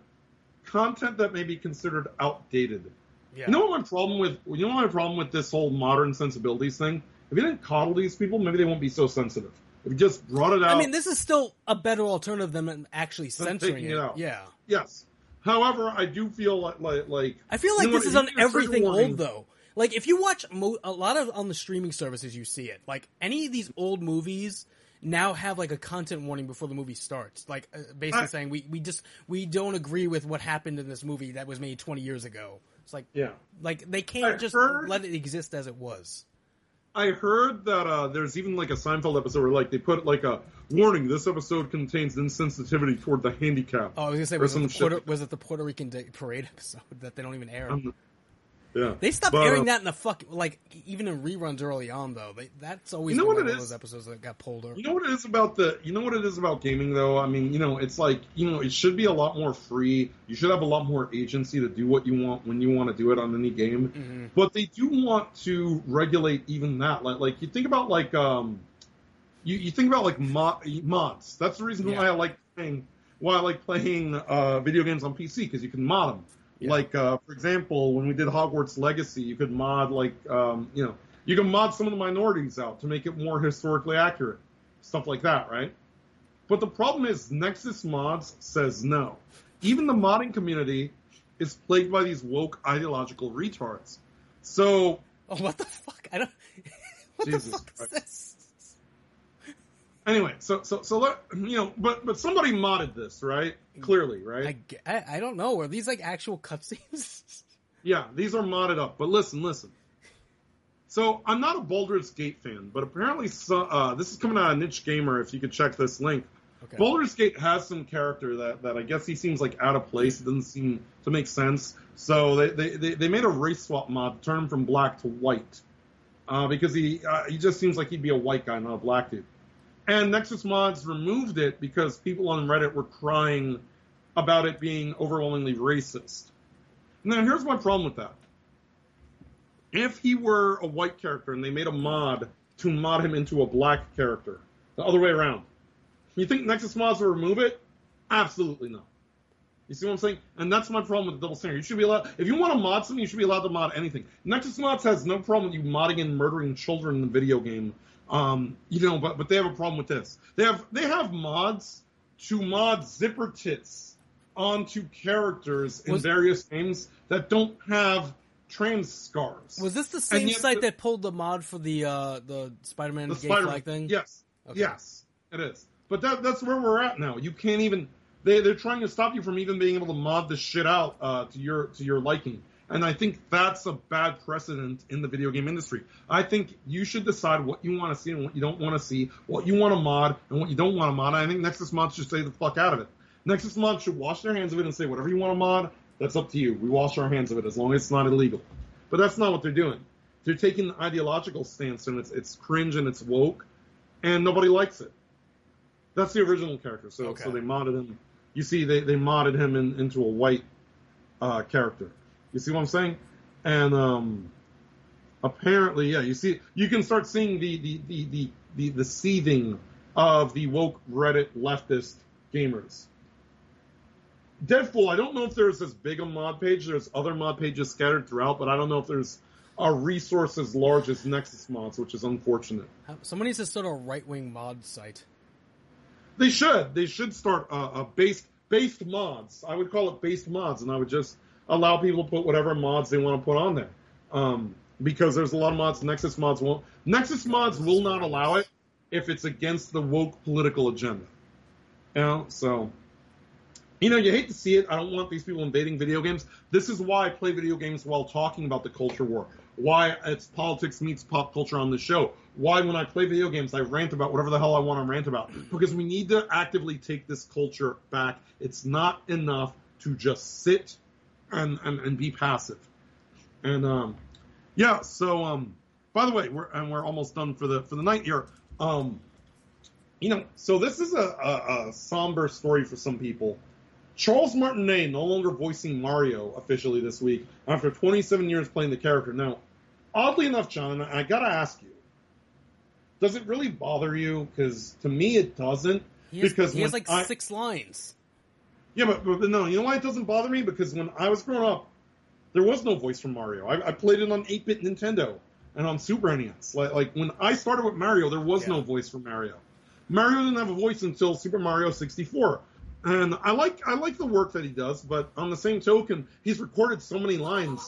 content that may be considered outdated. Yeah. You know what my problem with you know what my problem with this whole modern sensibilities thing? if you didn't coddle these people, maybe they won't be so sensitive. If you just brought it out. I mean, this is still a better alternative than actually censoring it. it out. Yeah. Yes. However, I do feel like, like, like I feel like you know, this is on everything old though. Like if you watch mo- a lot of on the streaming services, you see it. Like any of these old movies now have like a content warning before the movie starts. Like uh, basically I, saying we, we just we don't agree with what happened in this movie that was made twenty years ago. It's like yeah, like they can't I just heard, let it exist as it was. I heard that uh, there's even like a Seinfeld episode where like they put like a warning: this episode contains insensitivity toward the handicap. Oh, I was gonna say was it, Puerto, was it the Puerto Rican Day Parade episode that they don't even air? Um, yeah, they stopped but, airing uh, that in the fuck like even in reruns early on though. They, that's always you know one what it of is? Those episodes that got pulled. Over. You know what it is about the you know what it is about gaming though. I mean, you know, it's like you know it should be a lot more free. You should have a lot more agency to do what you want when you want to do it on any game. Mm-hmm. But they do want to regulate even that. Like like you think about like um. You, you think about like mod, mods. That's the reason yeah. why I like playing why I like playing uh, video games on P C because you can mod them. Yeah. Like uh, for example, when we did Hogwarts Legacy, you could mod like um, you know you can mod some of the minorities out to make it more historically accurate, stuff like that, right? But the problem is Nexus Mods says no. Even the modding community is plagued by these woke ideological retards. So oh, what the fuck? I don't. What Jesus the fuck Christ. Is this? Anyway, so so so let, you know, but but somebody modded this, right? Clearly, right? I, I don't know. Are these like actual cutscenes? Yeah, these are modded up. But listen, listen. So I'm not a Baldur's Gate fan, but apparently so, uh, this is coming out of Niche Gamer. If you could check this link, okay. Baldur's Gate has some character that, that I guess he seems like out of place. It doesn't seem to make sense. So they they, they, they made a race swap mod, turn him from black to white, uh, because he uh, he just seems like he'd be a white guy, not a black dude. And Nexus Mods removed it because people on Reddit were crying about it being overwhelmingly racist. Now, here's my problem with that. If he were a white character and they made a mod to mod him into a black character, the other way around, you think Nexus Mods will remove it? Absolutely not. You see what I'm saying? And that's my problem with the double standard. You should be allowed, if you want to mod something, you should be allowed to mod anything. Nexus Mods has no problem with you modding and murdering children in the video game. Um, you know, but, but they have a problem with this. They have they have mods to mod zipper tits onto characters in was, various games that don't have trans scars. Was this the same yet, site the, that pulled the mod for the uh, the Spider-Man the gay Spider-Man. flag thing? Yes, okay. Yes, it is. But that that's where we're at now. You can't even they they're trying to stop you from even being able to mod this shit out uh, to your to your liking. And I think that's a bad precedent in the video game industry. I think you should decide what you want to see and what you don't want to see, what you want to mod and what you don't want to mod. I think Nexus Mods should stay the fuck out of it. Nexus Mods should wash their hands of it and say, whatever you want to mod, that's up to you. We wash our hands of it as long as it's not illegal. But that's not what they're doing. They're taking the ideological stance, and it's it's cringe and it's woke, and nobody likes it. That's the original character. So okay. so they modded him. You see, they, they modded him in, into a white uh, character. You see what I'm saying? And um, apparently, yeah, you see, you can start seeing the the, the, the, the the seething of the woke Reddit leftist gamers. Deadpool, I don't know if there's as big a mod page. There's other mod pages scattered throughout, but I don't know if there's a resource as large as Nexus Mods, which is unfortunate. Somebody needs to start a right-wing mod site. They should. They should start a, a based, based mods. I would call it based mods, and I would just... allow people to put whatever mods they want to put on there. Um, because there's a lot of mods. Nexus Mods won't. Nexus Mods will not allow it if it's against the woke political agenda. You know, so, you know, you hate to see it. I don't want these people invading video games. This is why I play video games while talking about the culture war. Why it's politics meets pop culture on the show. Why when I play video games, I rant about whatever the hell I want to rant about. Because we need to actively take this culture back. It's not enough to just sit And, and and be passive, and um, yeah. So um, by the way, we're and we're almost done for the for the night here. Um, you know, so this is a, a, a somber story for some people. Charles Martinet no longer voicing Mario officially this week after twenty-seven years playing the character. Now, oddly enough, John, I gotta ask you, does it really bother you? Because to me, it doesn't. He has, because he has like I, six lines. Yeah, but, but no, you know why it doesn't bother me? Because when I was growing up, there was no voice from Mario. I, I played it on eight-bit Nintendo. and on Super N E S. Like, like when I started with Mario, there was yeah. no voice for Mario. Mario didn't have a voice until Super Mario sixty-four. And I like I like the work that he does, but on the same token, he's recorded so many lines.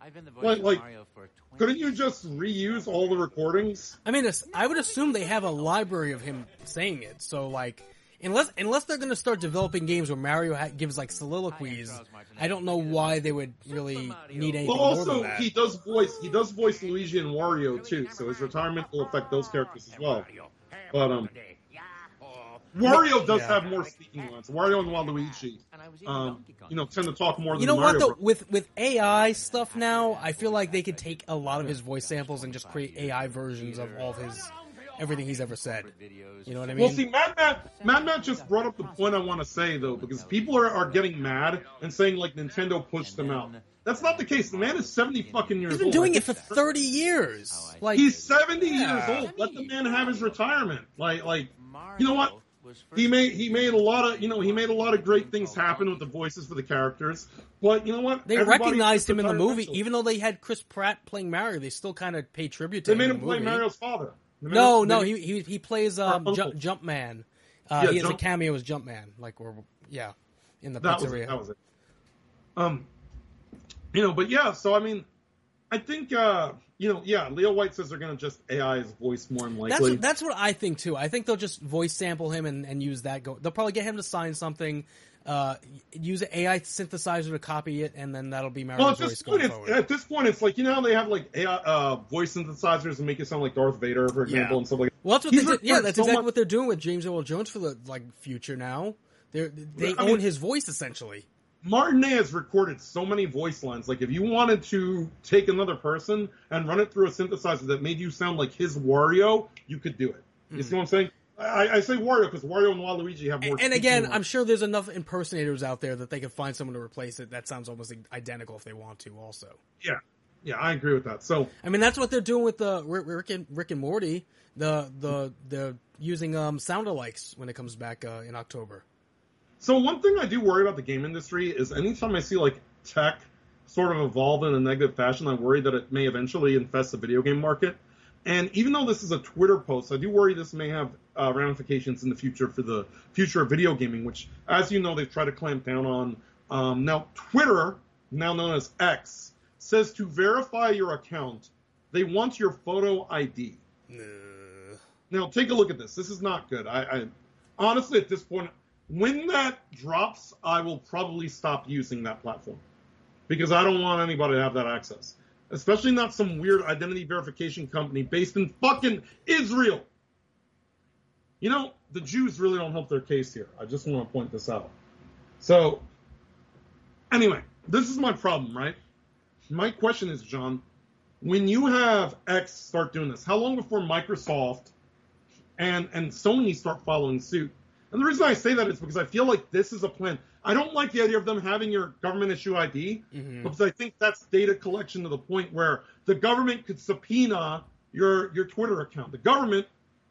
I've been the voice like, of like, Mario for twenty couldn't you just reuse all the recordings? I mean, I would assume they have a library of him saying it. So, like, unless unless they're going to start developing games where Mario ha- gives, like, soliloquies, I don't know why they would really need anything well, also, more than that. He does voice, he does voice Luigi and Wario, too, so his retirement will affect those characters as well. But, um... Wario does yeah. have more speaking lines. Wario and Waluigi, um, you know, tend to talk more than you know Mario. What? Though, with with A I stuff now, I feel like they could take a lot of his voice samples and just create A I versions of all of his everything he's ever said. You know what I mean? Well, see, Mad Matt, Mad Matt just brought up the point I want to say though, because people are, are getting mad and saying like Nintendo pushed them out. That's not the case. The man is seventy fucking years old. He's been doing old. it for thirty years. Like he's seventy yeah. years old. Let the man have his retirement. Like like, you know what? He made he made a lot of you know he made a lot of great things happen with the voices for the characters, but you know what? They Everybody recognized him in the movie, special. even though they had Chris Pratt playing Mario. They still kind of pay tribute to they him. They made him in the play movie. Mario's father. No, him, no, he he he plays um, Jump, Jumpman. Uh, yeah, he has Jump- a cameo as Jumpman, like or yeah, in the that pizzeria. Was it, that was it. Um, you know, but yeah, so I mean, I think. Uh, You know, yeah, Leo White says they're going to just A I his voice more than likely. That's, that's what I think, too. I think they'll just voice sample him and, and use that. Go, they'll probably get him to sign something, uh, use an A I synthesizer to copy it, and then that'll be Mario's voice going forward. At this point, it's like, you know how they have, like, A I, uh, voice synthesizers and make it sound like Darth Vader, for example, yeah. and stuff like that? Well, that's what they did. Yeah, that's so exactly much. what they're doing with James Earl Jones for the, like, future now. They're, they I own mean, his voice, essentially. Martinet has recorded so many voice lines. Like, if you wanted to take another person and run it through a synthesizer that made you sound like his Wario, you could do it. You mm-hmm. see what I'm saying? I, I say Wario because Wario and Waluigi have more... And, and again, lines. I'm sure there's enough impersonators out there that they could find someone to replace it. That sounds almost identical if they want to also. Yeah. Yeah, I agree with that. So, I mean, that's what they're doing with the Rick and, Rick and Morty. The the They're using um, sound-alikes when it comes back uh, in October. So one thing I do worry about the game industry is anytime I see, like, tech sort of evolve in a negative fashion, I worry that it may eventually infest the video game market. And even though this is a Twitter post, I do worry this may have uh, ramifications in the future for the future of video gaming, which, as you know, they've tried to clamp down on. Um, now, Twitter, now known as X, says to verify your account, they want your photo I D. Nah. Now, take a look at this. This is not good. I, I honestly, at this point... When that drops, I will probably stop using that platform because I don't want anybody to have that access, especially not some weird identity verification company based in fucking Israel. You know, the Jews really don't help their case here. I just want to point this out. So, anyway, this is my problem, right? My question is, John, when you have X start doing this, how long before Microsoft and, and Sony start following suit? And the reason I say that is because I feel like this is a plan. I don't like the idea of them having your government issue I D mm-hmm. because I think that's data collection to the point where the government could subpoena your, your Twitter account. The government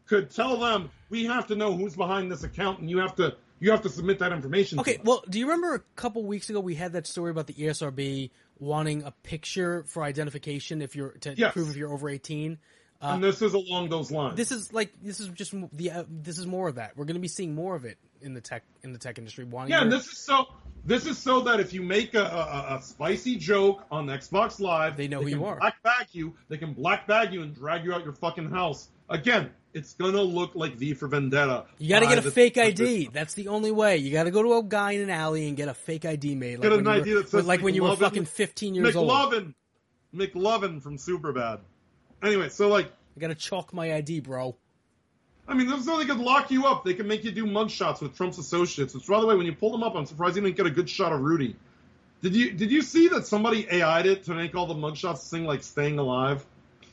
could tell them, we have to know who's behind this account and you have to you have to submit that information. Okay, to us. Well, do you remember a couple weeks ago we had that story about the E S R B wanting a picture for identification if you're to yes. prove if you're over eighteen? Uh, and this is along those lines. This is like this is just the uh, this is more of that. We're going to be seeing more of it in the tech in the tech industry. Wanting yeah, and this is so this is so that if you make a, a, a spicy joke on Xbox Live, they know they who can you are. Black bag you, they can black bag you and drag you out your fucking house. Again, it's going to look like V for Vendetta. You got to get a fake I D. That's the only way. You got to go to a guy in an alley and get a fake I D made. Like get an I D were, that says like when you were fucking fifteen years McLovin, old. McLovin from Superbad. Anyway, so like... I gotta chalk my I D, bro. I mean, there's no they could lock you up. They could make you do mugshots with Trump's associates. Which, by the way, when you pull them up, I'm surprised you didn't get a good shot of Rudy. Did you Did you see that somebody A I'd it to make all the mugshots sing like "Staying Alive"?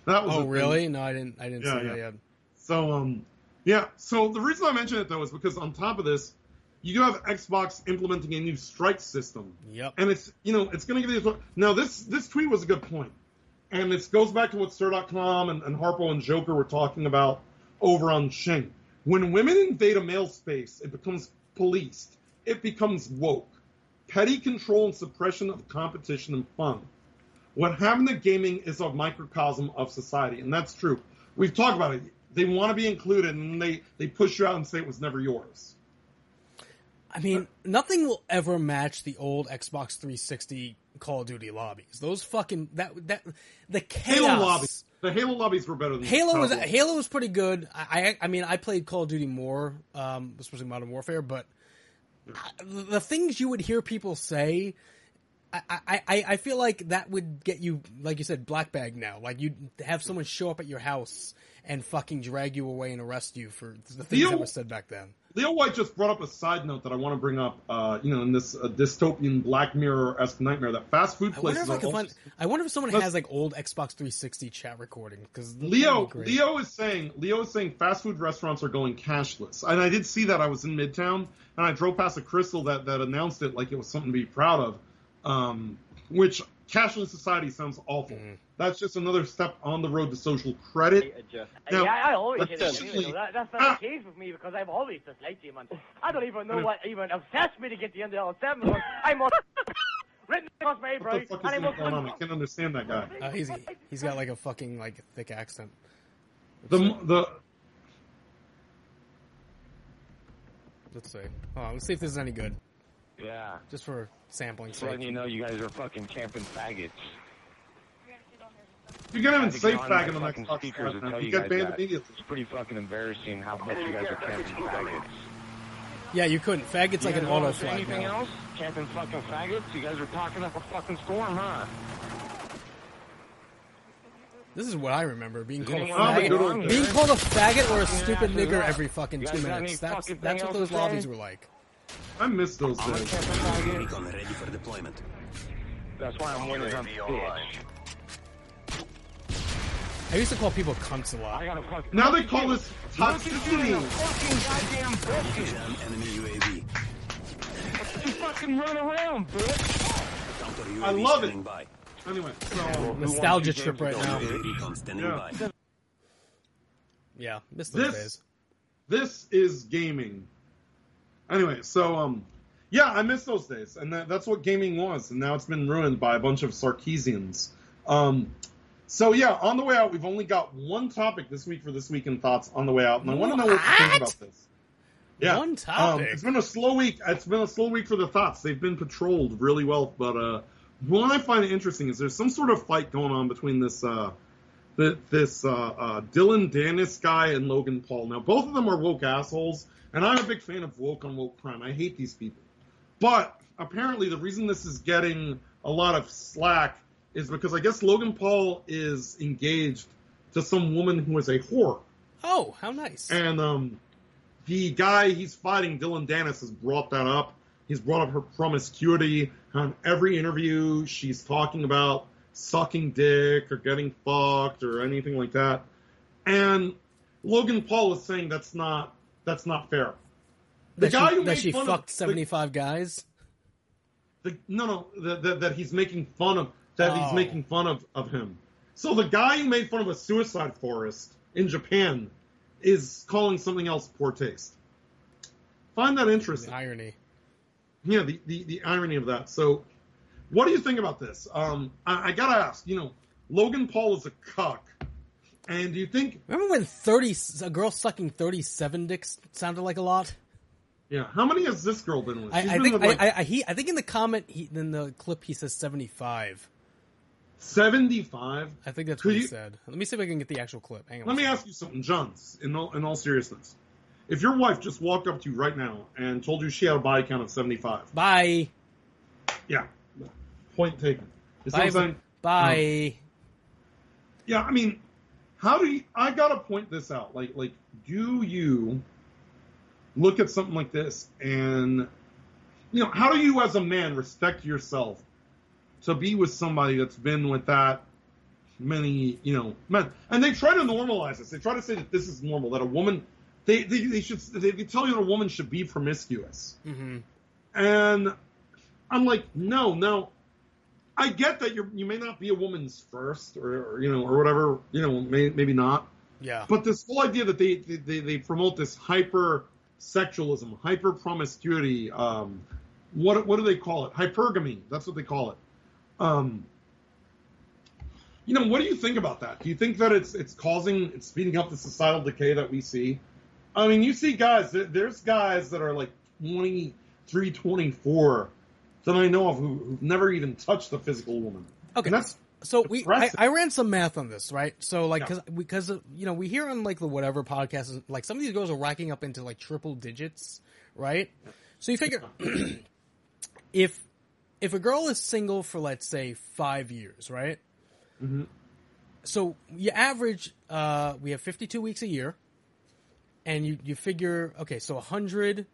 That was. Oh, really? Thing. No, I didn't. I didn't yeah, see yeah. that yet. So, um, yeah. So the reason I mention it though is because on top of this, you do have Xbox implementing a new strike system. Yep. And it's you know it's gonna give you now this this tweet was a good point. And this goes back to what Sir dot com and, and Harpo and Joker were talking about over on Shing. When women invade a male space, it becomes policed. It becomes woke. Petty control and suppression of competition and fun. What happened to gaming is a microcosm of society, and that's true. We've talked about it. They want to be included, and they, they push you out and say it was never yours. I mean, nothing will ever match the old Xbox three sixty Call of Duty lobbies. Those fucking that that the chaos. Halo lobbies. The Halo lobbies were better than Halo was. Lobbies. Halo was pretty good. I, I I mean, I played Call of Duty more, um, especially Modern Warfare. But I, the things you would hear people say, I, I I feel like that would get you, like you said, black bag now. Like you'd have someone show up at your house and fucking drag you away and arrest you for the things Leo, that were said back then. Leo White just brought up a side note that I want to bring up, uh, you know, in this uh, dystopian Black Mirror-esque nightmare that fast food places I wonder if, are find, I wonder if someone has, like, old Xbox three sixty chat recording. Because Leo, Leo is saying, Leo is saying fast food restaurants are going cashless. And I did see that. I was in Midtown, and I drove past a crystal that, that announced it like it was something to be proud of, um, which... Cashless society sounds awful. Mm-hmm. That's just another step on the road to social credit. Now, yeah, I always hate it. That, that's not ah, the case with me because I've always disliked him. I don't even know what even obsessed me to get the N D L seven. I must written across my eyebrow. What the fuck is going on? I can't understand that guy. Uh, he's, he's got like a fucking like thick accent. The the. Let's see. Hold on, let's see if this is any good. Yeah. Just for sampling. So letting you know you guys are fucking camping faggots. You're gonna have a safe faggot on the next speakers and tell you guys that. It's pretty fucking embarrassing how much you guys are camping faggots. Yeah, you couldn't. Faggots like an auto flag. Anything else? Camping fucking faggots? You guys are talking up a fucking storm, huh? This is what I remember, being called a faggot. Being called a faggot or a stupid nigger every fucking two minutes. That's, that's what those lobbies were like. I miss those I'm days. Recon ready for deployment. That's why I'm winning. I used to call people cunts a lot. I gotta fuck now they call us toxicity. Enemy U A V. You fucking run around, bitch. I love it. By. Anyway, so nostalgia trip right now. Yeah. By. Yeah, miss those days. This is gaming. Anyway, so, um, yeah, I miss those days, and that, that's what gaming was, and now it's been ruined by a bunch of Sarkeesians. Um, so, yeah, on the way out, we've only got one topic this week for This Week in Thoughts on the way out, and I want to know what you think about this. Yeah. One topic? Um, it's been a slow week. It's been a slow week for the thoughts. They've been patrolled really well, but uh, what I find interesting is there's some sort of fight going on between this uh, the, this uh, uh, Dylan Danis guy and Logan Paul. Now, both of them are woke assholes. And I'm a big fan of woke on woke crime. I hate these people. But apparently the reason this is getting a lot of slack is because I guess Logan Paul is engaged to some woman who is a whore. Oh, how nice. And um, the guy he's fighting, Dylan Danis, has brought that up. He's brought up her promiscuity. On every interview, she's talking about sucking dick or getting fucked or anything like that. And Logan Paul is saying that's not... That's not fair. The that guy she, who that she fucked of, seventy-five the, guys. The, no, no, the, the, that he's making fun of. That oh. he's making fun of, of him. So the guy who made fun of a suicide forest in Japan is calling something else poor taste. Find that interesting. The irony. Yeah, the, the, the irony of that. So, what do you think about this? Um, I, I gotta ask. You know, Logan Paul is a cuck. And do you think... Remember when thirty a girl sucking thirty-seven dicks sounded like a lot? Yeah. How many has this girl been with? I, I, been think, with like, I, I, he, I think in the comment, he, in the clip, he says seventy-five. seventy-five? I think that's Could what he you, said. Let me see if I can get the actual clip. Hang on. Let me ask you something, John, in all, in all seriousness. If your wife just walked up to you right now and told you she had a body count of seventy-five. Bye. Yeah. Point taken. Is Bye. Bye. Bye. Yeah, I mean... How do you, I gotta point this out? Like, like, do you look at something like this and, you know, how do you as a man respect yourself to be with somebody that's been with that many, you know, men? And they try to normalize this. They try to say that this is normal. That a woman, they they, they should they, they tell you that a woman should be promiscuous. Mm-hmm. And I'm like, no, no. I get that you you may not be a woman's first, or, or you know, or whatever, you know, may, maybe not. Yeah. But this whole idea that they they, they promote this hyper sexualism, hyper promiscuity, um, what what do they call it? Hypergamy. That's what they call it. Um, You know, what do you think about that? Do you think that it's it's causing, it's speeding up the societal decay that we see? I mean, you see guys, there's guys that are like twenty-three, twenty-four that I know of who, who've never even touched the physical woman. Okay. And that's so we, I, I ran some math on this, right? So like, yeah. cause, because, you know, we hear on like the whatever podcast, like some of these girls are racking up into like triple digits, right? Yeah. So you figure if, if a girl is single for, let's say, five years, right? Mm-hmm. So you average, uh, we have fifty-two weeks a year. And you, you figure, okay, so one hundred,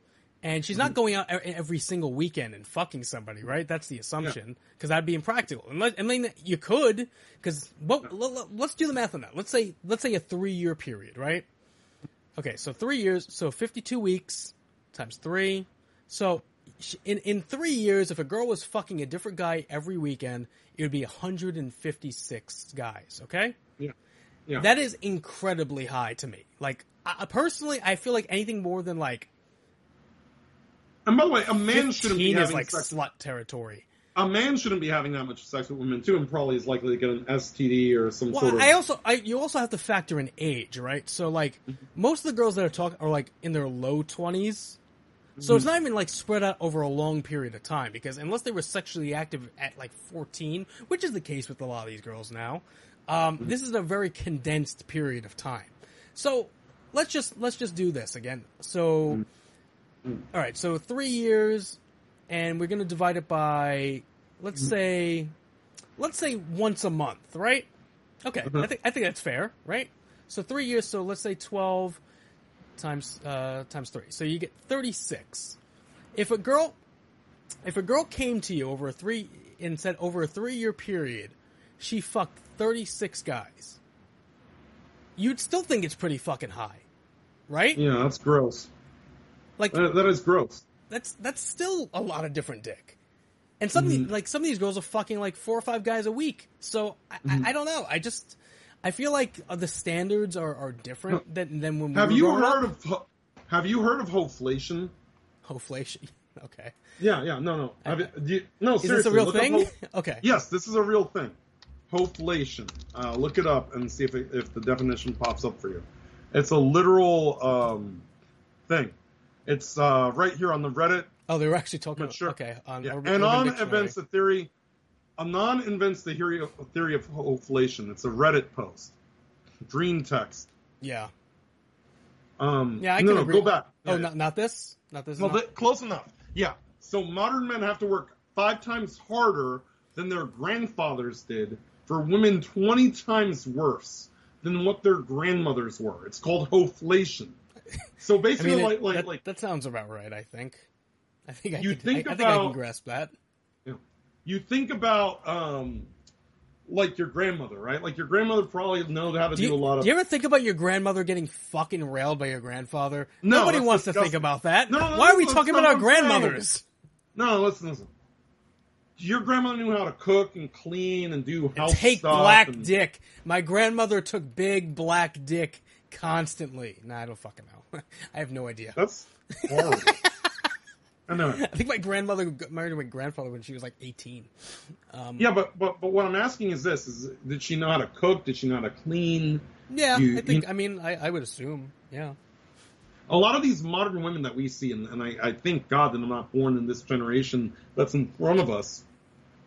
and she's not going out every single weekend and fucking somebody, right? That's the assumption, because yeah. that'd be impractical. Unless, I mean, you could, because what? Let's do the math on that. Let's say let's say a three-year period, right? Okay, so three years, so fifty-two weeks times three. So in in three years, if a girl was fucking a different guy every weekend, it would be one hundred fifty-six guys. Okay, yeah, yeah. That is incredibly high to me. Like, I, personally, I feel like anything more than like. And by the way, a man shouldn't be having like sex. Slut territory. A man shouldn't be having that much sex with women too, and probably is likely to get an S T D or some well, sort of. I also, I, you also have to factor in age, right? So like, most of the girls that are talking are like in their low twenties, so mm-hmm. it's not even like spread out over a long period of time, because unless they were sexually active at like fourteen, which is the case with a lot of these girls now, um, mm-hmm. this is a very condensed period of time. So let's just let's just do this again. So. Mm-hmm. All right, so three years, and we're going to divide it by, let's say, let's say once a month, right? Okay, uh-huh. I think I think that's fair, right? So three years, so let's say twelve times uh, times three, so you get thirty-six. If a girl, if a girl came to you over a three and said over a three-year period, she fucked thirty-six guys, you'd still think it's pretty fucking high, right? Yeah, that's gross. Like that, that is gross. That's that's still a lot of different dick, and some mm-hmm. of the, like some of these girls are fucking like four or five guys a week. So I, mm-hmm. I, I don't know. I just I feel like the standards are, are different than than when we have were you heard up. of have you heard of hoflation? Hoflation. Okay. Yeah. Yeah. No. No. Okay. Have, do you, no. Is seriously, this a real thing? Ho- okay. Yes, this is a real thing. Hoflation. Uh, look it up and see if it, if the definition pops up for you. It's a literal um, thing. It's uh, right here on the Reddit. Oh, they were actually talking about sure. Okay. On, yeah. Urban, Anon Urban invents the theory. Anon invents the theory of, theory of hoflation. It's a Reddit post. Dream text. Yeah. Um, yeah, I no, can no, agree. Go back. Oh, yeah. not, not this? Not this? No, that, close enough. Yeah. So modern men have to work five times harder than their grandfathers did for women twenty times worse than what their grandmothers were. It's called hoflation. So basically, I mean, like, like, that, like that sounds about right. I think, I think I, you can, think I, about, I think I can grasp that. You know, you think about um, like your grandmother, right? Like your grandmother probably knows how to do, do you, a lot of. Do you ever think about your grandmother getting fucking railed by your grandfather? No, nobody wants disgusting. to think about that. No, why are we talking about our grandmothers? No, listen, listen. Your grandmother knew how to cook and clean and do house and take stuff black and... dick. My grandmother took big black dick. Constantly. Nah, I don't fucking know. I have no idea. That's horrible. I know. I think my grandmother got married to my grandfather when she was like eighteen. Um, yeah, but, but but what I'm asking is this. Is, did she know how to cook? Did she know how to clean? Yeah, you, I think, you, I mean, I, I would assume, yeah. A lot of these modern women that we see, and, and I, I thank God that I'm not born in this generation that's in front of us,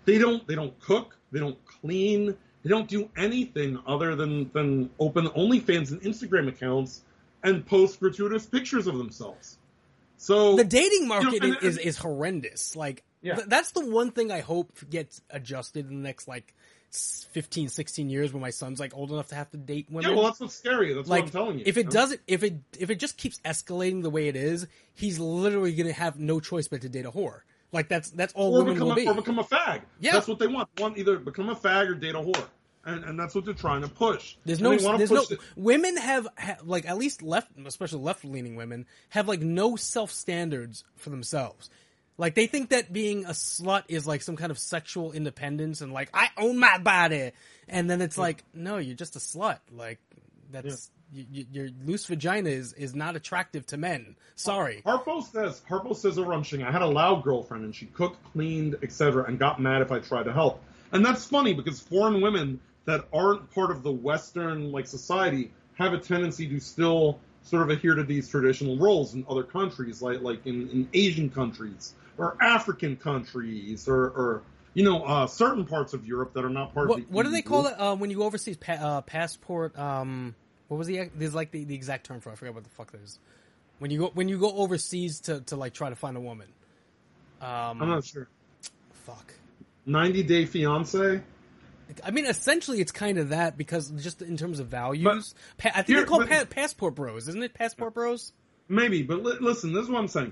they don't they don't cook, they don't clean. They don't do anything other than, than open OnlyFans and Instagram accounts and post gratuitous pictures of themselves. So the dating market you know, and, and, is, is horrendous. Like yeah. th- that's the one thing I hope gets adjusted in the next like fifteen, sixteen years when my son's like old enough to have to date women. Yeah, well that's what's scary. That's like, what I'm telling you. If it you know? doesn't, if it if it just keeps escalating the way it is, he's literally going to have no choice but to date a whore. Like that's that's all women will be. Or become a fag. Yeah. That's what they want. They want either become a fag or date a whore, and and that's what they're trying to push. There's no, there's push no. Women have, have like at least left, especially left leaning women have like no self standards for themselves. Like they think that being a slut is like some kind of sexual independence and like I own my body, and then it's yeah. like no, you're just a slut. Like that's. Yeah. Your loose vagina is, is not attractive to men. Sorry. Harpo says, Harpo says a rumshing, I had a loud girlfriend and she cooked, cleaned, et cetera, and got mad if I tried to help. And that's funny because foreign women that aren't part of the Western like society have a tendency to still sort of adhere to these traditional roles in other countries, like like in, in Asian countries or African countries or, or you know, uh, certain parts of Europe that are not part what, of the What E U. Do they call it uh, when you go overseas? Pa- uh, passport, um, what was the, there's like the, the exact term for it. I forgot what the fuck that is. When you go when you go overseas to, to like try to find a woman. Um, I'm not sure. Fuck. ninety day fiance? I mean, essentially, it's kind of that because just in terms of values, pa- I think here, they call but, pa- passport bros, isn't it? Passport bros? Maybe, but li- listen, this is what I'm saying.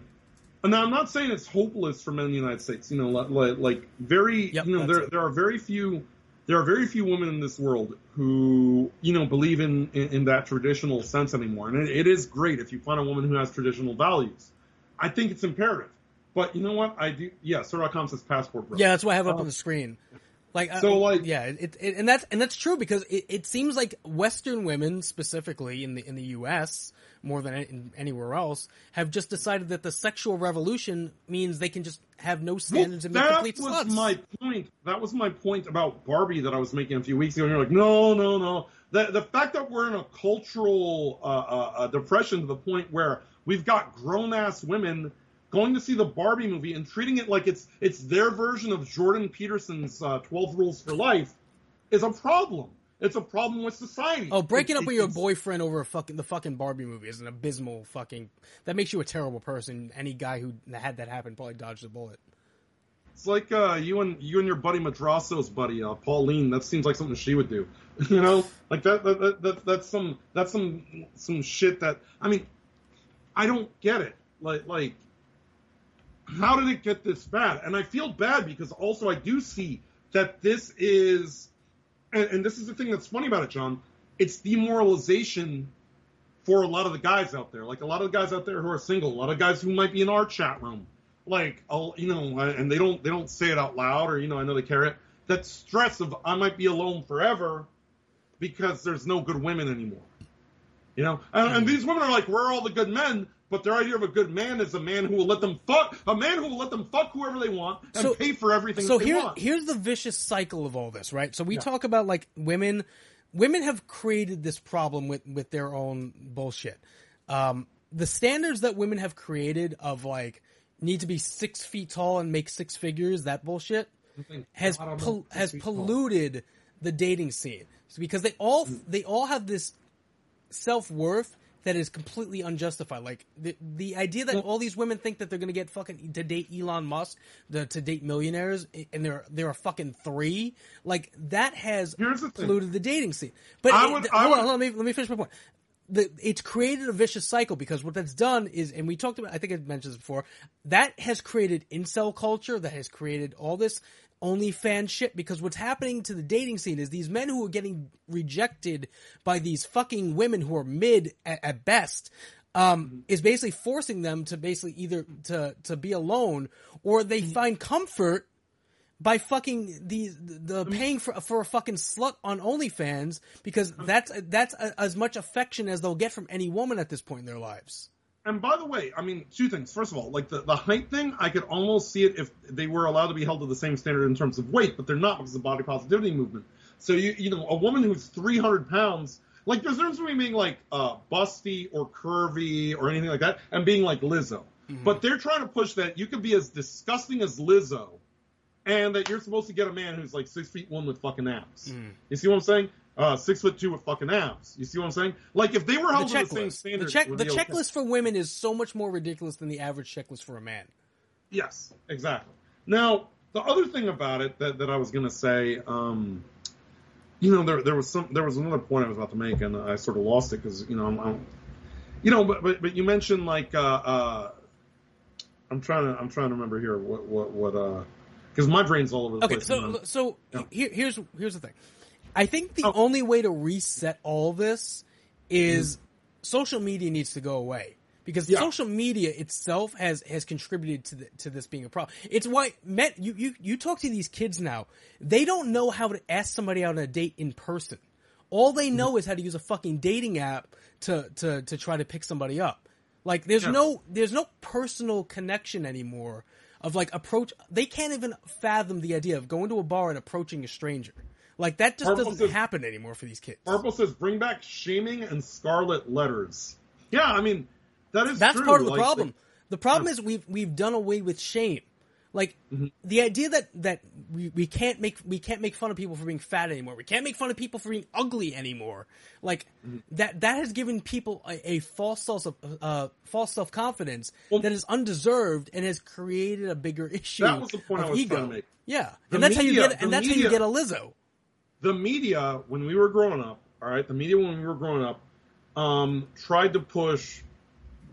Now, I'm not saying it's hopeless for men in the United States. You know, like, like very, yep, you know, there it. there are very few, there are very few women in this world who, you know, believe in, in, in that traditional sense anymore. And it, it is great if you find a woman who has traditional values. I think it's imperative. But you know what? I do. Yeah, Soracom says passport bros. Yeah, that's what I have up um, on the screen. Like, so, I, like, yeah, it, it, and that's and that's true because it, it seems like Western women, specifically in the in the U S more than in, anywhere else, have just decided that the sexual revolution means they can just have no standards well, and make complete sluts. That was my point. That was my point about Barbie that I was making a few weeks ago. And you're like, no, no, no. The the fact that we're in a cultural uh, uh, depression to the point where we've got grown ass women going to see the Barbie movie and treating it like it's it's their version of Jordan Peterson's uh, twelve Rules for Life is a problem. It's a problem with society. Oh, breaking it, up it, with your boyfriend over a fucking the fucking Barbie movie is an abysmal fucking. That makes you a terrible person. Any guy who had that happen probably dodged a bullet. It's like uh, you and you and your buddy Madrasso's buddy uh, Pauline. That seems like something she would do. You know, like that, that that that's some that's some some shit that I mean, I don't get it. Like like. How did it get this bad? And I feel bad because also I do see that this is, and, and this is the thing that's funny about it, John, it's demoralization for a lot of the guys out there. Like a lot of the guys out there who are single, a lot of guys who might be in our chat room, like, I'll, you know, and they don't they don't say it out loud or, you know, I know they carry it. That stress of I might be alone forever because there's no good women anymore. You know, and, and these women are like, where are all the good men? But their idea of a good man is a man who will let them fuck, a man who will let them fuck whoever they want and so, pay for everything so that they here, want. So here's the vicious cycle of all this, right? So we yeah. talk about like women, women have created this problem with, with their own bullshit. Um, the standards that women have created of like need to be six feet tall and make six figures, that bullshit has pol- has polluted tall. the dating scene because they all, mm. they all have this self-worth that is completely unjustified. Like the the idea that all these women think that they're going to get fucking to date Elon Musk, the, to date millionaires, and there there are fucking three. Like that has the polluted thing. the dating scene. But I would, it, I hold would. on, let me let me finish my point. The, it's created a vicious cycle because what that's done is, and we talked about, I think I mentioned this before, that has created incel culture, that has created all this OnlyFans shit, because what's happening to the dating scene is these men who are getting rejected by these fucking women who are mid at, at best um, is basically forcing them to basically either to, to be alone or they find comfort by fucking these, the paying for for a fucking slut on OnlyFans because that's that's a, as much affection as they'll get from any woman at this point in their lives. And by the way, I mean, two things. First of all, like the, the height thing, I could almost see it if they were allowed to be held to the same standard in terms of weight, but they're not because of the body positivity movement. So, you you know, a woman who's three hundred pounds, like there's no difference between being like uh, busty or curvy or anything like that and being like Lizzo. Mm-hmm. But they're trying to push that you could be as disgusting as Lizzo and that you're supposed to get a man who's like six feet one with fucking abs. Mm. You see what I'm saying? Uh, six foot two with fucking abs. You see what I'm saying? Like if they were held to the same standard. The, check, the checklist for women is so much more ridiculous than the average checklist for a man. Yes, exactly. Now, the other thing about it that, that I was going to say, um, you know, there there was some there was another point I was about to make, and I sort of lost it because you know I'm, I'm, you know, but, but but you mentioned like uh, uh, I'm trying to I'm trying to remember here what what what uh because my brain's all over the okay, place. Okay, so then, so yeah. here, here's here's the thing. I think the oh. only way to reset all this is mm. social media needs to go away because yeah. social media itself has, has contributed to the, to this being a problem. It's why Matt, you, you, you talk to these kids now. They don't know how to ask somebody out on a date in person. All they know mm. is how to use a fucking dating app to, to, to try to pick somebody up. Like there's yeah. no, there's no personal connection anymore of like approach. They can't even fathom the idea of going to a bar and approaching a stranger. Like, that just Purple doesn't says, happen anymore for these kids. Purple says, bring back shaming and scarlet letters. Yeah, I mean, that is That's true. That's part of the like, problem. The, the problem is we've we've done away with shame. Like, mm-hmm. the idea that, that we, we can't make we can't make fun of people for being fat anymore. We can't make fun of people for being ugly anymore. Like, mm-hmm. that that has given people a, a false self uh, false self confidence well, that is undeserved and has created a bigger issue. That was the point I was ego. trying to make. Yeah, the and that's media, how you get and that's media, how you get a Lizzo. The media, when we were growing up, all right, the media when we were growing up, um, tried to push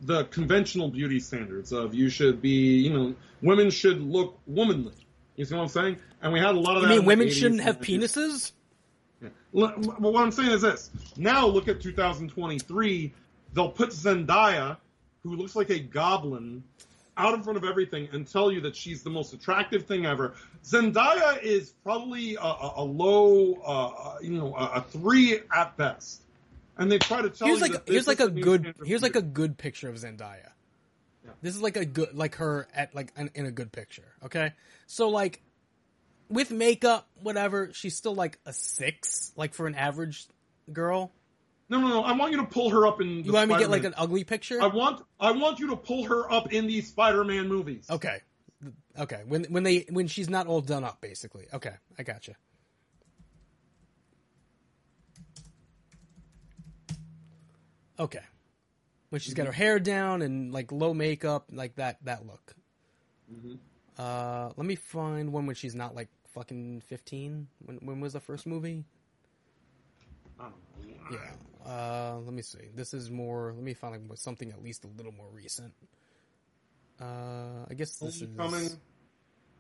the conventional beauty standards of you should be, you know, women should look womanly. You see what I'm saying? And we had a lot of that. You mean women shouldn't have penises? Yeah. Well, what I'm saying is this. Now look at two thousand twenty-three. They'll put Zendaya, who looks like a goblin, out in front of everything and tell you that she's the most attractive thing ever. Zendaya is probably a, a, a low, uh, you know, a, a three at best. And they try to tell here's you like, that here's like a good here's like a good picture of Zendaya. Yeah. This is like a good like her at like an, in a good picture. Okay, so like with makeup, whatever, she's still like a six, like for an average girl. No, no, no. I want you to pull her up in. The you want Spider-Man. me to get like an ugly picture? I want I want you to pull her up in these Spider-Man movies. Okay, okay. When when they when she's not all done up, basically. Okay, I gotcha. Okay. When she's got her hair down and like low makeup, like that that look. Mm-hmm. Uh, let me find one when she's not like fucking fifteen. When when was the first movie? Oh, yeah. yeah. Uh, let me see. This is more. Let me find like, something at least a little more recent. Uh, I guess this Homecoming, is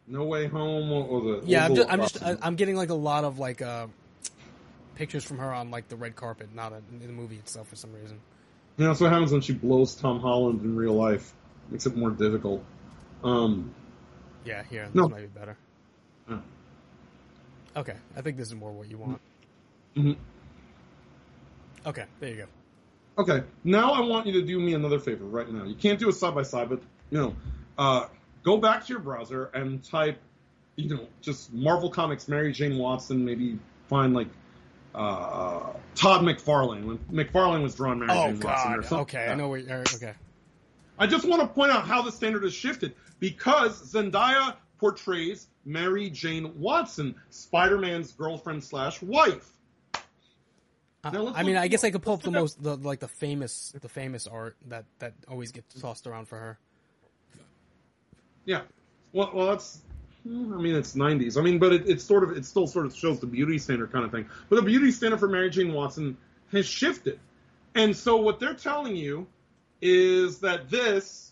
No Way Home, or, or the yeah. I'm just I'm, just I'm getting like a lot of like. Uh, pictures from her on like the red carpet, not a, in the movie itself for some reason. Yeah, that's what happens when she blows Tom Holland in real life. Makes it more difficult. Um, yeah, here, this no. might be better. Yeah. Okay, I think this is more what you want. Mm-hmm. Okay, there you go. Okay, now I want you to do me another favor right now. You can't do a side-by-side, but, you know, uh, go back to your browser and type, you know, just Marvel Comics, Mary Jane Watson, maybe find, like, Uh, Todd McFarlane, when McFarlane was drawn Mary Jane Watson. Oh, God. Okay, I know what you're... Okay. I just want to point out how the standard has shifted because Zendaya portrays Mary Jane Watson, Spider-Man's girlfriend slash wife. Uh, I mean, I guess I could pull up the most, the, like, the famous the famous art that, that always gets tossed around for her. Yeah. Well, well that's... I mean, it's nineties. I mean, but it, it's sort of, it still sort of shows the beauty standard kind of thing. But the beauty standard for Mary Jane Watson has shifted. And so what they're telling you is that this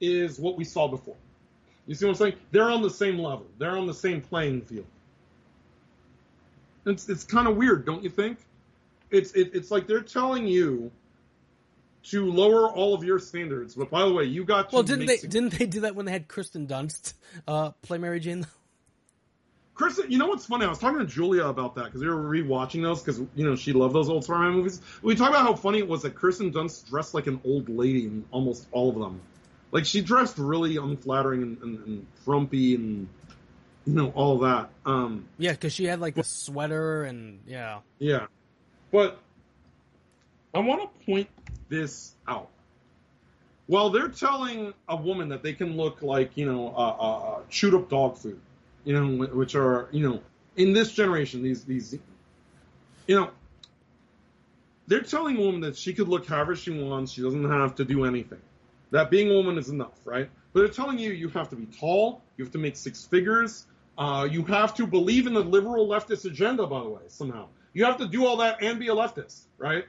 is what we saw before. You see what I'm saying? They're on the same level. They're on the same playing field. It's it's kind of weird, don't you think? It's it, it's like they're telling you to lower all of your standards, but by the way, you got. To well, didn't they? Sig- didn't they do that when they had Kristen Dunst uh, play Mary Jane? Kristen, you know what's funny? I was talking to Julia about that because we were rewatching those because you know she loved those old Spider-Man movies. We talked about how funny it was that Kristen Dunst dressed like an old lady in almost all of them. Like she dressed really unflattering and, and, and frumpy and you know all that. Um, yeah, because she had like but, a sweater and yeah, yeah. But I want to point this out. Well, they're telling a woman that they can look like, you know, uh, uh, chewed up dog food, you know, which are, you know, in this generation, these, these, you know, they're telling a woman that she could look however she wants. She doesn't have to do anything. That being a woman is enough, right? But they're telling you, you have to be tall. You have to make six figures. Uh, you have to believe in the liberal leftist agenda, by the way, somehow. You have to do all that and be a leftist, right?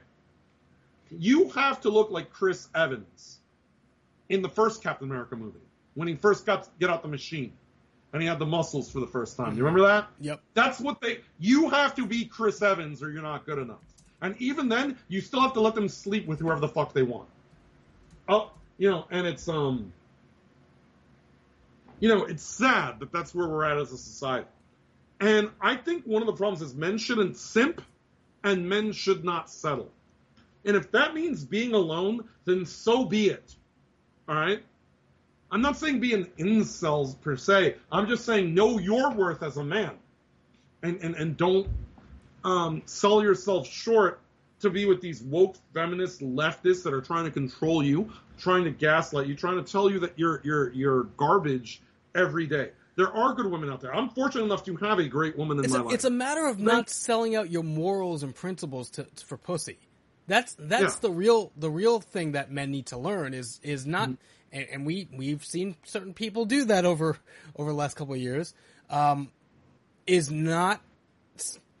You have to look like Chris Evans in the first Captain America movie when he first got to get out the machine and he had the muscles for the first time. You remember that? Yep. That's what they – you have to be Chris Evans or you're not good enough. And even then, you still have to let them sleep with whoever the fuck they want. Oh, you know, and it's – um, you know, it's sad that that's where we're at as a society. And I think one of the problems is men shouldn't simp and men should not settle. And if that means being alone, then so be it. All right? I'm not saying be an incel per se. I'm just saying know your worth as a man. And and, and don't um, sell yourself short to be with these woke feminist leftists that are trying to control you, trying to gaslight you, trying to tell you that you're you're you're garbage every day. There are good women out there. I'm fortunate enough to have a great woman in it's my a, life. It's a matter of not right. selling out your morals and principles to, to for pussy. That's that's yeah. the real the real thing that men need to learn is is not. Mm. And, and we we've seen certain people do that over over the last couple of years. Um, is not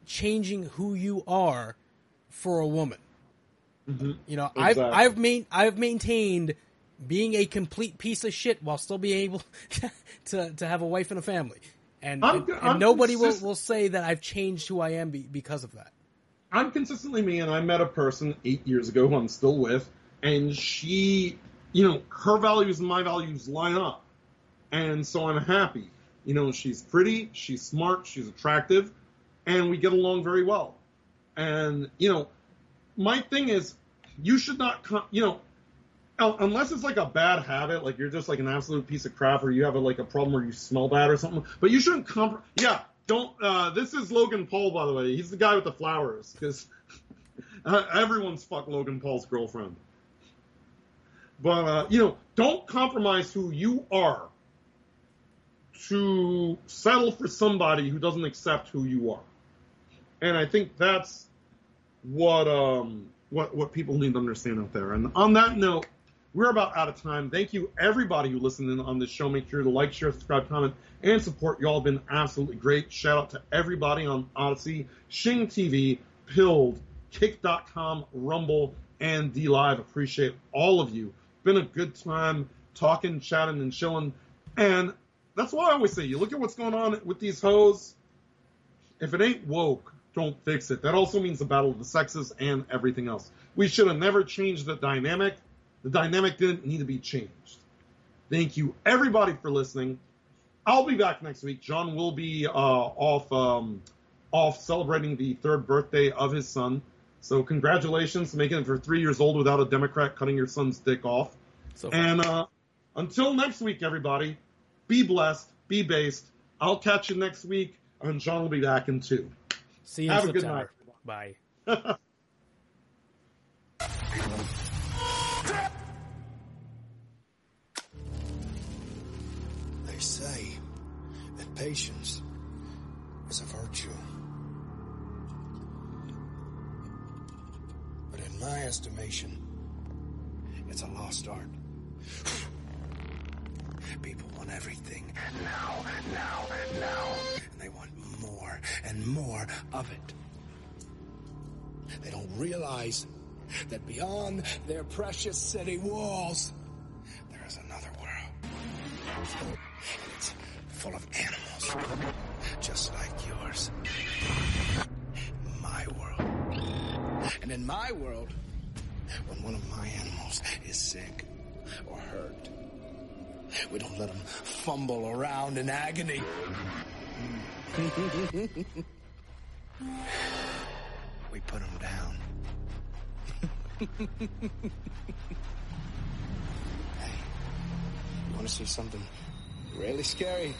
changing who you are for a woman. Mm-hmm. You know, exactly. I've I've main I've maintained being a complete piece of shit while still being able to to have a wife and a family, and, I'm, and, I'm and nobody consist- will, will say that I've changed who I am be, because of that. I'm consistently me, and I met a person eight years ago who I'm still with, and she, you know, her values and my values line up, and so I'm happy. You know, she's pretty, she's smart, she's attractive, and we get along very well. And, you know, my thing is, you should not, you know, unless it's like a bad habit, like you're just like an absolute piece of crap, or you have a, like a problem where you smell bad or something, but you shouldn't comp- yeah, don't, uh, this is Logan Paul, by the way. He's the guy with the flowers, because uh, everyone's fucked Logan Paul's girlfriend. But, uh, you know, don't compromise who you are to settle for somebody who doesn't accept who you are. And I think that's what um, what what people need to understand out there. And on that note, we're about out of time. Thank you, everybody who listened in on this show. Make sure to like, share, subscribe, comment, and support. Y'all have been absolutely great. Shout out to everybody on Odysee, Shing T V, Pilled, Kick dot com, Rumble, and DLive. Appreciate all of you. Been a good time talking, chatting, and chilling. And that's why I always say, you look at what's going on with these hoes. If it ain't woke, don't fix it. That also means the battle of the sexes and everything else. We should have never changed the dynamic. The dynamic didn't need to be changed. Thank you, everybody, for listening. I'll be back next week. John will be uh, off um, off celebrating the third birthday of his son. So congratulations, making it for three years old without a Democrat cutting your son's dick off. So and uh, until next week, everybody, be blessed, be based. I'll catch you next week, and John will be back in two. See you. Have in a September. Good night. Bye. They say that patience is a virtue. But in my estimation, it's a lost art. People want everything now, now, now. And they want more and more of it. They don't realize that beyond their precious city walls, there is another world. And it's full of animals, just like yours. My world. And in my world, when one of my animals is sick or hurt, we don't let them fumble around in agony. We put them down. Hey, you want to see something really scary?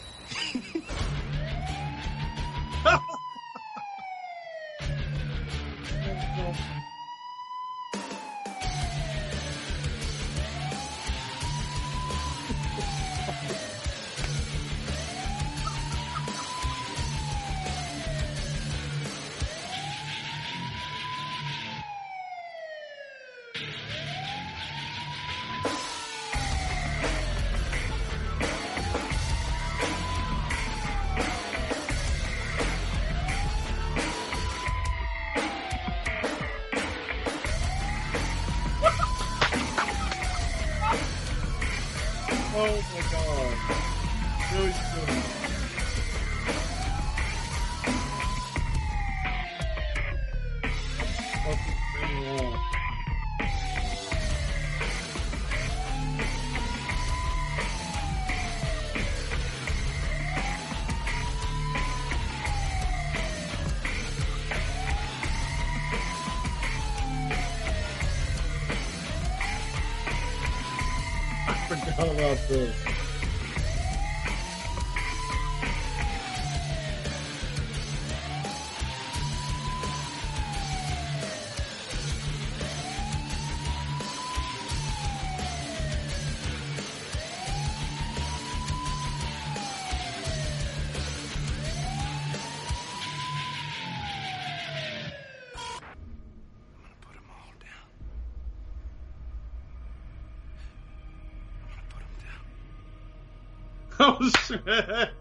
knows?